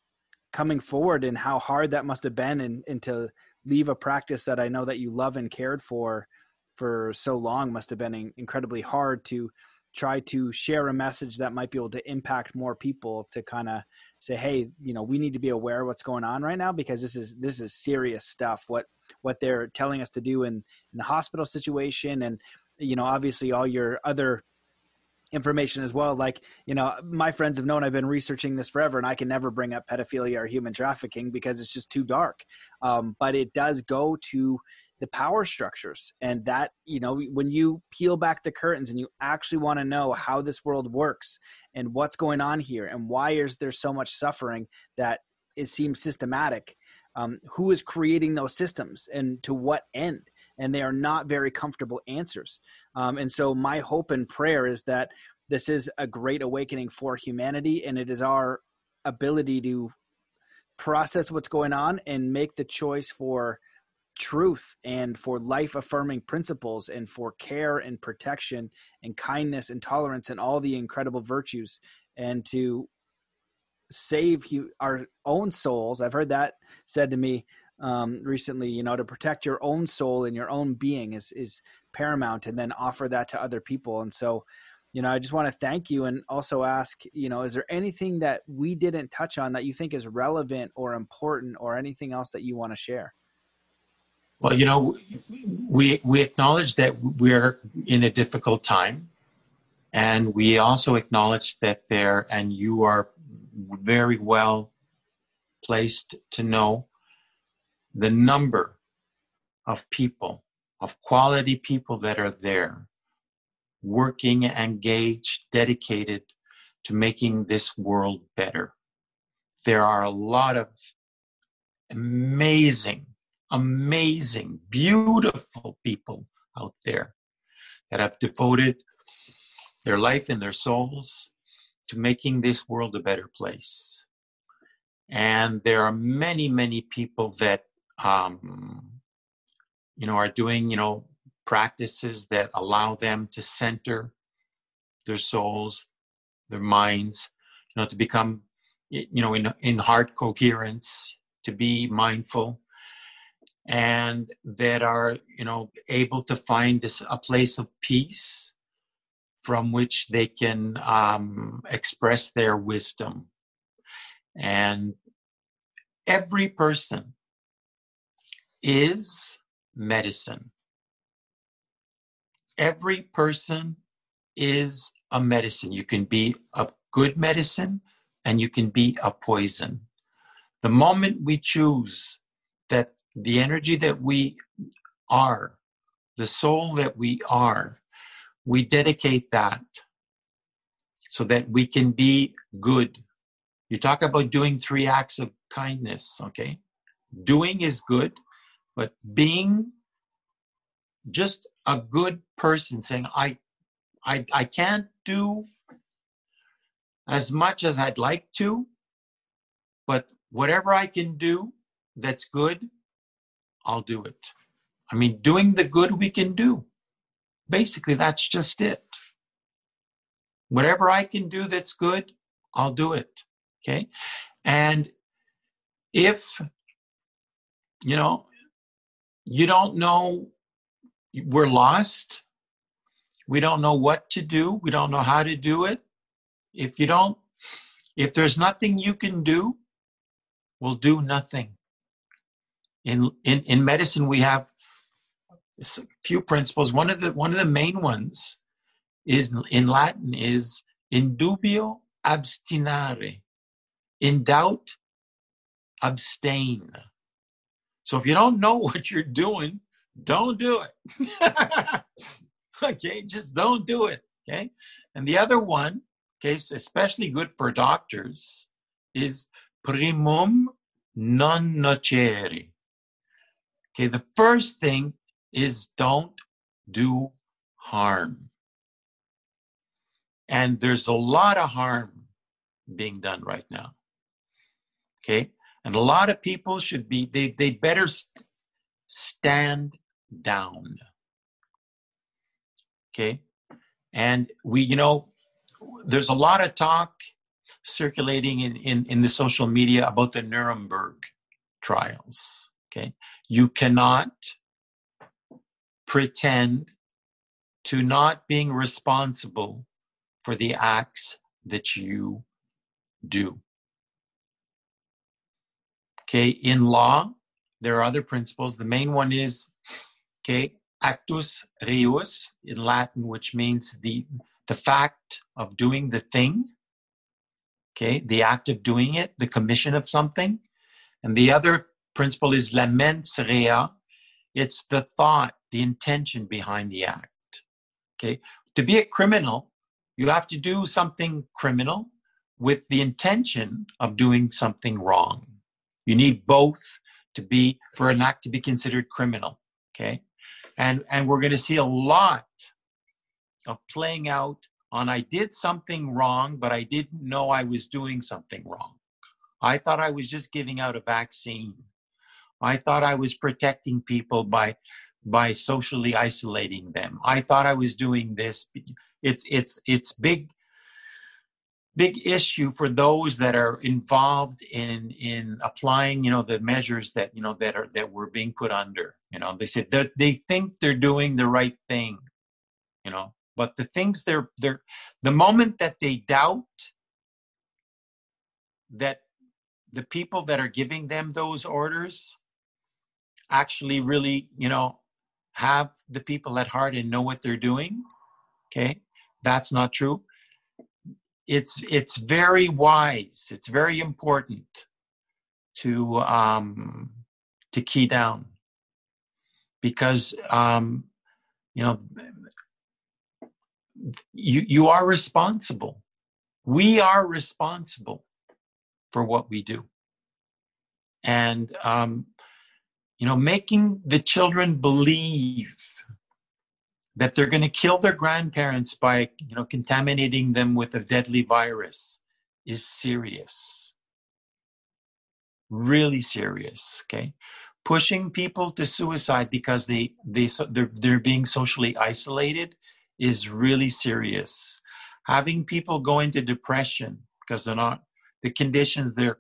coming forward and how hard that must have been, and, and to leave a practice that I know that you love and cared for for so long must have been incredibly hard, to try to share a message that might be able to impact more people to kind of say, hey, you know, we need to be aware of what's going on right now, because this is, this is serious stuff. What, what they're telling us to do in, in the hospital situation. And, you know, obviously all your other information as well. Like, you know, my friends have known I've been researching this forever, and I can never bring up pedophilia or human trafficking because it's just too dark. Um, but it does go to the power structures, and that, you know, when you peel back the curtains and you actually want to know how this world works and what's going on here and why is there so much suffering that it seems systematic, Um, who is creating those systems and to what end? And they are not very comfortable answers. Um, and so my hope and prayer is that this is a great awakening for humanity, and it is our ability to process what's going on and make the choice for truth and for life-affirming principles and for care and protection and kindness and tolerance and all the incredible virtues, and to save you, our own souls. I've heard that said to me um, recently, you know, to protect your own soul and your own being is, is paramount, and then offer that to other people. And so, you know, I just want to thank you and also ask, you know, is there anything that we didn't touch on that you think is relevant or important, or anything else that you want to share? Well, you know, we we acknowledge that we're in a difficult time, and we also acknowledge that there, and you are very well placed to know the number of people, of quality people that are there, working, engaged, dedicated to making this world better. There are a lot of amazing amazing, beautiful people out there that have devoted their life and their souls to making this world a better place. And there are many, many people that, um, you know, are doing, you know, practices that allow them to center their souls, their minds, you know, to become, you know, in, in heart coherence, to be mindful, and that are, you know, able to find this, a place of peace from which they can um, express their wisdom. And every person is medicine. Every person is a medicine. You can be a good medicine and you can be a poison. The moment we choose that the energy that we are, the soul that we are, we dedicate that so that we can be good. You talk about doing three acts of kindness, okay? Doing is good, but being just a good person, saying, I, I, I can't do as much as I'd like to, but whatever I can do that's good, I'll do it. I mean, doing the good we can do. Basically, that's just it. Whatever I can do that's good, I'll do it. Okay? And if, you know, you don't know, we're lost. We don't know what to do. We don't know how to do it. If you don't, if there's nothing you can do, we'll do nothing. In, in in medicine, we have a few principles. One of the one of the main ones is in Latin is in dubio abstinere. In doubt, abstain. So if you don't know what you're doing, don't do it. Okay, just don't do it. Okay, and the other one, okay, so especially good for doctors, is primum non nocere. Okay, the first thing is don't do harm. And there's a lot of harm being done right now. Okay, and a lot of people should be, they, they better st- stand down. Okay, and we, you know, there's a lot of talk circulating in, in, in the social media about the Nuremberg trials. Okay. You cannot pretend to not being responsible for the acts that you do. Okay, in law, there are other principles. The main one is, okay, actus reus in Latin, which means the, the fact of doing the thing, okay, the act of doing it, the commission of something. And the other principle is la mens rea. It's the thought, the intention behind the act. Okay, to be a criminal, you have to do something criminal with the intention of doing something wrong. You need both to be, for an act to be considered criminal, okay? And, and we're going to see a lot of playing out on, I did something wrong, but I didn't know I was doing something wrong. I thought I was just giving out a vaccine. I thought I was protecting people by by socially isolating them. I thought I was doing this. It's it's it's big big issue for those that are involved in in applying, you know, the measures that, you know, that are that we're being put under. You know, they said that they think they're doing the right thing, you know, but the things they're they're the moment that they doubt that the people that are giving them those orders actually really, you know, have the people at heart and know what they're doing. Okay. That's not true. It's, it's very wise. It's very important to, um, to key down because, um, you know, you, you are responsible. We are responsible for what we do. And, um, you know, making the children believe that they're going to kill their grandparents by, you know, contaminating them with a deadly virus is serious. Really serious, okay? Pushing people to suicide because they, they, they're, they're being socially isolated is really serious. Having people go into depression because they're not, the conditions they're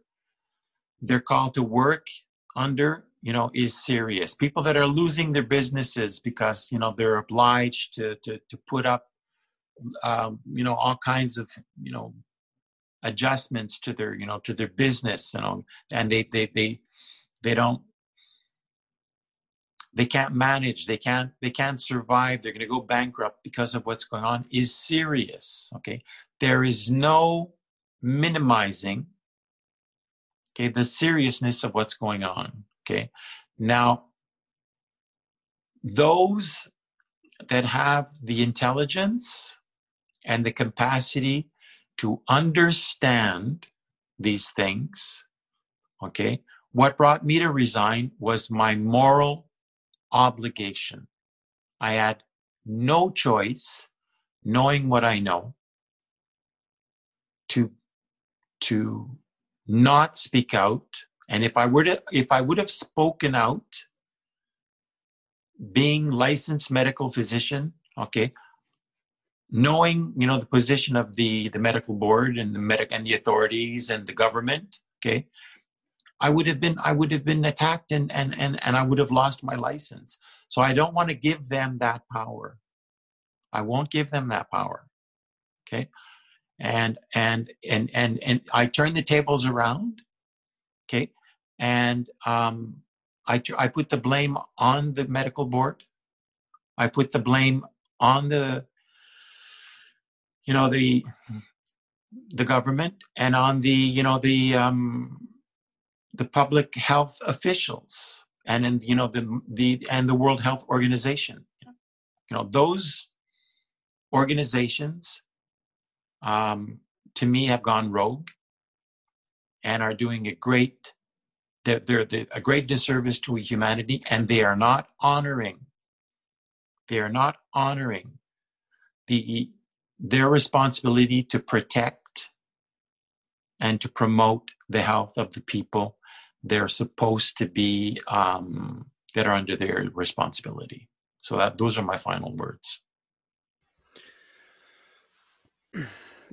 they're called to work under, you know, is serious. People that are losing their businesses because, you know, they're obliged to to, to put up, um, you know, all kinds of, you know, adjustments to their, you know, to their business, you know, and they they they they don't they can't manage. They can't they can't survive. They're going to go bankrupt because of what's going on. Is serious. Okay, there is no minimizing, okay, the seriousness of what's going on, okay? Now, those that have the intelligence and the capacity to understand these things, okay, what brought me to resign was my moral obligation. I had no choice, knowing what I know, to to not speak out. And if I were to, if I would have spoken out, being licensed medical physician, okay, knowing, you know, the position of the, the medical board and the medic and the authorities and the government, okay, I would have been, I would have been attacked and, and, and, and I would have lost my license. So I don't want to give them that power. I won't give them that power. Okay. And, and, and, and, and I turned the tables around. Okay. And, um, I, I put the blame on the medical board. I put the blame on the, you know, the, the government and on the, you know, the, um, the public health officials and, and, you know, the, the, and the World Health Organization, you know, those organizations, um, to me have gone rogue and are doing a great, they're, they're, they're a great disservice to humanity, and they are not honoring, they are not honoring the, their responsibility to protect and to promote the health of the people they're supposed to be, um, that are under their responsibility. So that, those are my final words.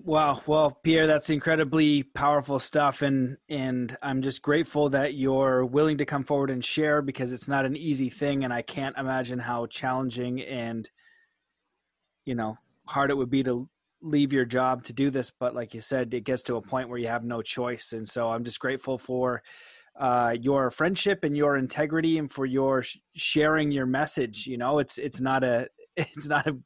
Wow. Well, Pierre, that's incredibly powerful stuff. And, and I'm just grateful that you're willing to come forward and share, because it's not an easy thing. And I can't imagine how challenging and, you know, hard it would be to leave your job to do this. But like you said, it gets to a point where you have no choice. And so I'm just grateful for uh, your friendship and your integrity and for your sh- sharing your message. You know, it's, it's not a, it's not a,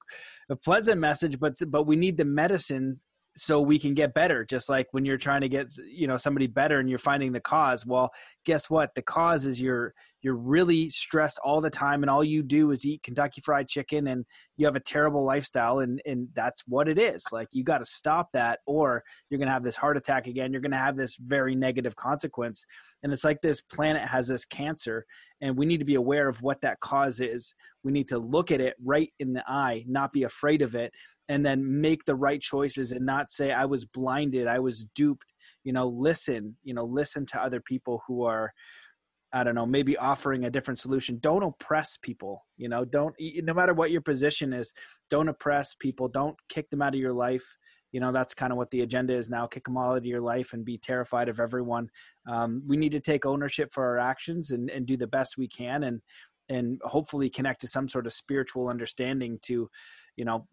a pleasant message, but, but we need the medicine so we can get better. Just like when you're trying to get, you know, somebody better and you're finding the cause. Well, guess what? The cause is you're you're really stressed all the time, and all you do is eat Kentucky Fried Chicken, and you have a terrible lifestyle, and and that's what it is. Like, you got to stop that, or you're going to have this heart attack again. You're going to have this very negative consequence. And it's like this planet has this cancer, and we need to be aware of what that cause is. We need to look at it right in the eye, not be afraid of it, and then make the right choices and not say, I was blinded, I was duped. You know, listen, you know, listen to other people who are, I don't know, maybe offering a different solution. Don't oppress people, you know, don't, no matter what your position is, don't oppress people. Don't kick them out of your life. You know, that's kind of what the agenda is now, kick them all out of your life and be terrified of everyone. Um, we need to take ownership for our actions and, and do the best we can, and, and hopefully connect to some sort of spiritual understanding to, you know,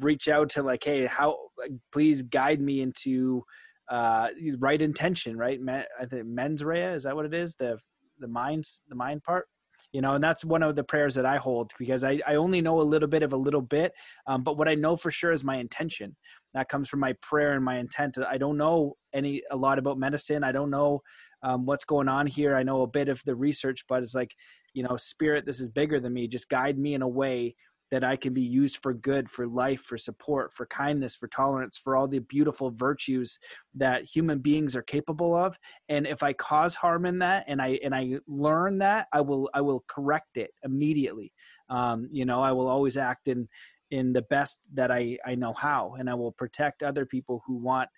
reach out to like, hey, how, like, please guide me into uh, right intention, right? Men, I think mens rea, is that what it is? The, the mind's the mind part, you know, and that's one of the prayers that I hold, because I, I only know a little bit of a little bit. Um, but what I know for sure is my intention. That comes from my prayer and my intent. I don't know any, a lot about medicine. I don't know um, what's going on here. I know a bit of the research, but it's like, you know, spirit, this is bigger than me. Just guide me in a way that I can be used for good, for life, for support, for kindness, for tolerance, for all the beautiful virtues that human beings are capable of. And if I cause harm in that, and I and I learn that, I will I will correct it immediately. Um, you know, I will always act in in the best that I I know how, and I will protect other people who want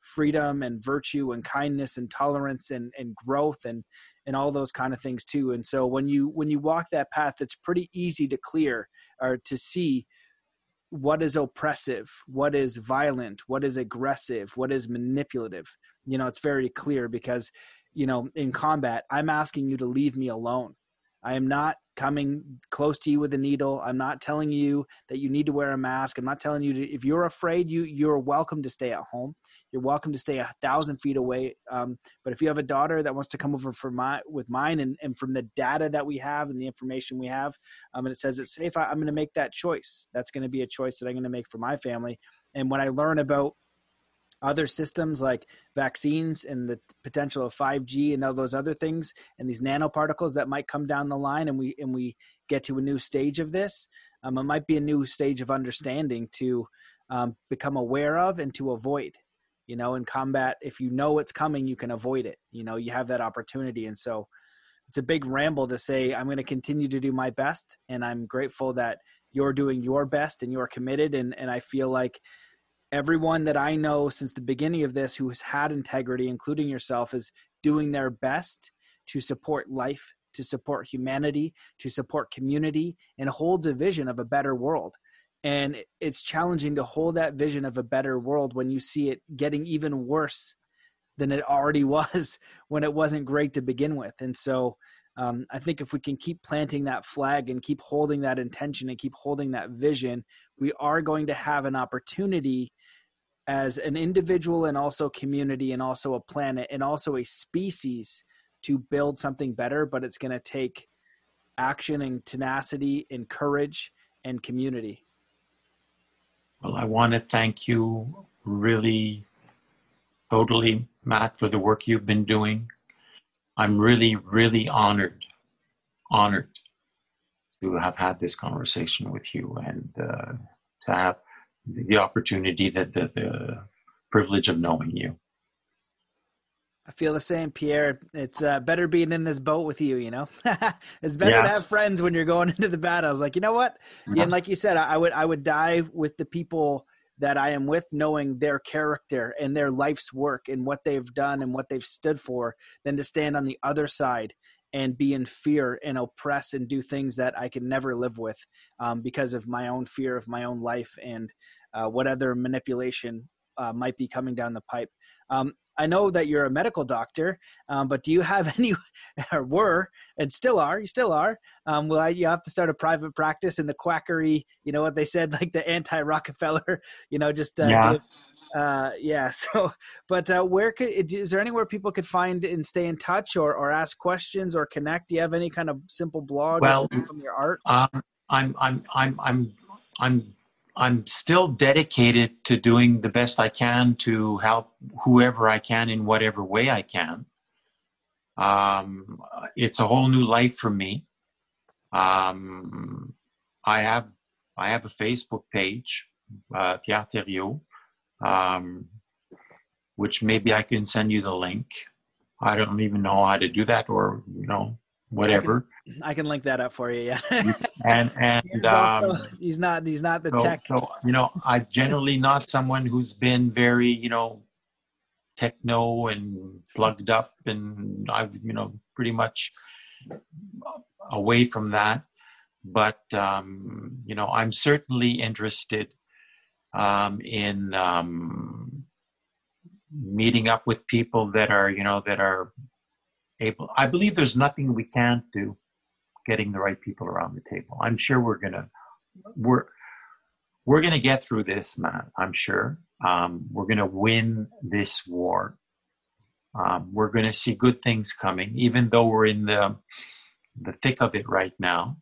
freedom and virtue and kindness and tolerance and and growth and and all those kind of things too. And so when you when you walk that path, it's pretty easy to clear. Or to see what is oppressive, what is violent, what is aggressive, what is manipulative. You know, it's very clear because, you know, in combat, I'm asking you to leave me alone. I am not coming close to you with a needle. I'm not telling you that you need to wear a mask. I'm not telling you to, if you're afraid, you, you're welcome to stay at home. You're welcome to stay a thousand feet away. Um, but if you have a daughter that wants to come over for my, with mine, and, and from the data that we have and the information we have, um, and it says it's safe, I, I'm going to make that choice. That's going to be a choice that I'm going to make for my family. And when I learn about other systems like vaccines and the potential of five G and all those other things, and these nanoparticles that might come down the line, and we and we get to a new stage of this, um, it might be a new stage of understanding to um, become aware of and to avoid. You know, in combat, if you know it's coming, you can avoid it. You know, you have that opportunity. And so it's a big ramble to say, I'm going to continue to do my best. And I'm grateful that you're doing your best and you're committed. And, and I feel like everyone that I know since the beginning of this who has had integrity, including yourself, is doing their best to support life, to support humanity, to support community, and holds a vision of a better world. And it's challenging to hold that vision of a better world when you see it getting even worse than it already was when it wasn't great to begin with. And so um, I think if we can keep planting that flag and keep holding that intention and keep holding that vision, we are going to have an opportunity as an individual and also community and also a planet and also a species to build something better. But it's going to take action and tenacity and courage and community. Well, I want to thank you really totally, Matt, for the work you've been doing. I'm really, really honored, honored to have had this conversation with you, and uh, to have the opportunity, the, the, the privilege of knowing you. I feel the same, Pierre. It's uh, better being in this boat with you, you know. It's better yeah. to have friends when you're going into the battles. Like, you know what? Yeah. And like you said, I would I would die with the people that I am with, knowing their character and their life's work and what they've done and what they've stood for, than to stand on the other side and be in fear and oppress and do things that I can never live with um, because of my own fear of my own life and uh, what other manipulation uh, might be coming down the pipe. Um, I know that you're a medical doctor, um, but do you have any, or were, and still are, you still are, um, well, you have to start a private practice in the quackery, you know what they said, like the anti-Rockefeller, you know, just, uh, yeah. Uh, yeah, so, but uh, where could, is there anywhere people could find and stay in touch or, or ask questions or connect? Do you have any kind of simple blog well, or something from your art? Uh, I'm, I'm, I'm, I'm, I'm I'm still dedicated to doing the best I can to help whoever I can in whatever way I can. Um, it's a whole new life for me. Um, I have I have a Facebook page, uh, Pierre Theriault, um, which maybe I can send you the link. I don't even know how to do that, or you know, whatever. I can, I can link that up for you. Yeah. and and he's, also, um, he's not he's not the so, tech. So, you know, I'm generally not someone who's been very you know techno and plugged up, and I've you know pretty much away from that. But um, you know, I'm certainly interested um, in um, meeting up with people that are you know that are. Able. I believe there's nothing we can't do getting the right people around the table. I'm sure we're going to, we're, we're going to get through this, Matt. I'm sure um, we're going to win this war. Um, we're going to see good things coming, even though we're in the, the thick of it right now.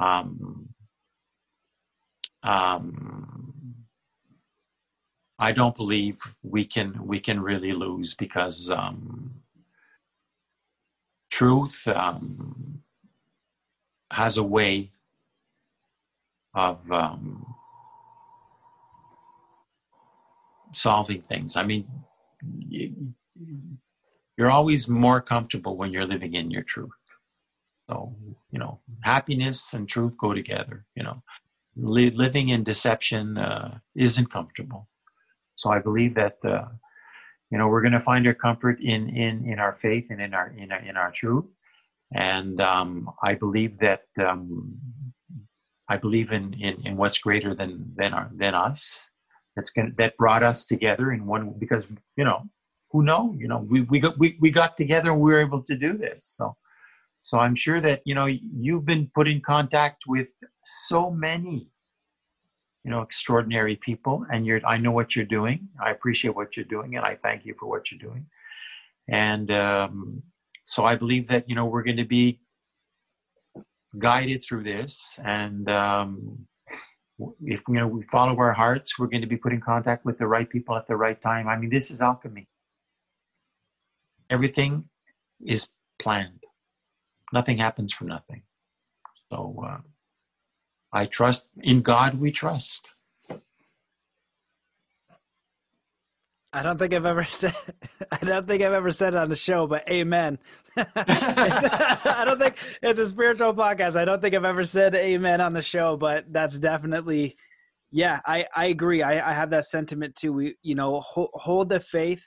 Um, um, I don't believe we can, we can really lose because, um, Truth um, has a way of um, solving things. I mean, you're always more comfortable when you're living in your truth. So, you know, happiness and truth go together, you know. Li- living in deception uh, isn't comfortable. So I believe that... Uh, You know, we're going to find our comfort in, in, in our faith and in our in our, in our truth, and um, I believe that um, I believe in, in, in what's greater than than our, than us. That's gonna, that brought us together in one because you know who know you know we we got we, we got together and we were able to do this. So so I'm sure that you know you've been put in contact with so many you know, extraordinary people, and you're, I know what you're doing. I appreciate what you're doing, and I thank you for what you're doing. And um, so I believe that, you know, we're going to be guided through this. And um, if, you know, we follow our hearts, we're going to be put in contact with the right people at the right time. I mean, this is alchemy. Everything is planned. Nothing happens for nothing. So, uh, I trust in God we trust. I don't think I've ever said I don't think I've ever said it on the show, but amen. I don't think it's a spiritual podcast. I don't think I've ever said amen on the show, but that's definitely yeah, I, I agree. I, I have that sentiment too. We you know, ho- hold the faith.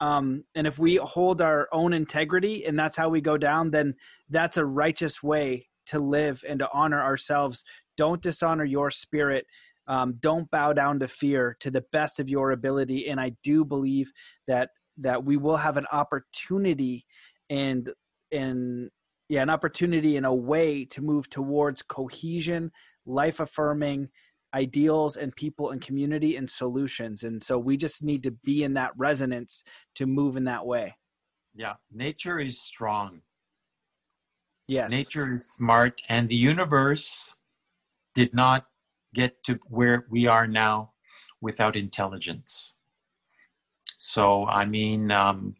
Um, and if we hold our own integrity and that's how we go down, then that's a righteous way to live and to honor ourselves. Don't dishonor your spirit. Um, don't bow down to fear to the best of your ability. And I do believe that, that we will have an opportunity and, and yeah, an opportunity and a way to move towards cohesion, life affirming ideals and people and community and solutions. And so we just need to be in that resonance to move in that way. Yeah. Nature is strong. Yes. Nature is smart, and the universe did not get to where we are now without intelligence. So, I mean, um,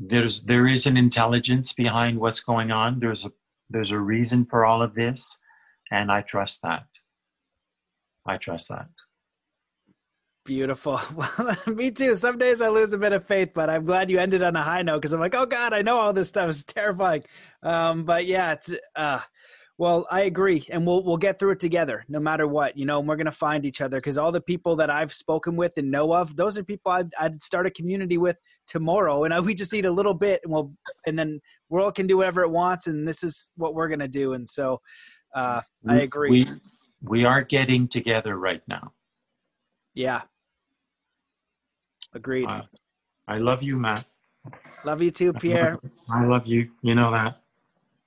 there's there is an intelligence behind what's going on. There's a there's a reason for all of this, and I trust that. I trust that. Beautiful. Well, me too. Some days I lose a bit of faith, but I'm glad you ended on a high note because I'm like, oh God, I know all this stuff is terrifying. Um, but yeah, it's, uh, well, I agree. And we'll, we'll get through it together no matter what, you know, and we're going to find each other because all the people that I've spoken with and know of, those are people I'd, I'd start a community with tomorrow. And I, we just need a little bit and we'll, and then world can do whatever it wants. And this is what we're going to do. And so, uh, we, I agree. We, we are getting together right now. Yeah. Agreed. Uh, I love you, Matt. Love you too, Pierre. I love you. You know that.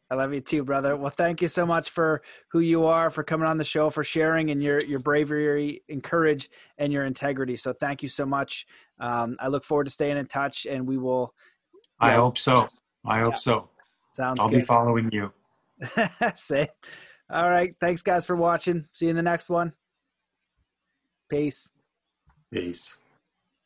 I love you too, brother. Well, thank you so much for who you are, for coming on the show, for sharing and your, your bravery and courage and your integrity. So thank you so much. Um, I look forward to staying in touch and we will. Yeah. I hope so. I hope yeah. so. Sounds I'll good. I'll be following you. All right. Thanks guys for watching. See you in the next one. Peace. Peace.